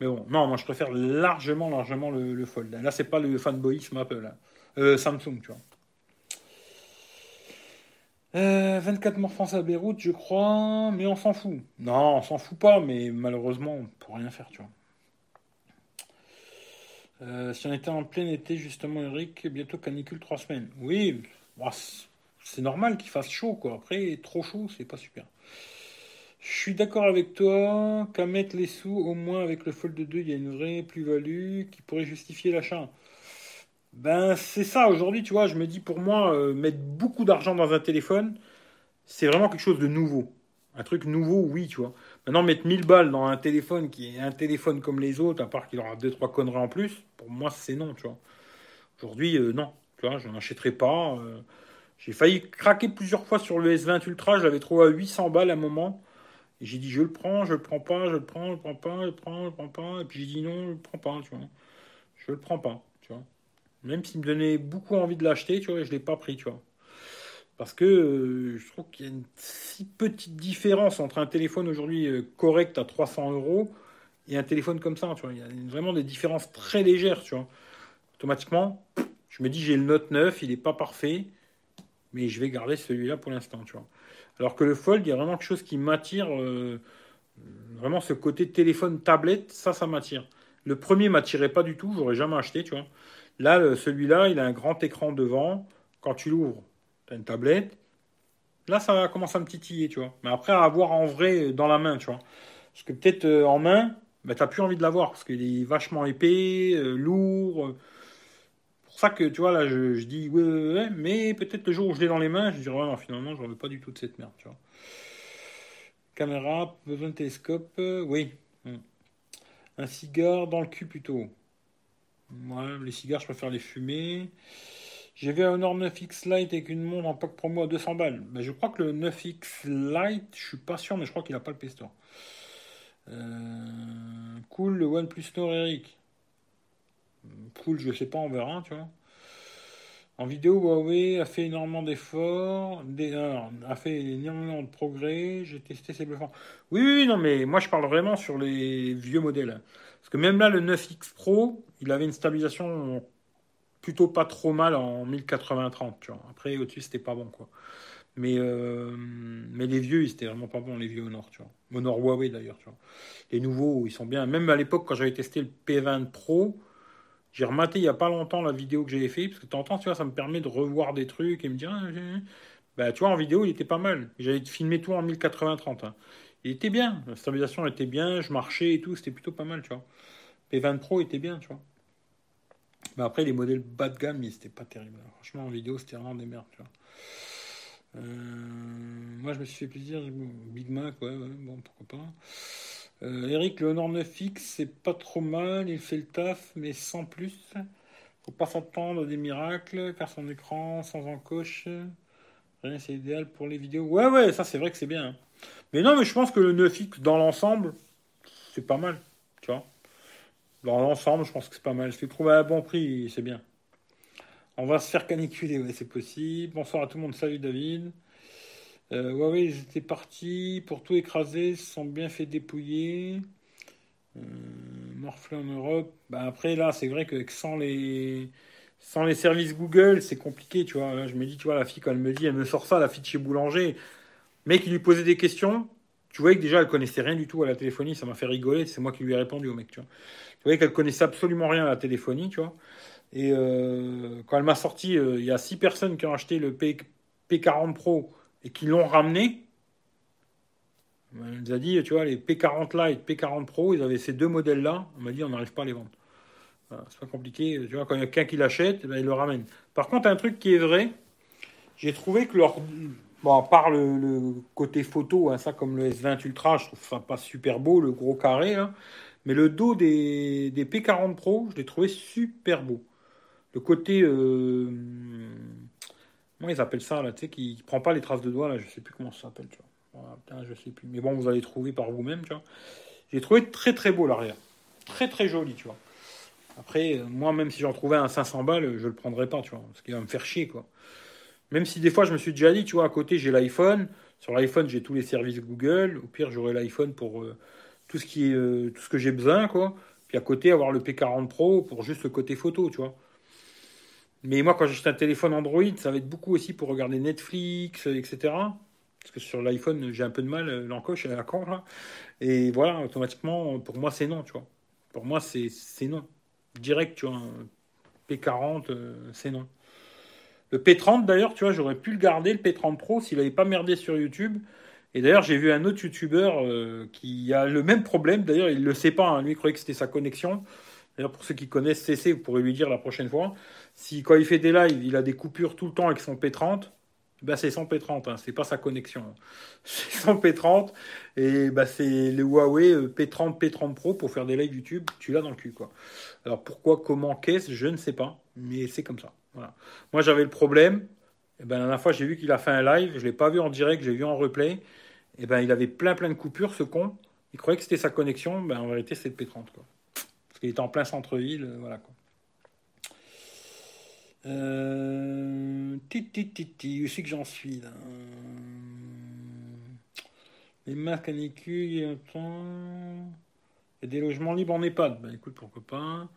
Mais bon, non, moi, je préfère largement, largement le, le Fold. Là, c'est pas le fanboyisme Apple. Hein. Euh, Samsung, tu vois. Euh, vingt-quatre morts français à Beyrouth, je crois, mais on s'en fout. Non, on s'en fout pas, mais malheureusement, on peut rien faire, tu vois. Euh, si on était en plein été, justement, Eric, bientôt canicule trois semaines. Oui, bah, c'est normal qu'il fasse chaud, quoi. Après, trop chaud, c'est pas super. Je suis d'accord avec toi qu'à mettre les sous, au moins avec le Fold deux, il y a une vraie plus-value qui pourrait justifier l'achat. Ben, c'est ça. Aujourd'hui, tu vois, je me dis, pour moi, euh, mettre beaucoup d'argent dans un téléphone, c'est vraiment quelque chose de nouveau. Un truc nouveau, oui, tu vois. Maintenant, mettre mille balles dans un téléphone qui est un téléphone comme les autres, à part qu'il aura deux trois conneries en plus, pour moi, c'est non, tu vois. Aujourd'hui, euh, non. Tu vois, je n'en achèterai pas... Euh... J'ai failli craquer plusieurs fois sur le S vingt Ultra. Je l'avais trouvé à huit cents balles à un moment. Et j'ai dit, je le prends, je le prends pas, je le prends, je le prends pas, je le prends, je le prends pas. Et puis j'ai dit, non, je le prends pas, tu vois. Je le prends pas, tu vois. Même s'il me donnait beaucoup envie de l'acheter, tu vois, je l'ai pas pris, tu vois. Parce que euh, je trouve qu'il y a une si petite différence entre un téléphone aujourd'hui correct à trois cents euros et un téléphone comme ça, tu vois. Il y a vraiment des différences très légères, tu vois. Automatiquement, je me dis, j'ai le Note neuf, il est pas parfait. Mais je vais garder celui-là pour l'instant, tu vois. Alors que le Fold, il y a vraiment quelque chose qui m'attire. Euh, vraiment, ce côté téléphone-tablette, ça, ça m'attire. Le premier ne m'attirait pas du tout. Je n'aurais jamais acheté, tu vois. Là, celui-là, il a un grand écran devant. Quand tu l'ouvres, tu as une tablette. Là, ça commence à me titiller, tu vois. Mais après, à avoir en vrai dans la main, tu vois. Parce que peut-être euh, en main, bah, tu n'as plus envie de l'avoir. Parce qu'il est vachement épais, euh, lourd... Euh, C'est pour ça que, tu vois, là, je, je dis, ouais, ouais, ouais, mais peut-être le jour où je l'ai dans les mains, je dirais, ouais, non, finalement, je n'en veux pas du tout de cette merde, tu vois. Caméra, besoin de télescope, euh, oui. Hum. Un cigare dans le cul, plutôt. Moi, ouais, les cigares, je préfère les fumer. J'ai vu un énorme neuf X Lite avec une montre en pack promo à deux cents balles. Mais je crois que le neuf X Lite, je suis pas sûr, mais je crois qu'il n'a pas le Play Store. Euh, cool, le OnePlus Nord, Eric. Cool, je sais pas, on verra, tu vois. En vidéo, Huawei a fait énormément d'efforts, des, euh, a fait énormément de progrès. J'ai testé, c'est bluffant. Oui, oui, non, mais moi, je parle vraiment sur les vieux modèles. Parce que même là, le neuf X Pro, il avait une stabilisation plutôt pas trop mal en mille quatre-vingts trente, tu vois. Après, au-dessus, c'était pas bon, quoi. Mais, euh, mais les vieux, ils étaient vraiment pas bons, les vieux Honor, tu vois. Honor Huawei, d'ailleurs, tu vois. Les nouveaux, ils sont bien. Même à l'époque, quand j'avais testé le P vingt Pro... J'ai rematé il n'y a pas longtemps la vidéo que j'avais fait, parce que t'entends, tu vois, ça me permet de revoir des trucs et me dire, ah, bah, tu vois, en vidéo, il était pas mal. J'avais filmé tout en mille quatre-vingts trente. Hein. Il était bien, la stabilisation était bien, je marchais et tout, c'était plutôt pas mal, tu vois. P vingt Pro était bien, tu vois. Bah, après, les modèles bas de gamme, c'était pas terrible. Alors, franchement, en vidéo, c'était vraiment des merdes, tu vois. Euh, moi, je me suis fait plaisir, Big Mac, ouais, ouais bon, pourquoi pas. Euh, Eric, le Honor neuf X, c'est pas trop mal, il fait le taf, mais sans plus. Faut pas s'attendre à des miracles, car son écran, sans encoche, rien, c'est idéal pour les vidéos. Ouais, ouais, ça c'est vrai que c'est bien. Hein. Mais non, mais je pense que le neuf X, dans l'ensemble, c'est pas mal, tu vois. Dans l'ensemble, je pense que c'est pas mal. Je l'ai trouvé à bon prix, c'est bien. On va se faire caniculer, ouais, c'est possible. Bonsoir à tout le monde, salut David. Euh, Huawei, ils étaient partis pour tout écraser, ils se sont bien fait dépouiller. Euh, Morfler en Europe. Bah après, là, c'est vrai que sans les, sans les services Google, c'est compliqué, tu vois. Là, je me dis, tu vois, la fille, quand elle me dit, elle me sort ça, la fille de chez Boulanger. Mais qui lui posait des questions, tu voyais que déjà, elle connaissait rien du tout à la téléphonie, ça m'a fait rigoler, c'est moi qui lui ai répondu au mec, tu vois. Tu voyais qu'elle connaissait absolument rien à la téléphonie, tu vois. Et euh, quand elle m'a sorti, il euh, y a six personnes qui ont acheté le P... P40 Pro. Et qui l'ont ramené, elle nous a dit, tu vois, les P quarante Lite, P quarante Pro, ils avaient ces deux modèles-là, on m'a dit, on n'arrive pas à les vendre. Voilà, c'est pas compliqué, tu vois, quand il y a quelqu'un qui l'achète, ben, il le ramène. Par contre, un truc qui est vrai, j'ai trouvé que leur... Bon, à part le, le côté photo, hein, ça, comme le S vingt Ultra, je trouve ça pas super beau, le gros carré, là, mais le dos des, des P quarante Pro, je l'ai trouvé super beau. Le côté... Euh... Comment ils appellent ça, là, tu sais, qui, qui prend pas les traces de doigts, là, je sais plus comment ça s'appelle, tu vois. Voilà, putain, je sais plus. Mais bon, vous allez trouver par vous-même, tu vois. J'ai trouvé très, très beau, l'arrière. Très, très joli, tu vois. Après, moi, même si j'en trouvais un cinq cents balles, je le prendrais pas, tu vois, parce qu'il va me faire chier, quoi. Même si, des fois, je me suis déjà dit, tu vois, à côté, j'ai l'iPhone. Sur l'iPhone, j'ai tous les services Google. Au pire, j'aurai l'iPhone pour euh, tout ce qui est, euh, tout ce que j'ai besoin, quoi. Puis à côté, avoir le P quarante Pro pour juste le côté photo, tu vois. Mais moi, quand j'achète un téléphone Android, ça va être beaucoup aussi pour regarder Netflix, et cetera. Parce que sur l'iPhone, j'ai un peu de mal, l'encoche, elle est à con, là. Et voilà, automatiquement, pour moi, c'est non, tu vois. Pour moi, c'est, c'est non. Direct, tu vois, P quarante, c'est non. Le P trente, d'ailleurs, tu vois, j'aurais pu le garder, le P trente Pro, s'il n'avait pas merdé sur YouTube. Et d'ailleurs, j'ai vu un autre YouTubeur euh, qui a le même problème. D'ailleurs, il ne le sait pas, hein. Lui, il croyait que c'était sa connexion. D'ailleurs, pour ceux qui connaissent C C, vous pourrez lui dire la prochaine fois. Si, quand il fait des lives, il a des coupures tout le temps avec son P trente, ben c'est son P trente, hein, c'est pas sa connexion. Hein. C'est son P trente, et ben c'est le Huawei P trente, P trente Pro pour faire des lives YouTube, tu l'as dans le cul, quoi. Alors pourquoi, comment, qu'est-ce, je ne sais pas, mais c'est comme ça. Voilà. Moi, j'avais le problème, et ben, la dernière fois, j'ai vu qu'il a fait un live, je ne l'ai pas vu en direct, j'ai vu en replay, et ben, il avait plein plein de coupures, ce con. Il croyait que c'était sa connexion, ben, en vérité, c'est le P trente, quoi. Il est en plein centre-ville, euh, voilà quoi. Euh... Titi, titi, où c'est que j'en suis là ? Les marques canicules, il y a des logements libres en EHPAD. Ben écoute, pourquoi pas.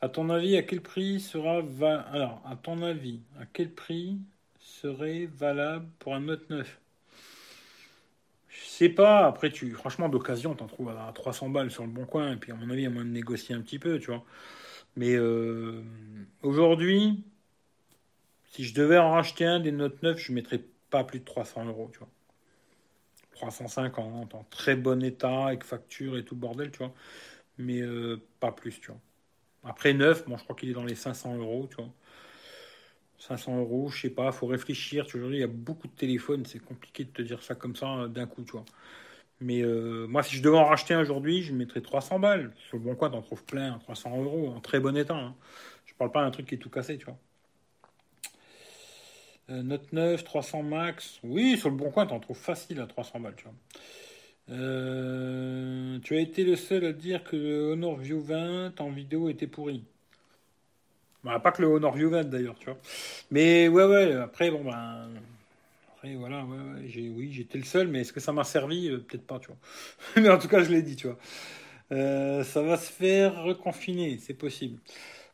À ton avis, à quel prix sera va... alors à ton avis, à quel prix serait valable pour un Note neuf ? Je sais pas, après, tu franchement, d'occasion, t'en trouves à trois cents balles sur le bon coin, et puis à mon avis, il y a moyen de négocier un petit peu, tu vois. Mais euh, aujourd'hui, si je devais en racheter un des Note neuf, je ne mettrais pas plus de trois cents euros, tu vois. trois cent cinquante, en très bon état, avec facture et tout le bordel, tu vois. Mais euh, pas plus, tu vois. Après neuf, bon, je crois qu'il est dans les cinq cents euros, tu vois. cinq cents euros, je sais pas, faut réfléchir. Aujourd'hui, il y a beaucoup de téléphones, c'est compliqué de te dire ça comme ça d'un coup, tu vois. Mais euh, moi, si je devais en racheter un aujourd'hui, je mettrais trois cents balles. Sur le bon coin, t'en trouves plein, trois cents euros, en très bon état. Hein. Je parle pas d'un truc qui est tout cassé, tu vois. Euh, Note neuf, trois cents max. Oui, sur le bon coin, t'en trouves facile à trois cents balles, tu vois. Euh, tu as été le seul à dire que le Honor View vingt en vidéo était pourri. Bah, pas que le Honor View vingt d'ailleurs, tu vois. Mais ouais, ouais, après, bon, ben. Après, voilà, ouais, ouais, j'ai, oui, j'étais le seul, mais est-ce que ça m'a servi? Euh, Peut-être pas, tu vois. Mais en tout cas, je l'ai dit, tu vois. Euh, ça va se faire reconfiner, c'est possible.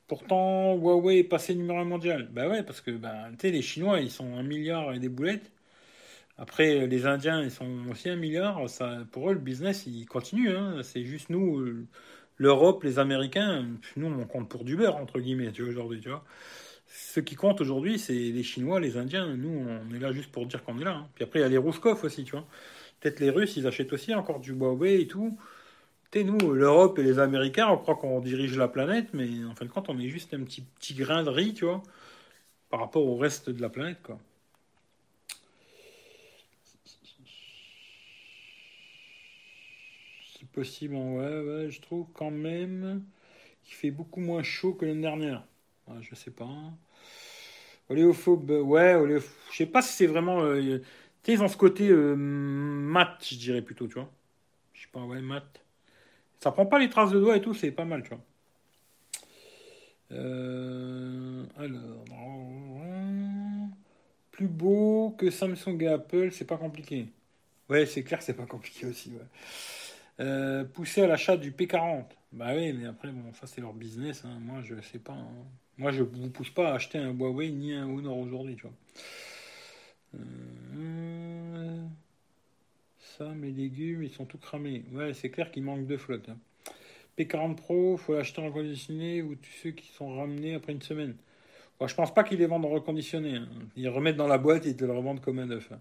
Pourtant, Huawei est passé numéro un mondial. Bah ouais, parce que, ben, tu sais, les Chinois, ils sont un milliard et des boulettes. Après, les Indiens, ils sont aussi un milliard. Ça, pour eux, le business, il continue. Hein. C'est juste nous, l'Europe, les Américains, nous, on compte pour du beurre, entre guillemets, tu vois, aujourd'hui, tu vois. Ce qui compte aujourd'hui, c'est les Chinois, les Indiens. Nous, on est là juste pour dire qu'on est là. Hein. Puis après, il y a les Rouskov aussi, tu vois. Peut-être les Russes, ils achètent aussi encore du Huawei et tout. Tu sais, nous, l'Europe et les Américains, on croit qu'on dirige la planète, mais en fin de compte, on est juste un petit, petit grain de riz, tu vois, par rapport au reste de la planète, quoi. Possible, ouais, ouais, je trouve quand même qu'il fait beaucoup moins chaud que l'année dernière. Ouais, je sais pas. Oléophobe, ouais, oléophobe. Je sais pas si c'est vraiment. Euh, tu sais, ils ont ce côté euh, mat, je dirais plutôt, tu vois. Je sais pas, ouais, mat. Ça prend pas les traces de doigts et tout, c'est pas mal, tu vois. Euh, alors. Plus beau que Samsung et Apple, c'est pas compliqué. Ouais, c'est clair, c'est pas compliqué aussi, ouais. Euh, pousser à l'achat du P quarante. Bah oui, mais après, bon, ça c'est leur business. Hein. Moi, je sais pas. Hein. Moi, je vous pousse pas à acheter un Huawei ni un Honor aujourd'hui, tu vois. Euh, ça, mes légumes, ils sont tout cramés. Ouais, c'est clair qu'il manque de flotte. Hein. P quarante Pro, faut l'acheter en reconditionné ou tous ceux qui sont ramenés après une semaine. Bon, je pense pas qu'ils les vendent en reconditionné. Hein. Ils remettent dans la boîte et ils te le revendent comme un neuf. Hein.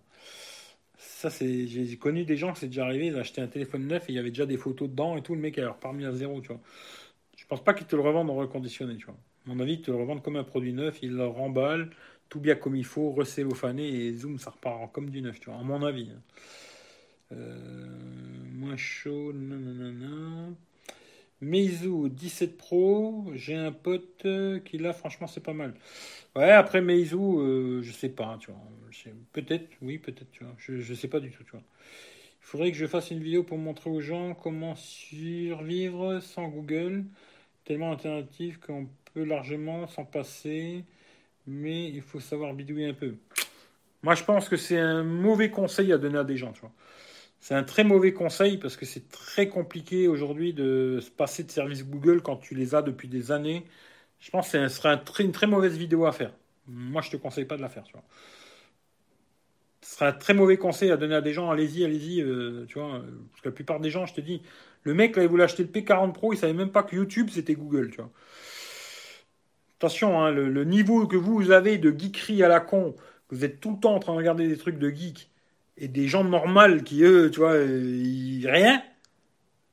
Ça, c'est, j'ai connu des gens que c'est déjà arrivé, ils achetaient un téléphone neuf et il y avait déjà des photos dedans et tout, le mec a reparmi à zéro, tu vois. Je pense pas qu'ils te le revendent en reconditionné, tu vois. À mon avis, ils te le revendent comme un produit neuf, ils le remballent, tout bien comme il faut, recellophané et zoom, ça repart comme du neuf, tu vois, à mon avis. Euh, moins chaud, nanana. Meizu dix-sept Pro, j'ai un pote qui l'a, franchement, c'est pas mal. Ouais, après Meizu, euh, je sais pas, hein, tu vois. Peut-être, oui, peut-être, tu vois. Je, je sais pas du tout, tu vois. Il faudrait que je fasse une vidéo pour montrer aux gens comment survivre sans Google, tellement alternatif qu'on peut largement s'en passer, mais il faut savoir bidouiller un peu. Moi, je pense que c'est un mauvais conseil à donner à des gens, tu vois. C'est un très mauvais conseil parce que c'est très compliqué aujourd'hui de se passer de service Google quand tu les as depuis des années. Je pense que ce serait un très, une très mauvaise vidéo à faire. Moi, je ne te conseille pas de la faire, tu vois. Ce serait un très mauvais conseil à donner à des gens. Allez-y, allez-y, euh, tu vois. Parce que la plupart des gens, je te dis, le mec, là, il voulait acheter le P quarante Pro, il ne savait même pas que YouTube, c'était Google, tu vois. Attention, hein, le, le niveau que vous avez de geekerie à la con, vous êtes tout le temps en train de regarder des trucs de geek, et des gens normaux qui, eux, tu vois, ils... rien.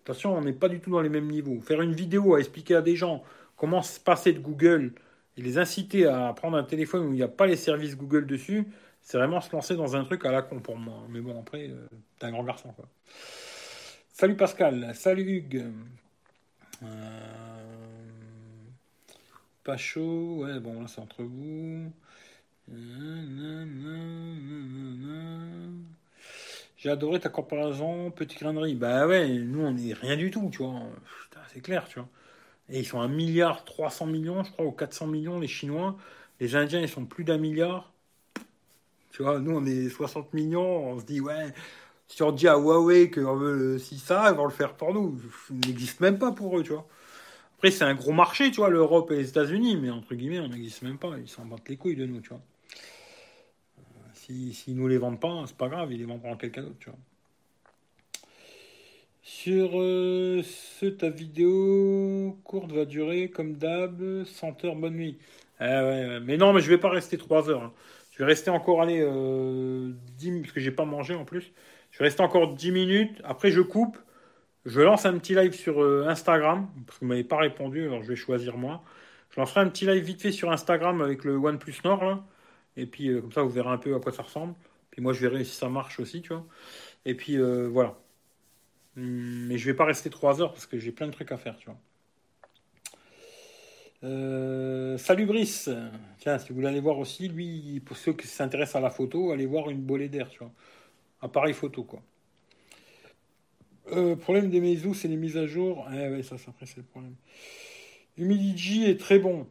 Attention, on n'est pas du tout dans les mêmes niveaux. Faire une vidéo à expliquer à des gens comment se passer de Google et les inciter à prendre un téléphone où il n'y a pas les services Google dessus, c'est vraiment se lancer dans un truc à la con pour moi. Mais bon, après, euh, t'es un grand garçon, quoi. Salut Pascal, salut Hugues. Euh... Pas chaud, ouais, bon, là, c'est entre vous. J'ai adoré ta comparaison, petit grain de riz. Bah ouais, nous on est rien du tout, tu vois. Putain, c'est clair, tu vois. Et ils sont un milliard trois cents millions, je crois, ou quatre cents millions les Chinois. Les Indiens, ils sont plus d'un milliard. Tu vois, nous on est soixante millions. On se dit ouais, si on dit à Huawei que euh, si ça, ils vont le faire pour nous. Ils n'existent même pas pour eux, tu vois. Après c'est un gros marché, tu vois, l'Europe et les États-Unis, mais entre guillemets, on n'existe même pas. Ils s'en battent les couilles de nous, tu vois. S'ils si nous les vendent pas, c'est pas grave, ils les vendront à quelqu'un d'autre, tu vois. Sur euh, ce, ta vidéo courte va durer, comme d'hab, cent heures, bonne nuit. Eh ouais, mais non, mais je vais pas rester trois heures. Hein. Je vais rester encore, allez, euh, dix, parce que j'ai pas mangé en plus. Je vais rester encore dix minutes, après je coupe, je lance un petit live sur euh, Instagram, parce que vous m'avez pas répondu, alors je vais choisir moi. Je lancerai un petit live vite fait sur Instagram avec le OnePlus Nord, là. Et puis, euh, comme ça, vous verrez un peu à quoi ça ressemble. Puis moi, je verrai si ça marche aussi, tu vois. Et puis, euh, voilà. Mais je vais pas rester trois heures parce que j'ai plein de trucs à faire, tu vois. Euh, salut Brice. Tiens, si vous voulez aller voir aussi, lui, pour ceux qui s'intéressent à la photo, allez voir une bolée d'air, tu vois. Appareil photo, quoi. Euh, problème des Meizu, c'est les mises à jour. Eh ouais, ça, ça, après, c'est le problème. Humidigi est très bon.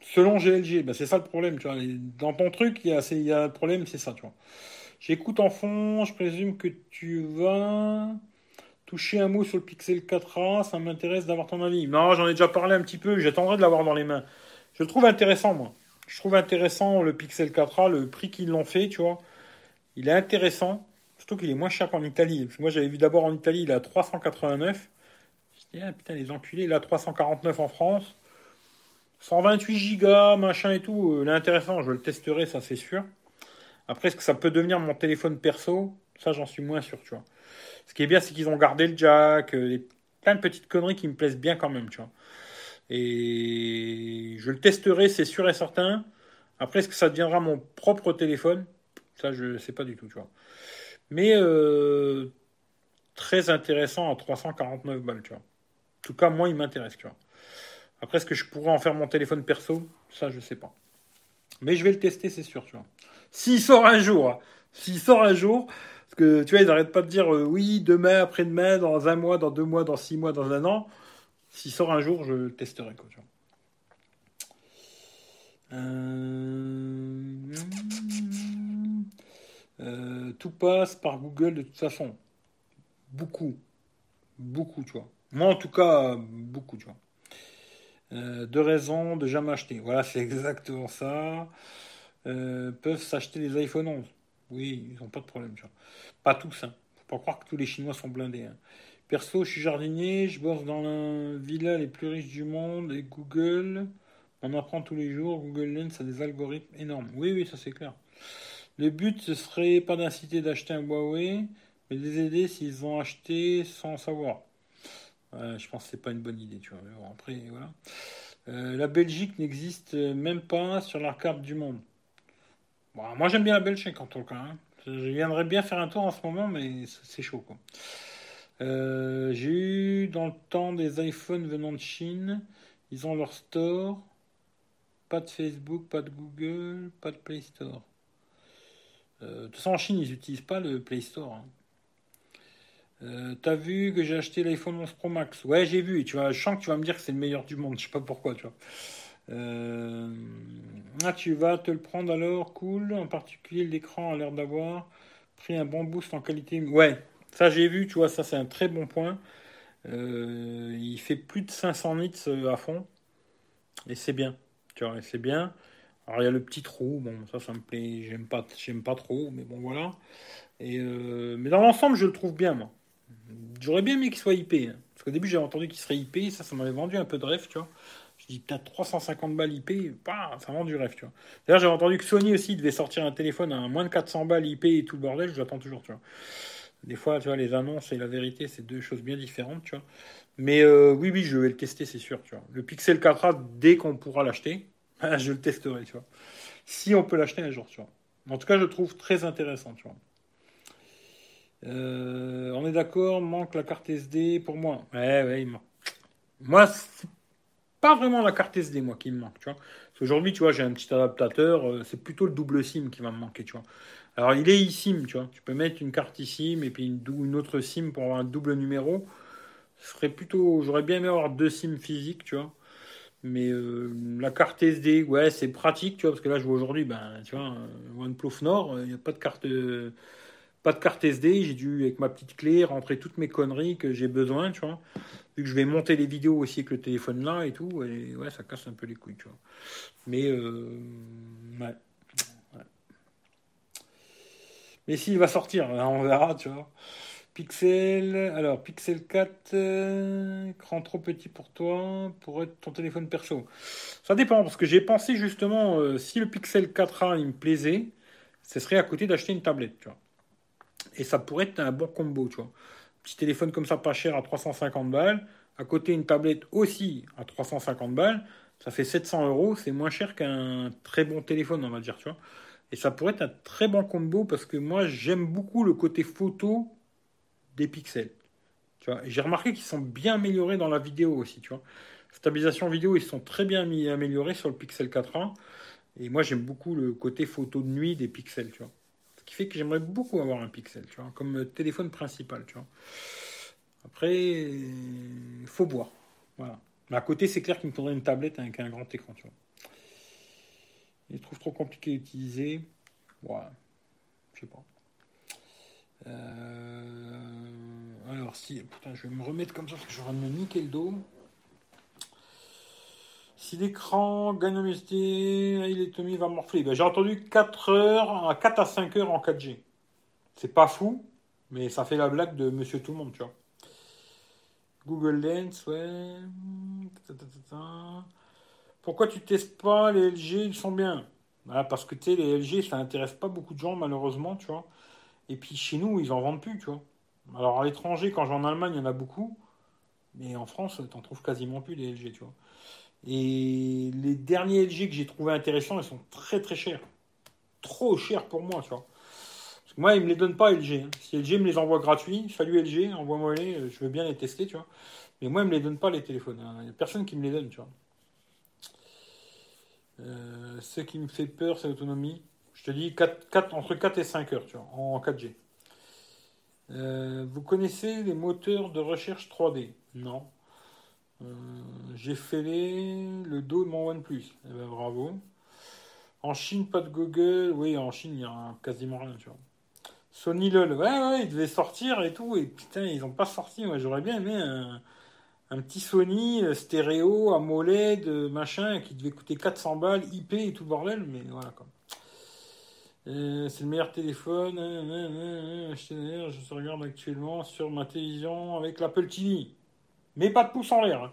Selon G L G, ben c'est ça le problème, tu vois. Dans ton truc, il y a, c'est, il y a un problème, c'est ça, tu vois. J'écoute en fond, je présume que tu vas toucher un mot sur le Pixel quatre A, ça m'intéresse d'avoir ton avis. Non, j'en ai déjà parlé un petit peu, j'attendrai de l'avoir dans les mains. Je le trouve intéressant, moi. Je trouve intéressant le Pixel quatre A, le prix qu'ils l'ont fait, tu vois. Il est intéressant, surtout qu'il est moins cher qu'en Italie. Parce que moi, j'avais vu d'abord en Italie, il est à trois cent quatre-vingt-neuf. Je dis, ah putain, les enculés, il est à trois cent quarante-neuf en France. cent vingt-huit gigas, machin et tout. Il est intéressant, je le testerai, ça c'est sûr. Après, est-ce que ça peut devenir mon téléphone perso ? Ça, j'en suis moins sûr, tu vois. Ce qui est bien, c'est qu'ils ont gardé le jack, euh, plein de petites conneries qui me plaisent bien quand même, tu vois. Et je le testerai, c'est sûr et certain. Après, est-ce que ça deviendra mon propre téléphone ? Ça, je ne sais pas du tout, tu vois. Mais euh, très intéressant à trois cent quarante-neuf balles, tu vois. En tout cas, moi, il m'intéresse, tu vois. Après, est-ce que je pourrais en faire mon téléphone perso ? Ça, je ne sais pas. Mais je vais le tester, c'est sûr, tu vois. S'il sort un jour, s'il sort un jour, parce que tu vois, ils n'arrêtent pas de dire euh, oui, demain, après-demain, dans un mois, dans deux mois, dans six mois, dans un an. S'il sort un jour, je le testerai, quoi, tu vois. Euh... Euh, tout passe par Google de toute façon. Beaucoup. Beaucoup, tu vois. Moi, en tout cas, beaucoup, tu vois. Euh, deux raisons de jamais acheter. Voilà, c'est exactement ça. Euh, peuvent s'acheter les iPhone onze. Oui, ils n'ont pas de problème, tu vois. Pas tous, hein. Faut pas croire que tous les Chinois sont blindés, hein. Perso, je suis jardinier, je bosse dans la villa les plus riches du monde et Google, on apprend tous les jours. Google Lens a des algorithmes énormes. Oui, oui, ça c'est clair. Le but, ce serait pas d'inciter d'acheter un Huawei, mais de les aider s'ils ont acheté sans savoir. Euh, je pense que c'est pas une bonne idée, tu vois. Alors, après, voilà. Euh, la Belgique n'existe même pas sur la carte du monde. Bon, moi, j'aime bien la Belgique en tout cas. Hein. Je viendrais bien faire un tour en ce moment, mais c'est chaud, quoi. Euh, j'ai eu dans le temps des iPhones venant de Chine. Ils ont leur store. Pas de Facebook, pas de Google, pas de Play Store. Euh, de toute façon, en Chine, ils n'utilisent pas le Play Store. Hein. Euh, t'as vu que j'ai acheté l'iPhone onze Pro Max? Ouais, j'ai vu. Tu vois, je sens que tu vas me dire que c'est le meilleur du monde. Je sais pas pourquoi, tu vois. Euh... Ah, tu vas te le prendre alors, cool. En particulier, l'écran a l'air d'avoir pris un bon boost en qualité. Ouais, ça j'ai vu. Tu vois, ça c'est un très bon point. Euh... Il fait plus de cinq cents nits à fond, et c'est bien. Tu vois, et c'est bien. Alors il y a le petit trou. Bon, ça, ça me plaît. J'aime pas, j'aime pas trop, mais bon voilà. Et euh... mais dans l'ensemble, je le trouve bien, moi. J'aurais bien aimé qu'il soit I P. Hein. Parce qu'au début, j'avais entendu qu'il serait I P. Ça, ça m'avait vendu un peu de rêve, tu vois. Je dis, putain, trois cent cinquante balles I P. Bah, ça vend du rêve, tu vois. D'ailleurs, j'avais entendu que Sony aussi devait sortir un téléphone à moins de quatre cents balles I P et tout le bordel. Je l'attends toujours, tu vois. Des fois, tu vois, les annonces et la vérité, c'est deux choses bien différentes, tu vois. Mais euh, oui, oui, je vais le tester, c'est sûr, tu vois. Le Pixel quatre A, dès qu'on pourra l'acheter, je le testerai, tu vois. Si on peut l'acheter un jour, tu vois. En tout cas, je le trouve très intéressant, tu vois. Euh, on est d'accord, manque la carte S D pour moi. Ouais, ouais, il manque. Moi, c'est pas vraiment la carte S D, moi, qui me manque, tu vois. Parce qu'aujourd'hui, tu vois, j'ai un petit adaptateur, euh, c'est plutôt le double SIM qui va me manquer, tu vois. Alors, il est eSIM, tu vois. Tu peux mettre une carte eSIM et puis une, dou- une autre SIM pour avoir un double numéro. Ce serait plutôt, j'aurais bien aimé avoir deux SIM physiques, tu vois. Mais euh, la carte S D, ouais, c'est pratique, tu vois, parce que là, je vois aujourd'hui, ben, tu vois, OnePlus Nord, il n'y a pas de carte. Euh, Pas de carte S D, j'ai dû, avec ma petite clé, rentrer toutes mes conneries que j'ai besoin, tu vois. Vu que je vais monter les vidéos aussi avec le téléphone là et tout, et ouais, ça casse un peu les couilles, tu vois. Mais, euh, ouais. ouais. Mais s'il va sortir, là, on verra, tu vois. Pixel, alors, Pixel quatre, euh, écran trop petit pour toi, pour être ton téléphone perso. Ça dépend, parce que j'ai pensé justement, euh, si le Pixel quatre A, il me plaisait, ce serait à côté d'acheter une tablette, tu vois. Et ça pourrait être un bon combo, tu vois. Petit téléphone comme ça, pas cher, à trois cent cinquante balles. À côté, une tablette aussi à trois cent cinquante balles. Ça fait sept cents euros. C'est moins cher qu'un très bon téléphone, on va dire, tu vois. Et ça pourrait être un très bon combo parce que moi, j'aime beaucoup le côté photo des pixels. Tu vois. Et j'ai remarqué qu'ils sont bien améliorés dans la vidéo aussi, tu vois. Stabilisation vidéo, ils sont très bien améliorés sur le Pixel quatre point un. Et moi, j'aime beaucoup le côté photo de nuit des Pixels, tu vois. Ce qui fait que j'aimerais beaucoup avoir un Pixel, tu vois, comme téléphone principal, tu vois. Après, il faut boire. Voilà. Mais à côté, c'est clair qu'il me faudrait une tablette avec un grand écran, tu vois. Je les trouve trop compliqués à utiliser. Voilà. Je sais pas. Euh... Alors, si... Putain, je vais me remettre comme ça parce que je vais me niquer le dos. Si l'écran gagne en U S D, l'autonomie va morfler. Ben, j'ai entendu quatre heures, quatre à cinq heures en quatre G. C'est pas fou, mais ça fait la blague de Monsieur Tout-le-Monde, tu vois. Google Lens, ouais. Pourquoi tu testes pas les L G? Ils sont bien. Voilà, parce que tu sais, les L G, ça intéresse pas beaucoup de gens, malheureusement, tu vois. Et puis chez nous, ils en vendent plus, tu vois. Alors à l'étranger, quand je vais en Allemagne, il y en a beaucoup. Mais en France, t'en trouves quasiment plus des L G, tu vois. Et les derniers L G que j'ai trouvé intéressants, ils sont très très chers. Trop chers pour moi, tu vois. Parce que moi, ils me les donnent pas, L G. Hein. Si L G me les envoie gratuits, salut L G, envoie-moi les, je veux bien les tester, tu vois. Mais moi, ils me les donnent pas, les téléphones. Hein. Il n'y a personne qui me les donne, tu vois. Euh, ce qui me fait peur, c'est l'autonomie. Je te dis quatre, quatre, entre quatre et cinq heures, tu vois, en quatre G. Euh, vous connaissez les moteurs de recherche trois D? Non. Euh, j'ai fait les... le dos de mon OnePlus. Eh ben, bravo. En Chine, pas de Google. Oui, en Chine, il n'y a quasiment rien, tu vois. Sony LOL. Ouais, ouais, ils devaient sortir et tout. Et putain, ils n'ont pas sorti. Moi, j'aurais bien aimé un, un petit Sony stéréo, AMOLED, machin, qui devait coûter quatre cents balles, I P et tout le bordel. Mais voilà, quoi. Euh, c'est le meilleur téléphone. Je regarde actuellement sur ma télévision avec l'Apple T V. Mais pas de pouce en l'air. Hein.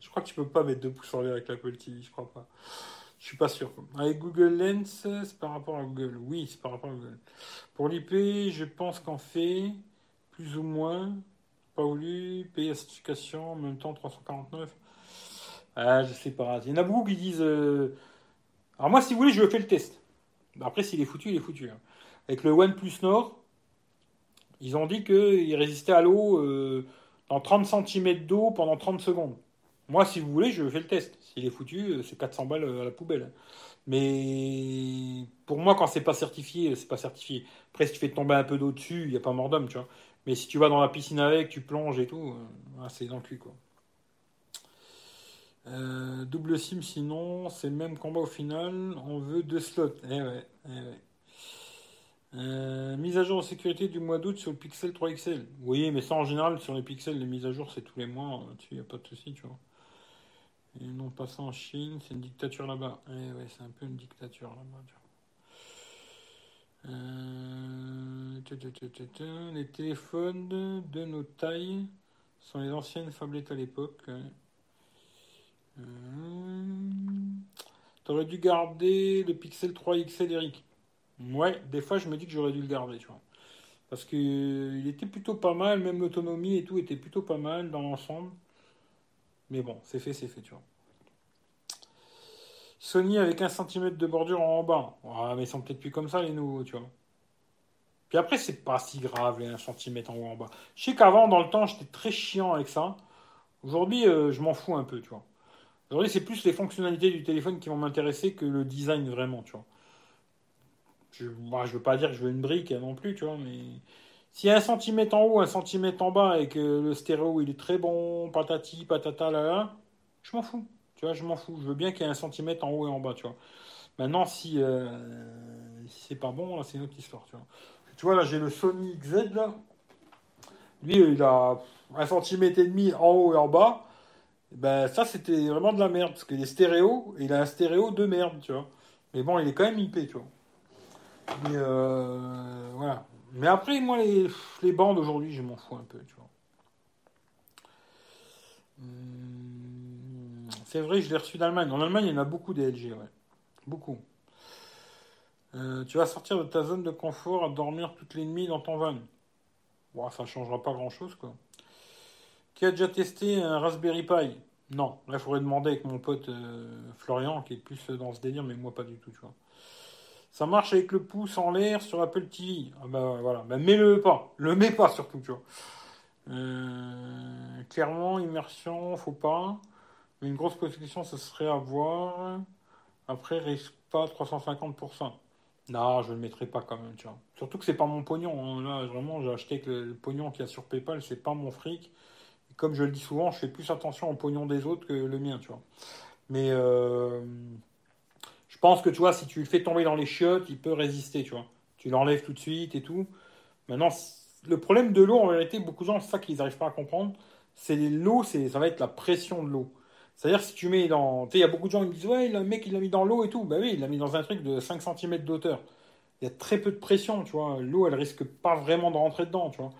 Je crois que tu peux pas mettre de pouce en l'air avec l'Apple T V, je crois pas. Je suis pas sûr. Avec Google Lens, c'est par rapport à Google. Oui, c'est par rapport à Google. Pour l'I P, je pense qu'en fait, plus ou moins, pas voulu, payer la certification, en même temps trois cent quarante-neuf. Ah, je sais pas. Il y en a beaucoup qui disent... Euh... Alors moi, si vous voulez, je fais le test. Après, s'il est foutu, il est foutu. Hein. Avec le OnePlus Nord, ils ont dit qu'il résistait à l'eau... Euh... dans trente centimètres d'eau pendant trente secondes. Moi, si vous voulez, je fais le test. S'il est foutu, c'est quatre cents balles à la poubelle. Mais pour moi, quand c'est pas certifié, c'est pas certifié. Après, si tu fais tomber un peu d'eau dessus, il n'y a pas mort d'homme, tu vois. Mais si tu vas dans la piscine avec, tu plonges et tout, ah, c'est dans le cul, quoi. Euh, double SIM, sinon, c'est le même combat au final. On veut deux slots. Eh ouais, eh ouais. Euh, mise à jour en sécurité du mois d'août sur le Pixel trois X L. Oui, mais ça en général, sur les Pixels, les mises à jour, c'est tous les mois. Là-dessus, il n'y a pas de souci, tu vois. Et non, pas ça en Chine, c'est une dictature là-bas. Eh ouais, c'est un peu une dictature là-bas, tu vois. Euh... Les téléphones de nos tailles sont les anciennes phablettes à l'époque. Euh... T'aurais dû garder le Pixel trois X L, Eric. Ouais, des fois je me dis que j'aurais dû le garder, tu vois. Parce que euh, il était plutôt pas mal, même l'autonomie et tout était plutôt pas mal dans l'ensemble. Mais bon, c'est fait, c'est fait, tu vois. Sony avec un centimètre de bordure en bas. Ouais, mais ils sont peut-être plus comme ça, les nouveaux, tu vois. Puis après, c'est pas si grave, les un centimètre en haut en bas. Je sais qu'avant, dans le temps, j'étais très chiant avec ça. Aujourd'hui, euh, je m'en fous un peu, tu vois. Aujourd'hui, c'est plus les fonctionnalités du téléphone qui vont m'intéresser que le design vraiment, tu vois. Je bah, je veux pas dire que je veux une brique non plus, tu vois, mais s'il y a un centimètre en haut, un centimètre en bas, et que le stéréo, il est très bon, patati, patata, là, là, je m'en fous, tu vois, je m'en fous. Je veux bien qu'il y ait un centimètre en haut et en bas, tu vois. Maintenant, si, euh, si c'est pas bon, là, c'est une autre histoire, tu vois. Tu vois, là, j'ai le Sony X Z, là. Lui, il a un centimètre et demi en haut et en bas. Ben, ça, c'était vraiment de la merde, parce qu'il est stéréo, et il a un stéréo de merde, tu vois. Mais bon, il est quand même I P, tu vois. Mais euh, voilà. Mais après, moi, les, les bandes aujourd'hui, je m'en fous un peu, tu vois. Hum, c'est vrai, je l'ai reçu d'Allemagne. En Allemagne, il y en a beaucoup des L G, ouais. Beaucoup. Euh, tu vas sortir de ta zone de confort à dormir toutes les nuits dans ton van. Bon, ça ne changera pas grand-chose, quoi. Qui a déjà testé un Raspberry Pi? Non. Là, il faudrait demander avec mon pote euh, Florian, qui est plus dans ce délire, mais moi, pas du tout, tu vois. Ça marche avec le pouce en l'air sur Apple T V. Ah bah voilà. Bah mets-le pas. Le mets pas surtout, tu vois. Euh, clairement, immersion, faut pas. Mais une grosse protection, ce serait à voir. Après, risque pas trois cent cinquante pour cent. Non, je ne le mettrai pas quand même, tu vois. Surtout que c'est pas mon pognon, hein. Là, vraiment, j'ai acheté avec le, le pognon qu'il y a sur PayPal, c'est pas mon fric. Et comme je le dis souvent, je fais plus attention au pognon des autres que le mien, tu vois. Mais euh, je pense que, tu vois, si tu le fais tomber dans les chiottes, il peut résister, tu vois. Tu l'enlèves tout de suite et tout. Maintenant, le problème de l'eau, en vérité, beaucoup de gens, c'est ça qu'ils n'arrivent pas à comprendre. C'est l'eau, c'est, ça va être la pression de l'eau. C'est-à-dire, si tu mets dans. Tu sais, il y a beaucoup de gens qui me disent, ouais, le mec, il l'a mis dans l'eau et tout. Bah oui, il l'a mis dans un truc de cinq centimètres d'hauteur. Il y a très peu de pression, tu vois. L'eau, elle risque pas vraiment de rentrer dedans, tu vois.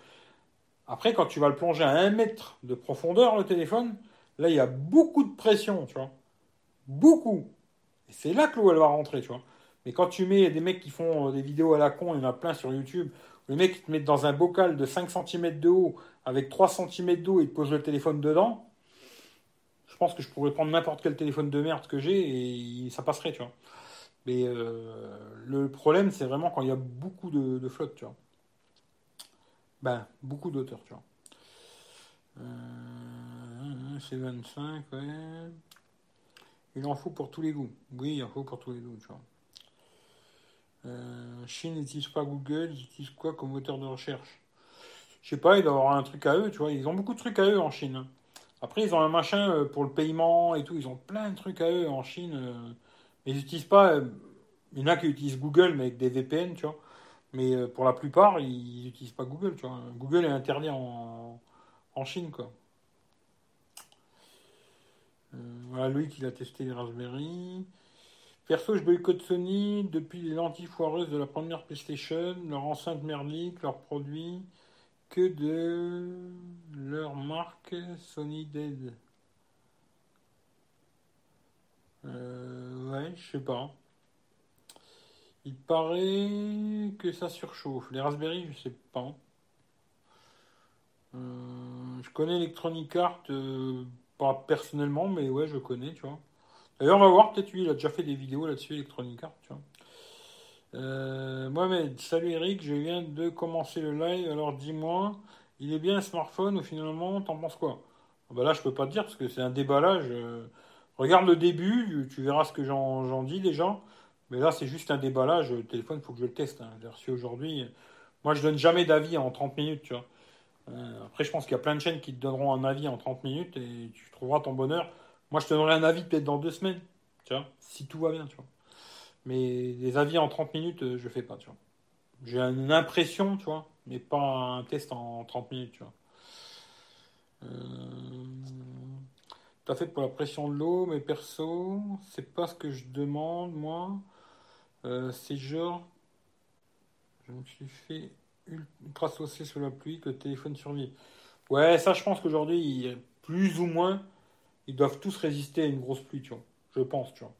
Après, quand tu vas le plonger à un mètre de profondeur, le téléphone, là, il y a beaucoup de pression, tu vois. Beaucoup. Et c'est là que l'eau, elle va rentrer, tu vois. Mais quand tu mets des mecs qui font des vidéos à la con, il y en a plein sur YouTube, où les mecs, ils te mettent dans un bocal de cinq centimètres de haut, avec trois centimètres d'eau, et ils te posent le téléphone dedans. Je pense que je pourrais prendre n'importe quel téléphone de merde que j'ai et ça passerait, tu vois. Mais euh, le problème, c'est vraiment quand il y a beaucoup de, de flotte, tu vois. Ben, beaucoup d'auteur, tu vois. Euh, c'est vingt-cinq, ouais. Il en faut pour tous les goûts. Oui, il en faut pour tous les goûts, tu vois. Euh, Chine n'utilise pas Google, ils utilisent quoi comme moteur de recherche? Je sais pas, ils doivent avoir un truc à eux, tu vois. Ils ont beaucoup de trucs à eux en Chine. Après, ils ont un machin pour le paiement et tout. Ils ont plein de trucs à eux en Chine. Mais ils n'utilisent pas... Il y en a qui utilisent Google, mais avec des V P N, tu vois. Mais pour la plupart, ils n'utilisent pas Google, tu vois. Google est interdit en, en Chine, quoi. Euh, voilà, lui qui a testé les Raspberry. Perso, je boycotte Sony depuis les lentilles foireuses de la première PlayStation, leur enceinte merdique, leurs produits... que de leur marque Sony Dead. Euh, ouais, je sais pas. Il paraît que ça surchauffe. Les Raspberry, je sais pas. Euh, je connais Electronic Arts, euh, pas personnellement, mais ouais, je connais, tu vois. D'ailleurs, on va voir, peut-être lui, il a déjà fait des vidéos là-dessus, Electronic Arts, tu vois. Euh, Mohamed, salut Eric, je viens de commencer le live, alors dis-moi, il est bien un smartphone ou finalement, t'en penses quoi? Ben là, je peux pas te dire parce que c'est un déballage. Euh, regarde le début, tu verras ce que j'en, j'en dis déjà, mais là, c'est juste un déballage. Le téléphone, faut que je le teste. Hein. Je l'ai reçu aujourd'hui. Moi, je donne jamais d'avis en trente minutes, tu vois. Euh, après, je pense qu'il y a plein de chaînes qui te donneront un avis en trente minutes et tu trouveras ton bonheur. Moi, je te donnerai un avis peut-être dans deux semaines, tu vois, si tout va bien, tu vois. Mais des avis en trente minutes, je fais pas, tu vois. J'ai une impression, tu vois, mais pas un test en trente minutes, tu vois. Euh... T'as fait pour la pression de l'eau, mais perso, c'est pas ce que je demande, moi. Euh, c'est genre, je me suis fait ultra saucer sous la pluie que le téléphone survit. Ouais, ça, je pense qu'aujourd'hui, plus ou moins, ils doivent tous résister à une grosse pluie, tu vois. Je pense, tu vois.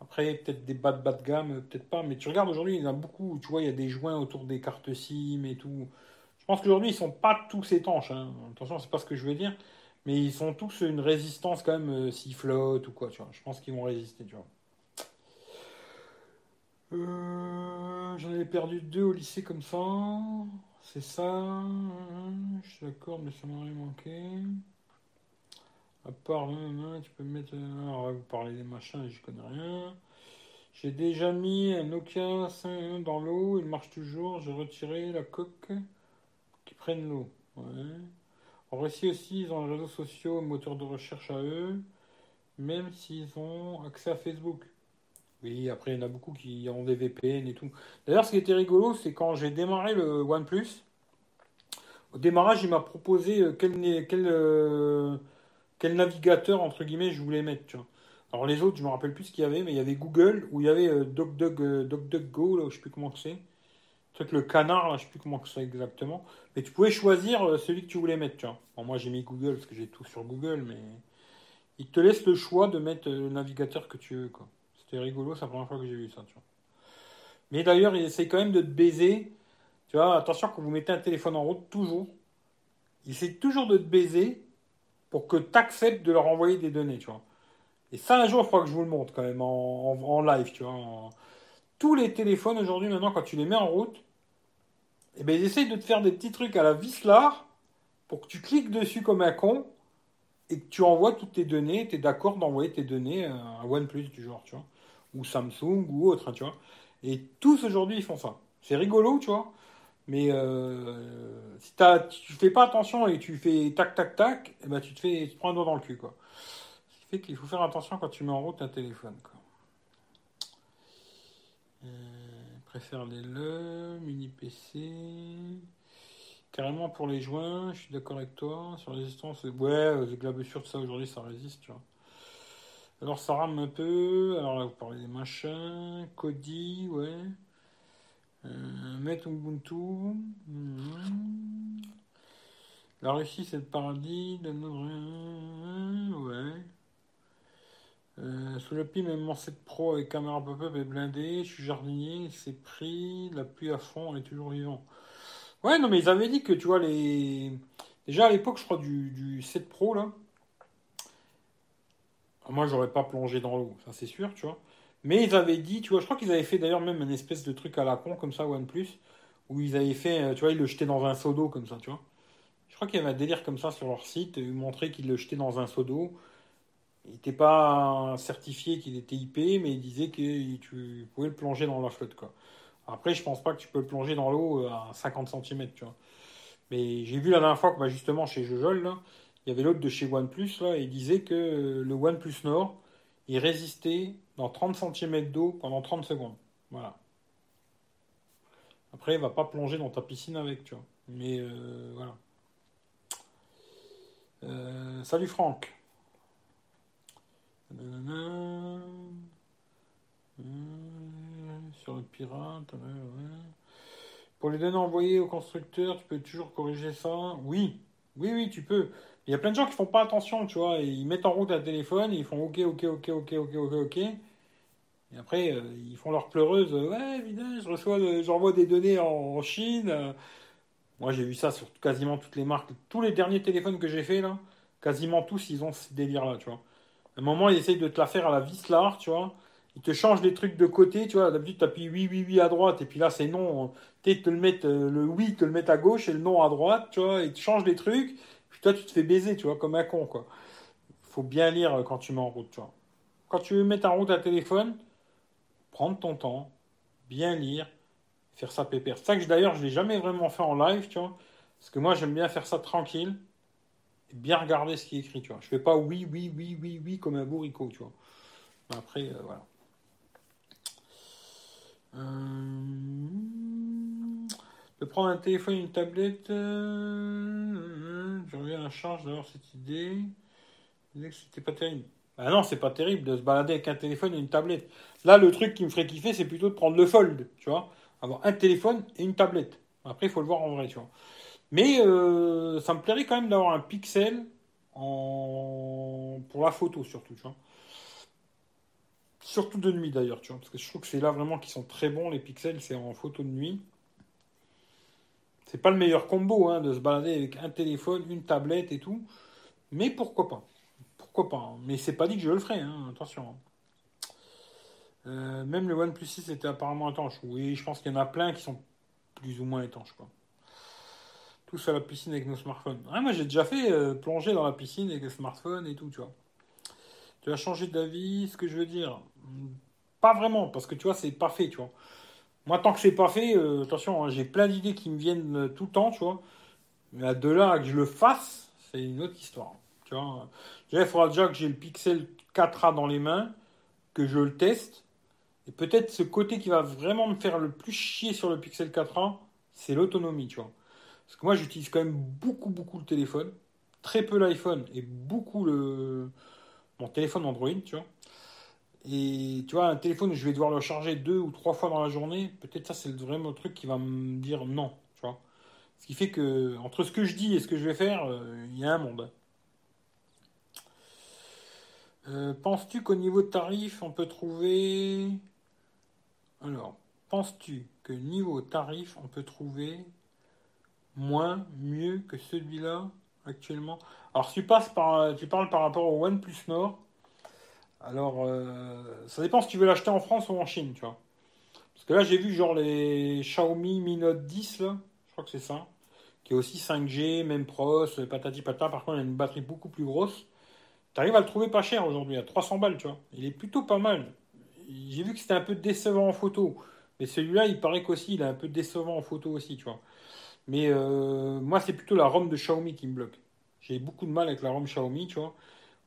Après, peut-être des bas de bas de gamme, peut-être pas. Mais tu regardes aujourd'hui, il y en a beaucoup. Tu vois, il y a des joints autour des cartes SIM et tout. Je pense qu'aujourd'hui, ils ne sont pas tous étanches. Hein. Attention, c'est pas ce que je veux dire. Mais ils sont tous une résistance quand même euh, s'ils flottent ou quoi. Tu vois. Je pense qu'ils vont résister. Tu vois. Euh, j'en avais perdu deux au lycée comme ça. C'est ça. Je suis d'accord, mais ça m'aurait manqué. À part, tu peux mettre... Alors, vous parlez des machins, j'y connais rien. J'ai déjà mis un Nokia cinq un dans l'eau, il marche toujours. J'ai retiré la coque qui prenne l'eau. Ouais. En Russie aussi, ils ont les réseaux sociaux, moteurs de recherche à eux, même s'ils ont accès à Facebook. Oui, après, il y en a beaucoup qui ont des V P N et tout. D'ailleurs, ce qui était rigolo, c'est quand j'ai démarré le OnePlus, au démarrage, il m'a proposé quel... quel euh... quel navigateur, entre guillemets, je voulais mettre, tu vois. Alors, les autres, je me rappelle plus ce qu'il y avait, mais il y avait Google, ou il y avait euh, DuckDuckGo, Doc, Doc, là, je sais plus comment que c'est. Le truc, le canard, là, je sais plus comment que c'est exactement. Mais tu pouvais choisir euh, celui que tu voulais mettre, tu vois. Bon, moi, j'ai mis Google, parce que j'ai tout sur Google, mais... Il te laisse le choix de mettre le navigateur que tu veux, quoi. C'était rigolo, c'est la première fois que j'ai vu ça, tu vois. Mais d'ailleurs, il essaie quand même de te baiser. Tu vois, attention, quand vous mettez un téléphone en route, toujours, il essaie toujours de te baiser... pour que tu acceptes de leur envoyer des données, tu vois. Et ça, un jour, il faudra que je vous le montre, quand même, en, en, en live, tu vois. En... Tous les téléphones, aujourd'hui, maintenant, quand tu les mets en route, eh ben, ils essayent de te faire des petits trucs à la Vislar pour que tu cliques dessus comme un con et que tu envoies toutes tes données, tu es d'accord d'envoyer tes données à OnePlus du genre, tu vois, ou Samsung ou autre, hein, tu vois. Et tous aujourd'hui, ils font ça. C'est rigolo, tu vois. Mais euh, si t'as, tu fais pas attention et tu fais tac, tac, tac, eh ben tu te fais tu te prends un doigt dans le cul, quoi. Ce qui fait qu'il faut faire attention quand tu mets en route un téléphone, quoi. Euh, Préfère-les-le, mini-P C... Carrément pour les joints, je suis d'accord avec toi. Sur la résistance, ouais, j'ai de la blessure de ça aujourd'hui, ça résiste, tu vois. Alors ça rame un peu. Alors là, vous parlez des machins. Kodi, ouais. Euh, Mettre Ubuntu. Mmh. La Russie, c'est le paradis. De nos... Ouais. Euh, sous le pied, même en sept Pro avec caméra pop-up est blindé. Je suis jardinier, c'est pris. La pluie à fond, on est toujours vivant. Ouais, non, mais ils avaient dit que, tu vois, les... Déjà, à l'époque, je crois, du, du sept Pro, là, moi, j'aurais pas plongé dans l'eau, ça, c'est sûr, tu vois. Mais ils avaient dit, tu vois, je crois qu'ils avaient fait, d'ailleurs, même une espèce de truc à la con, comme ça, OnePlus, où ils avaient fait, tu vois, ils le jetaient dans un seau d'eau, comme ça, tu vois. Je crois qu'il y avait un délire comme ça sur leur site, ils montraient qu'ils le jetaient dans un seau d'eau. Il n'était pas certifié qu'il était I P, mais ils disaient que tu pouvais le plonger dans la flotte, quoi. Après, je pense pas que tu peux le plonger dans l'eau à cinquante centimètres, tu vois. Mais j'ai vu la dernière fois que, bah, justement, chez Jojol, là, il y avait l'autre de chez OnePlus, là, et il disait que le OnePlus Nord, il résistait dans trente centimètres d'eau pendant trente secondes. Voilà. Après, il va pas plonger dans ta piscine avec, tu vois. Mais, euh, voilà. Euh, salut, Franck. Nanana. Mmh, sur le pirate, ouais, ouais. Pour les données envoyées au constructeur, tu peux toujours corriger ça. Oui, oui, oui, tu peux. Il y a plein de gens qui font pas attention, tu vois. Et ils mettent en route un téléphone, et ils font OK, OK, OK, OK, OK, OK, OK. Et après, euh, ils font leur pleureuse. Ouais, évidemment, je reçois, le... j'envoie des données en, en Chine. Moi, j'ai vu ça sur quasiment toutes les marques. Tous les derniers téléphones que j'ai fait là, quasiment tous, ils ont ce délire-là, tu vois. À un moment, ils essayent de te la faire à la Vislar, tu vois. Ils te changent les trucs de côté, tu vois. D'habitude, tu appuies oui, oui, oui à droite, et puis là, c'est non. Tu te le mettent, le oui, te le mettent à gauche et le non à droite, tu vois. Ils te changent les trucs, puis toi, tu te fais baiser, tu vois, comme un con, quoi. Il faut bien lire quand tu mets en route, tu vois. Quand tu veux mettre en route un téléphone, prendre ton temps, bien lire, faire ça pépère. C'est ça que d'ailleurs, je ne l'ai jamais vraiment fait en live, tu vois. Parce que moi, j'aime bien faire ça tranquille, et bien regarder ce qui est écrit, tu vois. Je ne fais pas oui, oui, oui, oui, oui, comme un bourricot, tu vois. Après, euh, voilà. Hum, de prendre un téléphone, une tablette, euh, je reviens à la charge d'avoir cette idée. Je disais que c'était pas terrible. Ah non, c'est pas terrible de se balader avec un téléphone et une tablette. Là, le truc qui me ferait kiffer, c'est plutôt de prendre le fold, tu vois. Avoir un téléphone et une tablette. Après, il faut le voir en vrai, tu vois. Mais euh, ça me plairait quand même d'avoir un pixel en... pour la photo, surtout, tu vois. Surtout de nuit d'ailleurs, tu vois, parce que je trouve que c'est là vraiment qu'ils sont très bons, les pixels, c'est en photo de nuit. C'est pas le meilleur combo, hein, de se balader avec un téléphone, une tablette et tout, mais pourquoi pas, pourquoi pas, mais c'est pas dit que je le ferai, hein, attention. Euh, même le OnePlus six était apparemment étanche, oui, je pense qu'il y en a plein qui sont plus ou moins étanches, quoi. Tous à la piscine avec nos smartphones. Ah, moi j'ai déjà fait euh, plonger dans la piscine avec le smartphone et tout, tu vois. Tu as changé d'avis, ce que je veux dire. Pas vraiment, parce que tu vois, c'est pas fait, tu vois. Moi, tant que c'est pas fait, euh, attention, hein, j'ai plein d'idées qui me viennent tout le temps, tu vois. Mais de là à que je le fasse, c'est une autre histoire, hein, tu vois. Déjà, il faudra déjà que j'ai le Pixel quatre A dans les mains, que je le teste. Et peut-être ce côté qui va vraiment me faire le plus chier sur le Pixel quatre A, c'est l'autonomie, tu vois. Parce que moi, j'utilise quand même beaucoup, beaucoup le téléphone. Très peu l'iPhone et beaucoup le... mon téléphone Android, tu vois. Et tu vois, un téléphone où je vais devoir le charger deux ou trois fois dans la journée, peut-être ça, c'est le vrai truc qui va me dire non, tu vois. Ce qui fait que, entre ce que je dis et ce que je vais faire, il y a un monde. Euh, penses-tu qu'au niveau de tarif, on peut trouver... Alors, penses-tu que niveau tarif, on peut trouver moins, mieux que celui-là actuellement? Alors, tu passes par, tu parles par rapport au OnePlus Nord. Alors, euh, ça dépend si tu veux l'acheter en France ou en Chine, tu vois. Parce que là, j'ai vu genre les Xiaomi Mi Note dix, là, je crois que c'est ça, qui est aussi cinq G, même pros, patati patata. Par contre, il a une batterie beaucoup plus grosse. Tu arrives à le trouver pas cher aujourd'hui, à trois cents balles, tu vois. Il est plutôt pas mal. J'ai vu que c'était un peu décevant en photo. Mais celui-là, il paraît qu'aussi, il est un peu décevant en photo aussi, tu vois. Mais euh, moi, c'est plutôt la ROM de Xiaomi qui me bloque. J'ai beaucoup de mal avec la ROM Xiaomi, tu vois,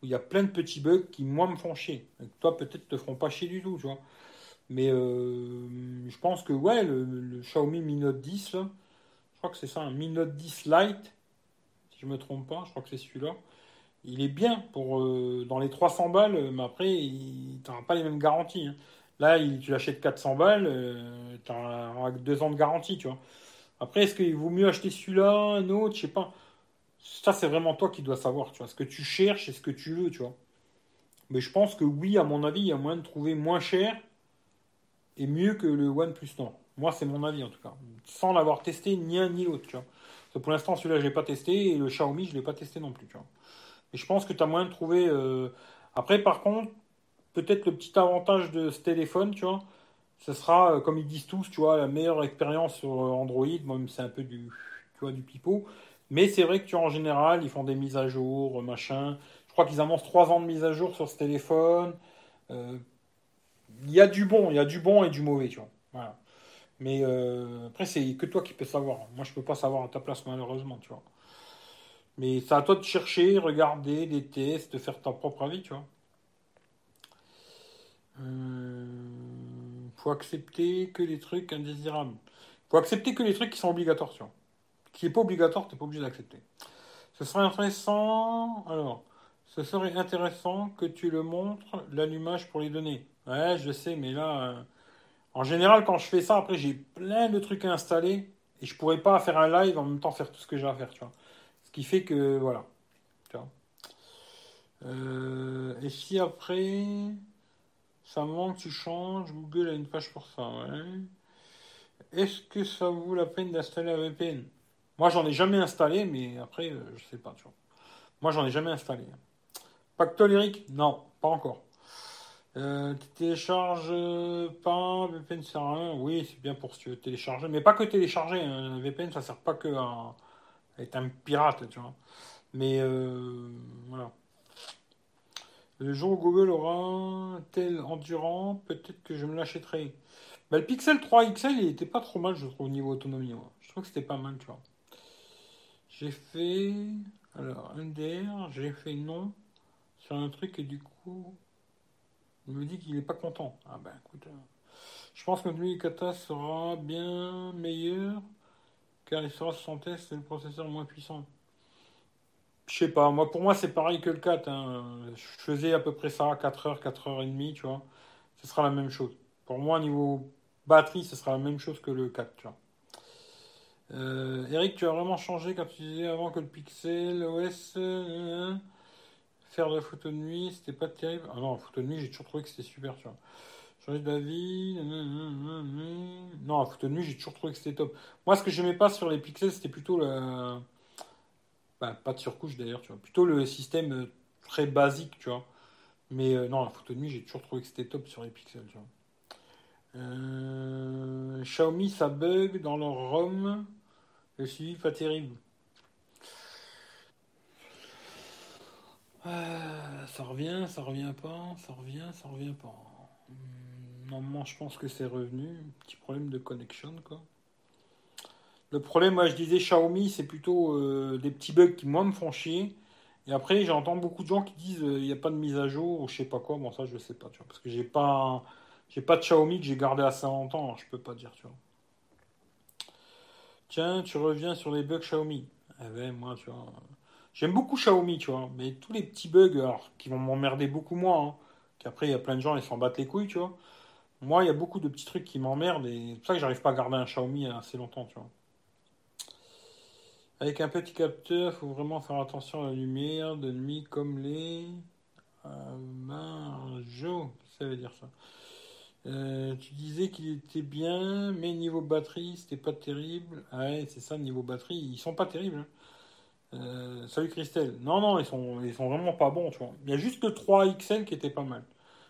où il y a plein de petits bugs qui, moi, me font chier. Donc, toi, peut-être, te feront pas chier du tout, tu vois. Mais euh, je pense que, ouais, le, le Xiaomi Mi Note dix, là, je crois que c'est ça, un Mi Note dix Lite, si je me trompe pas, je crois que c'est celui-là. Il est bien pour euh, dans les trois cents balles, mais après, il, t'auras pas les mêmes garanties, hein. Là, il, tu l'achètes quatre cents balles, euh, t'as deux ans de garantie, tu vois. Après, est-ce qu'il vaut mieux acheter celui-là, un autre, je sais pas. Ça, c'est vraiment toi qui dois savoir, tu vois, ce que tu cherches et ce que tu veux, tu vois. Mais je pense que oui, à mon avis, il y a moyen de trouver moins cher et mieux que le OnePlus Nord. Moi, c'est mon avis, en tout cas. Sans l'avoir testé, ni un ni l'autre, tu vois. Parce que pour l'instant, celui-là, je l'ai pas testé, et le Xiaomi, je l'ai pas testé non plus, tu vois. Mais je pense que tu as moyen de trouver... Euh... Après, par contre, peut-être le petit avantage de ce téléphone, tu vois, ce sera, comme ils disent tous, tu vois, la meilleure expérience sur Android. Moi-même, c'est un peu du, tu vois, du pipeau. Mais c'est vrai que, tu vois, en général, ils font des mises à jour, machin. Je crois qu'ils annoncent trois ans de mise à jour sur ce téléphone. Euh... Il y a du bon, il y a du bon et du mauvais, tu vois. Voilà. Mais euh... après, c'est que toi qui peux savoir. Moi, je peux pas savoir à ta place, malheureusement, tu vois. Mais c'est à toi de chercher, regarder des tests, de faire ta propre avis, tu vois. Hum, faut accepter que les trucs indésirables. Faut accepter que les trucs qui sont obligatoires, tu vois. Ce qui n'est pas obligatoire, t'es pas obligé d'accepter. Ce serait intéressant. Alors, ce serait intéressant que tu le montres, l'allumage pour les données. Ouais, je sais, mais là, euh, en général, quand je fais ça, après, j'ai plein de trucs à installer et je pourrais pas faire un live en même temps faire tout ce que j'ai à faire, tu vois. Ce qui fait que, voilà. Tu vois. Euh, et si après, ça manque, tu changes, Google a une page pour ça, ouais. Est-ce que ça vaut la peine d'installer un V P N ? Moi, j'en ai jamais installé, mais après, euh, je sais pas, tu vois. Moi, j'en ai jamais installé. Pactol Eric ? Non, pas encore. Euh, tu télécharges pas, V P N sert à rien ? Oui, c'est bien pour se télécharger, mais pas que télécharger, un V P N, ça sert pas que à être un pirate, tu vois. Mais, euh, voilà. Le jour où Google aura un tel endurant, peut-être que je me l'achèterai. Bah, le Pixel trois X L, il était pas trop mal, je trouve, au niveau autonomie. Moi. Je trouve que c'était pas mal, tu vois. J'ai fait... Alors, M D R, j'ai fait non sur un truc et du coup, il me dit qu'il est pas content. Ah ben, écoute, je pense que le Kata sera bien meilleur car il sera sans test et le processeur moins puissant. Je sais pas, moi pour moi c'est pareil que le quatre, hein. Je faisais à peu près ça, quatre heures, quatre heures trente, tu vois. Ce sera la même chose. Pour moi, niveau batterie, ce sera la même chose que le quatre, tu vois. Euh, Eric, tu as vraiment changé quand tu disais avant que le Pixel O S, euh, faire de la photo de nuit, c'était pas terrible. Ah non, la photo de nuit, j'ai toujours trouvé que c'était super, tu vois. Changer d'avis, non, la photo de nuit, j'ai toujours trouvé que c'était top. Moi, ce que j'aimais pas sur les Pixels, c'était plutôt la... Bah, pas de surcouche d'ailleurs, tu vois. Plutôt le système très basique, tu vois. Mais euh, non, la photo de nuit, j'ai toujours trouvé que c'était top sur les Pixels, tu vois. Euh, Xiaomi, ça bug dans leur ROM. Le suivi, pas terrible. Euh, ça revient, ça revient pas, ça revient, ça revient pas. Normalement, je pense que c'est revenu. Petit problème de connexion, quoi. Le problème, moi, je disais Xiaomi, c'est plutôt euh, des petits bugs qui, moi, me font chier. Et après, j'entends beaucoup de gens qui disent il euh, n'y a pas de mise à jour ou je sais pas quoi. Bon, ça, je sais pas, tu vois. Parce que j'ai pas, j'ai pas de Xiaomi que j'ai gardé assez longtemps. Alors, je peux pas te dire, tu vois. Tiens, tu reviens sur les bugs Xiaomi. Eh ben, moi, tu vois. J'aime beaucoup Xiaomi, tu vois. Mais tous les petits bugs, alors, qui vont m'emmerder beaucoup moins. Hein, qu'après, il y a plein de gens, ils s'en battent les couilles, tu vois. Moi, il y a beaucoup de petits trucs qui m'emmerdent. Et c'est pour ça que j'arrive pas à garder un Xiaomi assez longtemps, tu vois. Avec un petit capteur, il faut vraiment faire attention à la lumière de nuit comme les margeaux. Ça veut dire ça. Euh, tu disais qu'il était bien, mais niveau batterie, c'était pas terrible. Ouais, c'est ça, niveau batterie, ils sont pas terribles. Hein. Euh, salut Christelle. Non, non, ils sont, ils sont vraiment pas bons, tu vois. Il y a juste le trois X L qui était pas mal.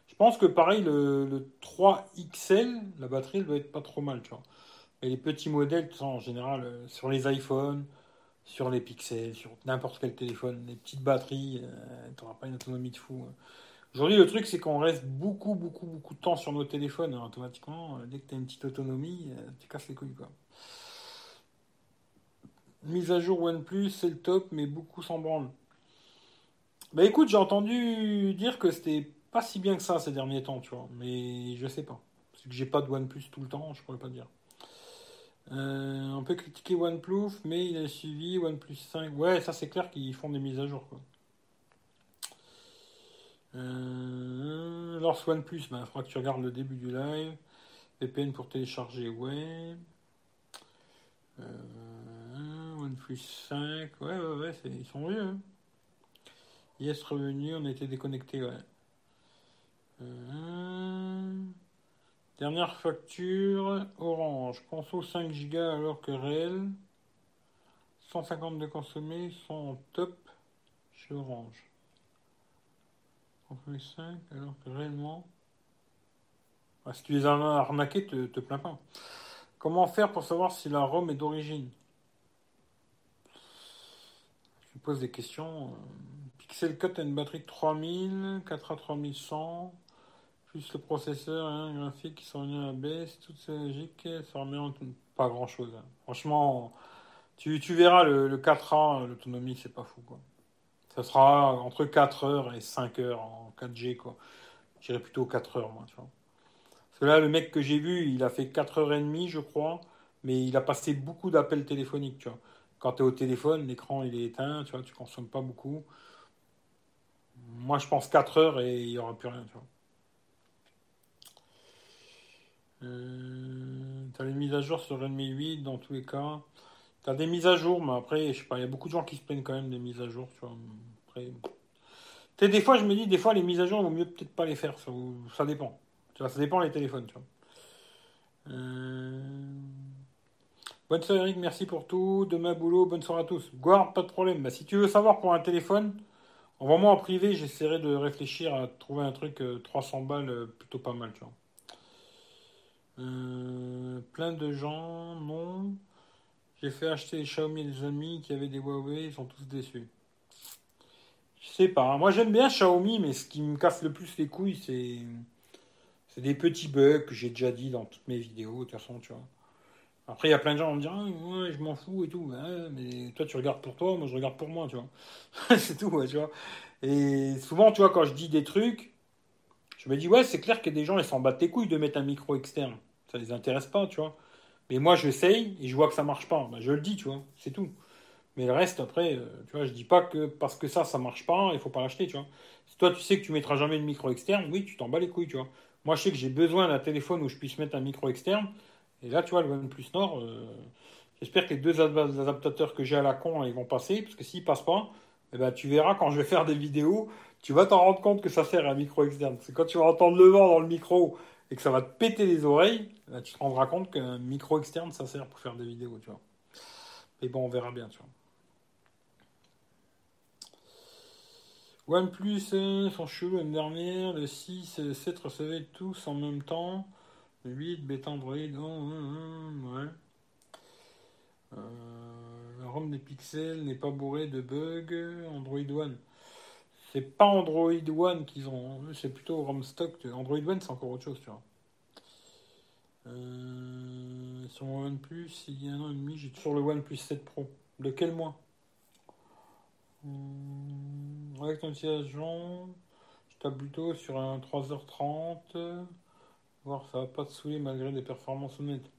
Je pense que pareil, le, le trois X L, la batterie, elle doit être pas trop mal, tu vois. Et les petits modèles, en général, sur les iPhones, sur les pixels, sur n'importe quel téléphone, les petites batteries, euh, t'auras pas une autonomie de fou. Aujourd'hui, le truc, c'est qu'on reste beaucoup, beaucoup, beaucoup de temps sur nos téléphones. Alors, automatiquement, dès que t'as une petite autonomie, euh, tu casses les couilles, quoi. Mise à jour OnePlus, c'est le top, mais beaucoup s'en branlent. Bah écoute, j'ai entendu dire que c'était pas si bien que ça ces derniers temps, tu vois. Mais je sais pas. Parce que j'ai pas de OnePlus tout le temps, je pourrais pas dire. Euh, on peut critiquer OnePlus, mais il a suivi OnePlus cinq. Ouais, ça c'est clair qu'ils font des mises à jour, quoi. Euh, alors, OnePlus, bah, il faudra que tu regardes le début du live. V P N pour télécharger, ouais. Euh, OnePlus cinq, ouais, ouais, ouais, c'est, ils sont vieux, hein. Yes, revenu, on était déconnecté, ouais. Euh, dernière facture, Orange. Conso cinq gigas alors que réel. cent cinquante de consommés sont en top chez Orange. Consommé cinq alors que réellement. Ah, si tu les as arnaqués, te, te plains pas. Comment faire pour savoir si la ROM est d'origine? Je pose des questions. Pixel quatre a une batterie de trois mille, quatre A trois mille cent, plus le processeur et un graphique qui sont venus à la baisse, toute cette logique, ça remet en pas grand chose. Hein. Franchement, tu, tu verras le, le quatre A, l'autonomie, c'est pas fou, quoi. Ça sera entre quatre heures et cinq heures en quatre G, quoi. J'irais plutôt quatre heures, moi, tu vois. Parce que là, le mec que j'ai vu, il a fait quatre heures trente, je crois, mais il a passé beaucoup d'appels téléphoniques, tu vois. Quand tu es au téléphone, l'écran, il est éteint, tu vois, tu consommes pas beaucoup. Moi, je pense quatre heures et il n'y aura plus rien, tu vois. Euh, t'as les mises à jour sur Redmi huit, dans tous les cas. T'as des mises à jour, mais après, je sais pas, il y a beaucoup de gens qui se plaignent quand même des mises à jour, tu vois. Après, t'es, des fois, je me dis, des fois, les mises à jour, il vaut mieux peut-être pas les faire, ça, ça dépend. Tu vois, ça dépend des téléphones, tu vois. Euh... Bonne soirée, Eric, merci pour tout. Demain, boulot, bonne soirée à tous. Guard, pas de problème. Bah, si tu veux savoir pour un téléphone... Vraiment en privé, j'essaierai de réfléchir à trouver un truc euh, trois cents balles, euh, plutôt pas mal, tu vois. Euh, plein de gens, non. J'ai fait acheter les Xiaomi des amis qui avaient des Huawei, ils sont tous déçus. Je sais pas, hein. Moi j'aime bien Xiaomi, mais ce qui me casse le plus les couilles, c'est, c'est des petits bugs que j'ai déjà dit dans toutes mes vidéos, de toute façon, tu vois. Après, il y a plein de gens qui me disent ah, ouais, je m'en fous et tout. Ouais, mais toi, tu regardes pour toi, moi, je regarde pour moi, tu vois. C'est tout, ouais, tu vois. Et souvent, tu vois, quand je dis des trucs, je me dis ouais, c'est clair que des gens, ils s'en battent les couilles de mettre un micro externe. Ça les intéresse pas, tu vois. Mais moi, j'essaye et je vois que ça marche pas. Ben, je le dis, tu vois, c'est tout. Mais le reste, après, tu vois, je dis pas que parce que ça, ça marche pas, il faut pas l'acheter, tu vois. Si toi, tu sais que tu mettras jamais de micro externe, oui, tu t'en bats les couilles, tu vois. Moi, je sais que j'ai besoin d'un téléphone où je puisse mettre un micro externe. Et là, tu vois, le OnePlus Nord, euh, j'espère que les deux adaptateurs que j'ai à la con, là, ils vont passer, parce que s'ils passent pas, eh ben, tu verras quand je vais faire des vidéos, tu vas t'en rendre compte que ça sert à un micro externe. Parce que quand tu vas entendre le vent dans le micro et que ça va te péter les oreilles, eh ben, tu te rendras compte qu'un micro externe, ça sert pour faire des vidéos, tu vois. Mais bon, on verra bien, tu vois. OnePlus, euh, sont chelous l'année dernière, le six, sept recevaient tous en même temps. huit, bêta Android, oh, ouais. Euh, la ROM des pixels n'est pas bourrée de bugs. Android One. C'est pas Android One qu'ils ont. C'est plutôt ROM stock. Android One, c'est encore autre chose, tu vois. Euh, sur mon OnePlus, il y a un an et demi, j'ai toujours le OnePlus sept Pro. De quel mois hum, Avec ton petit agent, je tape plutôt sur un trois heures trente. Ça va pas te saouler malgré des performances honnêtes.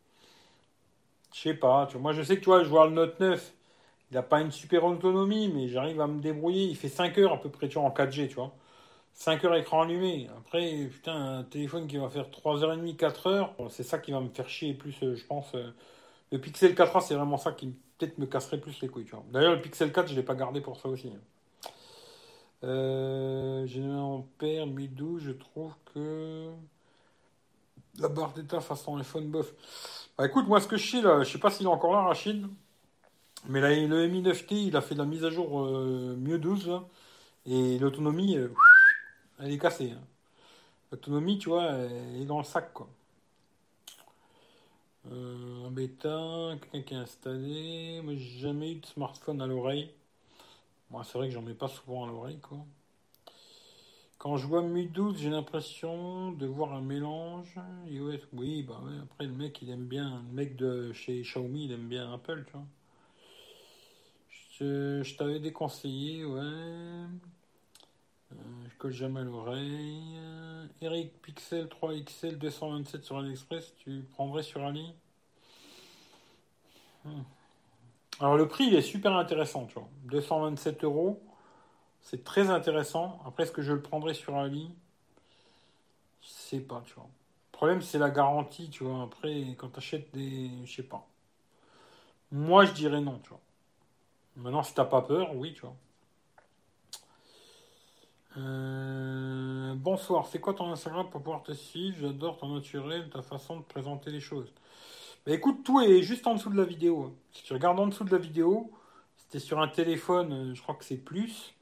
Je sais pas, tu vois. Moi je sais que tu vois, je vois le Note neuf, il a pas une super autonomie, mais j'arrive à me débrouiller. Il fait cinq heures à peu près, tu vois, en quatre G, tu vois. cinq heures écran allumé. Après, putain, un téléphone qui va faire trois heures trente, quatre heures, c'est ça qui va me faire chier plus, je pense. Le Pixel quatre A, c'est vraiment ça qui peut-être me casserait plus les couilles, tu vois. D'ailleurs, le Pixel quatre, je l'ai pas gardé pour ça aussi. Euh, j'ai un père mille douze, je trouve que. La barre d'état façon iPhone bof. Bah écoute, moi ce que je sais là, je sais pas s'il est encore là Rachid, mais là, le Mi neuf T il a fait de la mise à jour euh, mieux douze là, et l'autonomie euh, elle est cassée. Hein. L'autonomie tu vois elle est dans le sac quoi. euh, en bêta, quelqu'un qui est installé. Moi, j'ai jamais eu de smartphone à l'oreille. Moi, bon, c'est vrai que j'en mets pas souvent à l'oreille, quoi. Quand je vois Mi douze, j'ai l'impression de voir un mélange. iOS, oui, bah ouais, après, le mec, il aime bien. Le mec de chez Xiaomi, il aime bien Apple, tu vois. Je, je t'avais déconseillé, ouais. Euh, je colle jamais à l'oreille. Eric Pixel trois X L deux cent vingt-sept sur AliExpress, tu prendrais sur Ali? hum. Alors, le prix, il est super intéressant, tu vois. deux cent vingt-sept euros. C'est très intéressant. Après, est-ce que je le prendrai sur Ali? Je sais pas, tu vois. Le problème, c'est la garantie, tu vois. Après, quand t'achètes des... Je sais pas. Moi, je dirais non, tu vois. Maintenant, si t'as pas peur, oui, tu vois. Euh... Bonsoir. C'est quoi ton Instagram pour pouvoir te suivre? J'adore ton naturel, ta façon de présenter les choses. Bah, écoute, tout est juste en dessous de la vidéo. Si tu regardes en dessous de la vidéo, c'était sur un téléphone, je crois que c'est plus.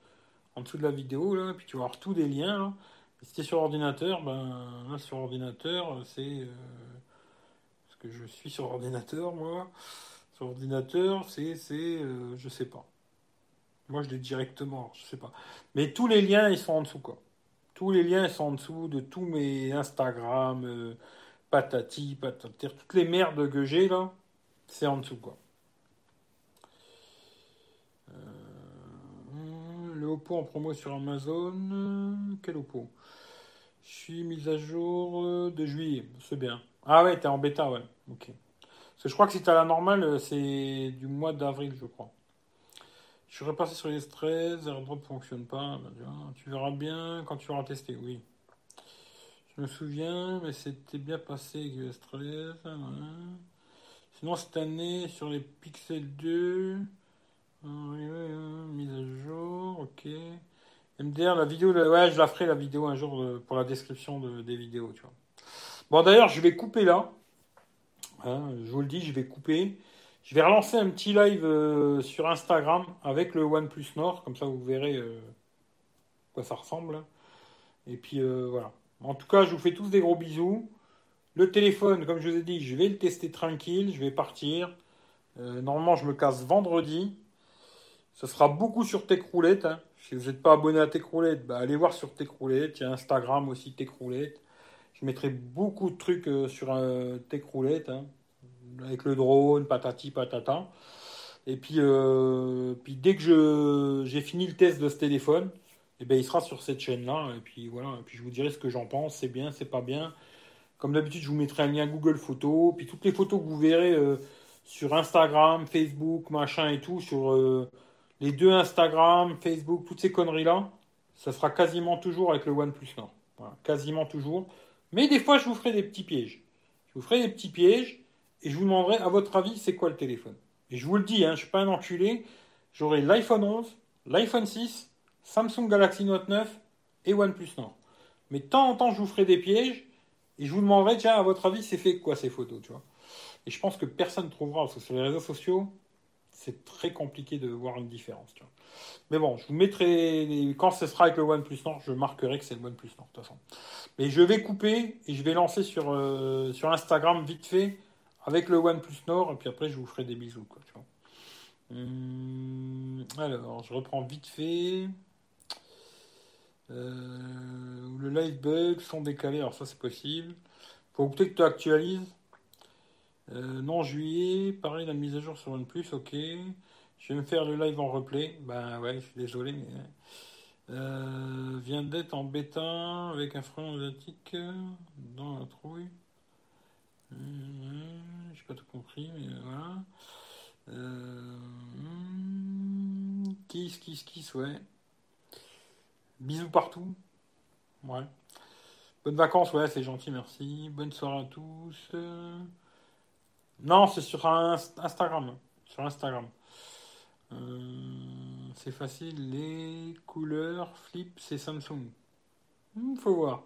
En dessous de la vidéo, là, puis tu vas avoir tous des liens. Là. Et si t'es sur ordinateur, ben là, sur ordinateur, c'est... Euh, parce que je suis sur ordinateur, moi. Sur ordinateur, c'est... c'est euh, je sais pas. Moi, je l'ai directement, je sais pas. Mais tous les liens, ils sont en dessous, quoi. Tous les liens, ils sont en dessous de tous mes Instagram, euh, patati, patati. Toutes les merdes que j'ai, là, c'est en dessous, quoi. Le Oppo en promo sur Amazon. Quel Oppo? Je suis mise à jour de juillet. C'est bien. Ah ouais, t'es en bêta, ouais. Ok. Parce que je crois que si t'as la normale, c'est du mois d'avril, je crois. Je serais passé sur les treize. AirDrop ne fonctionne pas. Ben, tu verras bien quand tu auras testé. Oui. Je me souviens, mais c'était bien passé avec les treize. Ouais. Sinon, cette année, sur les Pixel deux. Oui, oui, oui, mise à jour, ok. M D R, la vidéo, ouais, je la ferai la vidéo un jour pour la description de, des vidéos, tu vois. Bon, d'ailleurs, je vais couper là. Hein, je vous le dis, je vais couper. Je vais relancer un petit live euh, sur Instagram avec le OnePlus Nord, comme ça vous verrez euh, quoi ça ressemble. Et puis euh, voilà. En tout cas, je vous fais tous des gros bisous. Le téléphone, comme je vous ai dit, je vais le tester tranquille, je vais partir. Euh, normalement, je me casse vendredi. Ce sera beaucoup sur Techroulette. Hein. Si vous n'êtes pas abonné à Techroulette, bah allez voir sur Techroulette. Il y a Instagram aussi, Techroulette. Je mettrai beaucoup de trucs sur euh, Techroulette. Hein. Avec le drone, patati patata. Et puis, euh, puis dès que je, j'ai fini le test de ce téléphone, eh ben, il sera sur cette chaîne-là. Et puis voilà. Et puis je vous dirai ce que j'en pense. C'est bien, c'est pas bien. Comme d'habitude, je vous mettrai un lien Google Photos. Puis toutes les photos que vous verrez euh, sur Instagram, Facebook, machin et tout, sur... Euh, les deux Instagram, Facebook, toutes ces conneries-là, ça sera quasiment toujours avec le OnePlus Nord. Voilà, quasiment toujours. Mais des fois, je vous ferai des petits pièges. Je vous ferai des petits pièges et je vous demanderai, à votre avis, c'est quoi le téléphone? Et je vous le dis, hein, je ne suis pas un enculé. J'aurai l'iPhone onze, l'iPhone six, Samsung Galaxy Note neuf et OnePlus Nord. Mais de temps en temps, je vous ferai des pièges et je vous demanderai, tiens, à votre avis, c'est fait quoi ces photos, tu vois? Et je pense que personne ne trouvera, parce que sur les réseaux sociaux, c'est très compliqué de voir une différence. Tu vois. Mais bon, je vous mettrai... Les... Quand ce sera avec le OnePlus Nord, je marquerai que c'est le OnePlus Nord, de toute façon. Mais je vais couper et je vais lancer sur, euh, sur Instagram, vite fait, avec le OnePlus Nord. Et puis après, je vous ferai des bisous. Quoi, tu vois. Hum, alors, je reprends vite fait. Euh, le live bug, son décalé. Alors ça, c'est possible. Faut écouter que tu actualises. Euh, non, juillet, pareil, la mise à jour sur OnePlus, ok. Je vais me faire le live en replay. Ben ouais, je suis désolé, mais... Euh, vient d'être en bêta avec un frelon asiatique dans la trouille. Hum, j'ai pas tout compris, mais voilà. Euh, hum, kiss, kiss, kiss, ouais. Bisous partout. Ouais. Bonnes vacances, ouais, c'est gentil, merci. Bonne soirée à tous. Euh... Non, c'est sur Instagram. Sur Instagram. Euh, c'est facile. Les couleurs flip, c'est Samsung. Hmm, faut voir.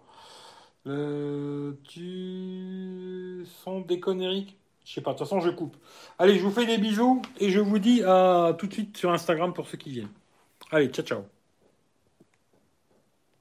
Euh, tu sont des conneries. Je sais pas. De toute façon, je coupe. Allez, je vous fais des bisous et je vous dis à tout de suite sur Instagram pour ceux qui viennent. Allez, ciao, ciao.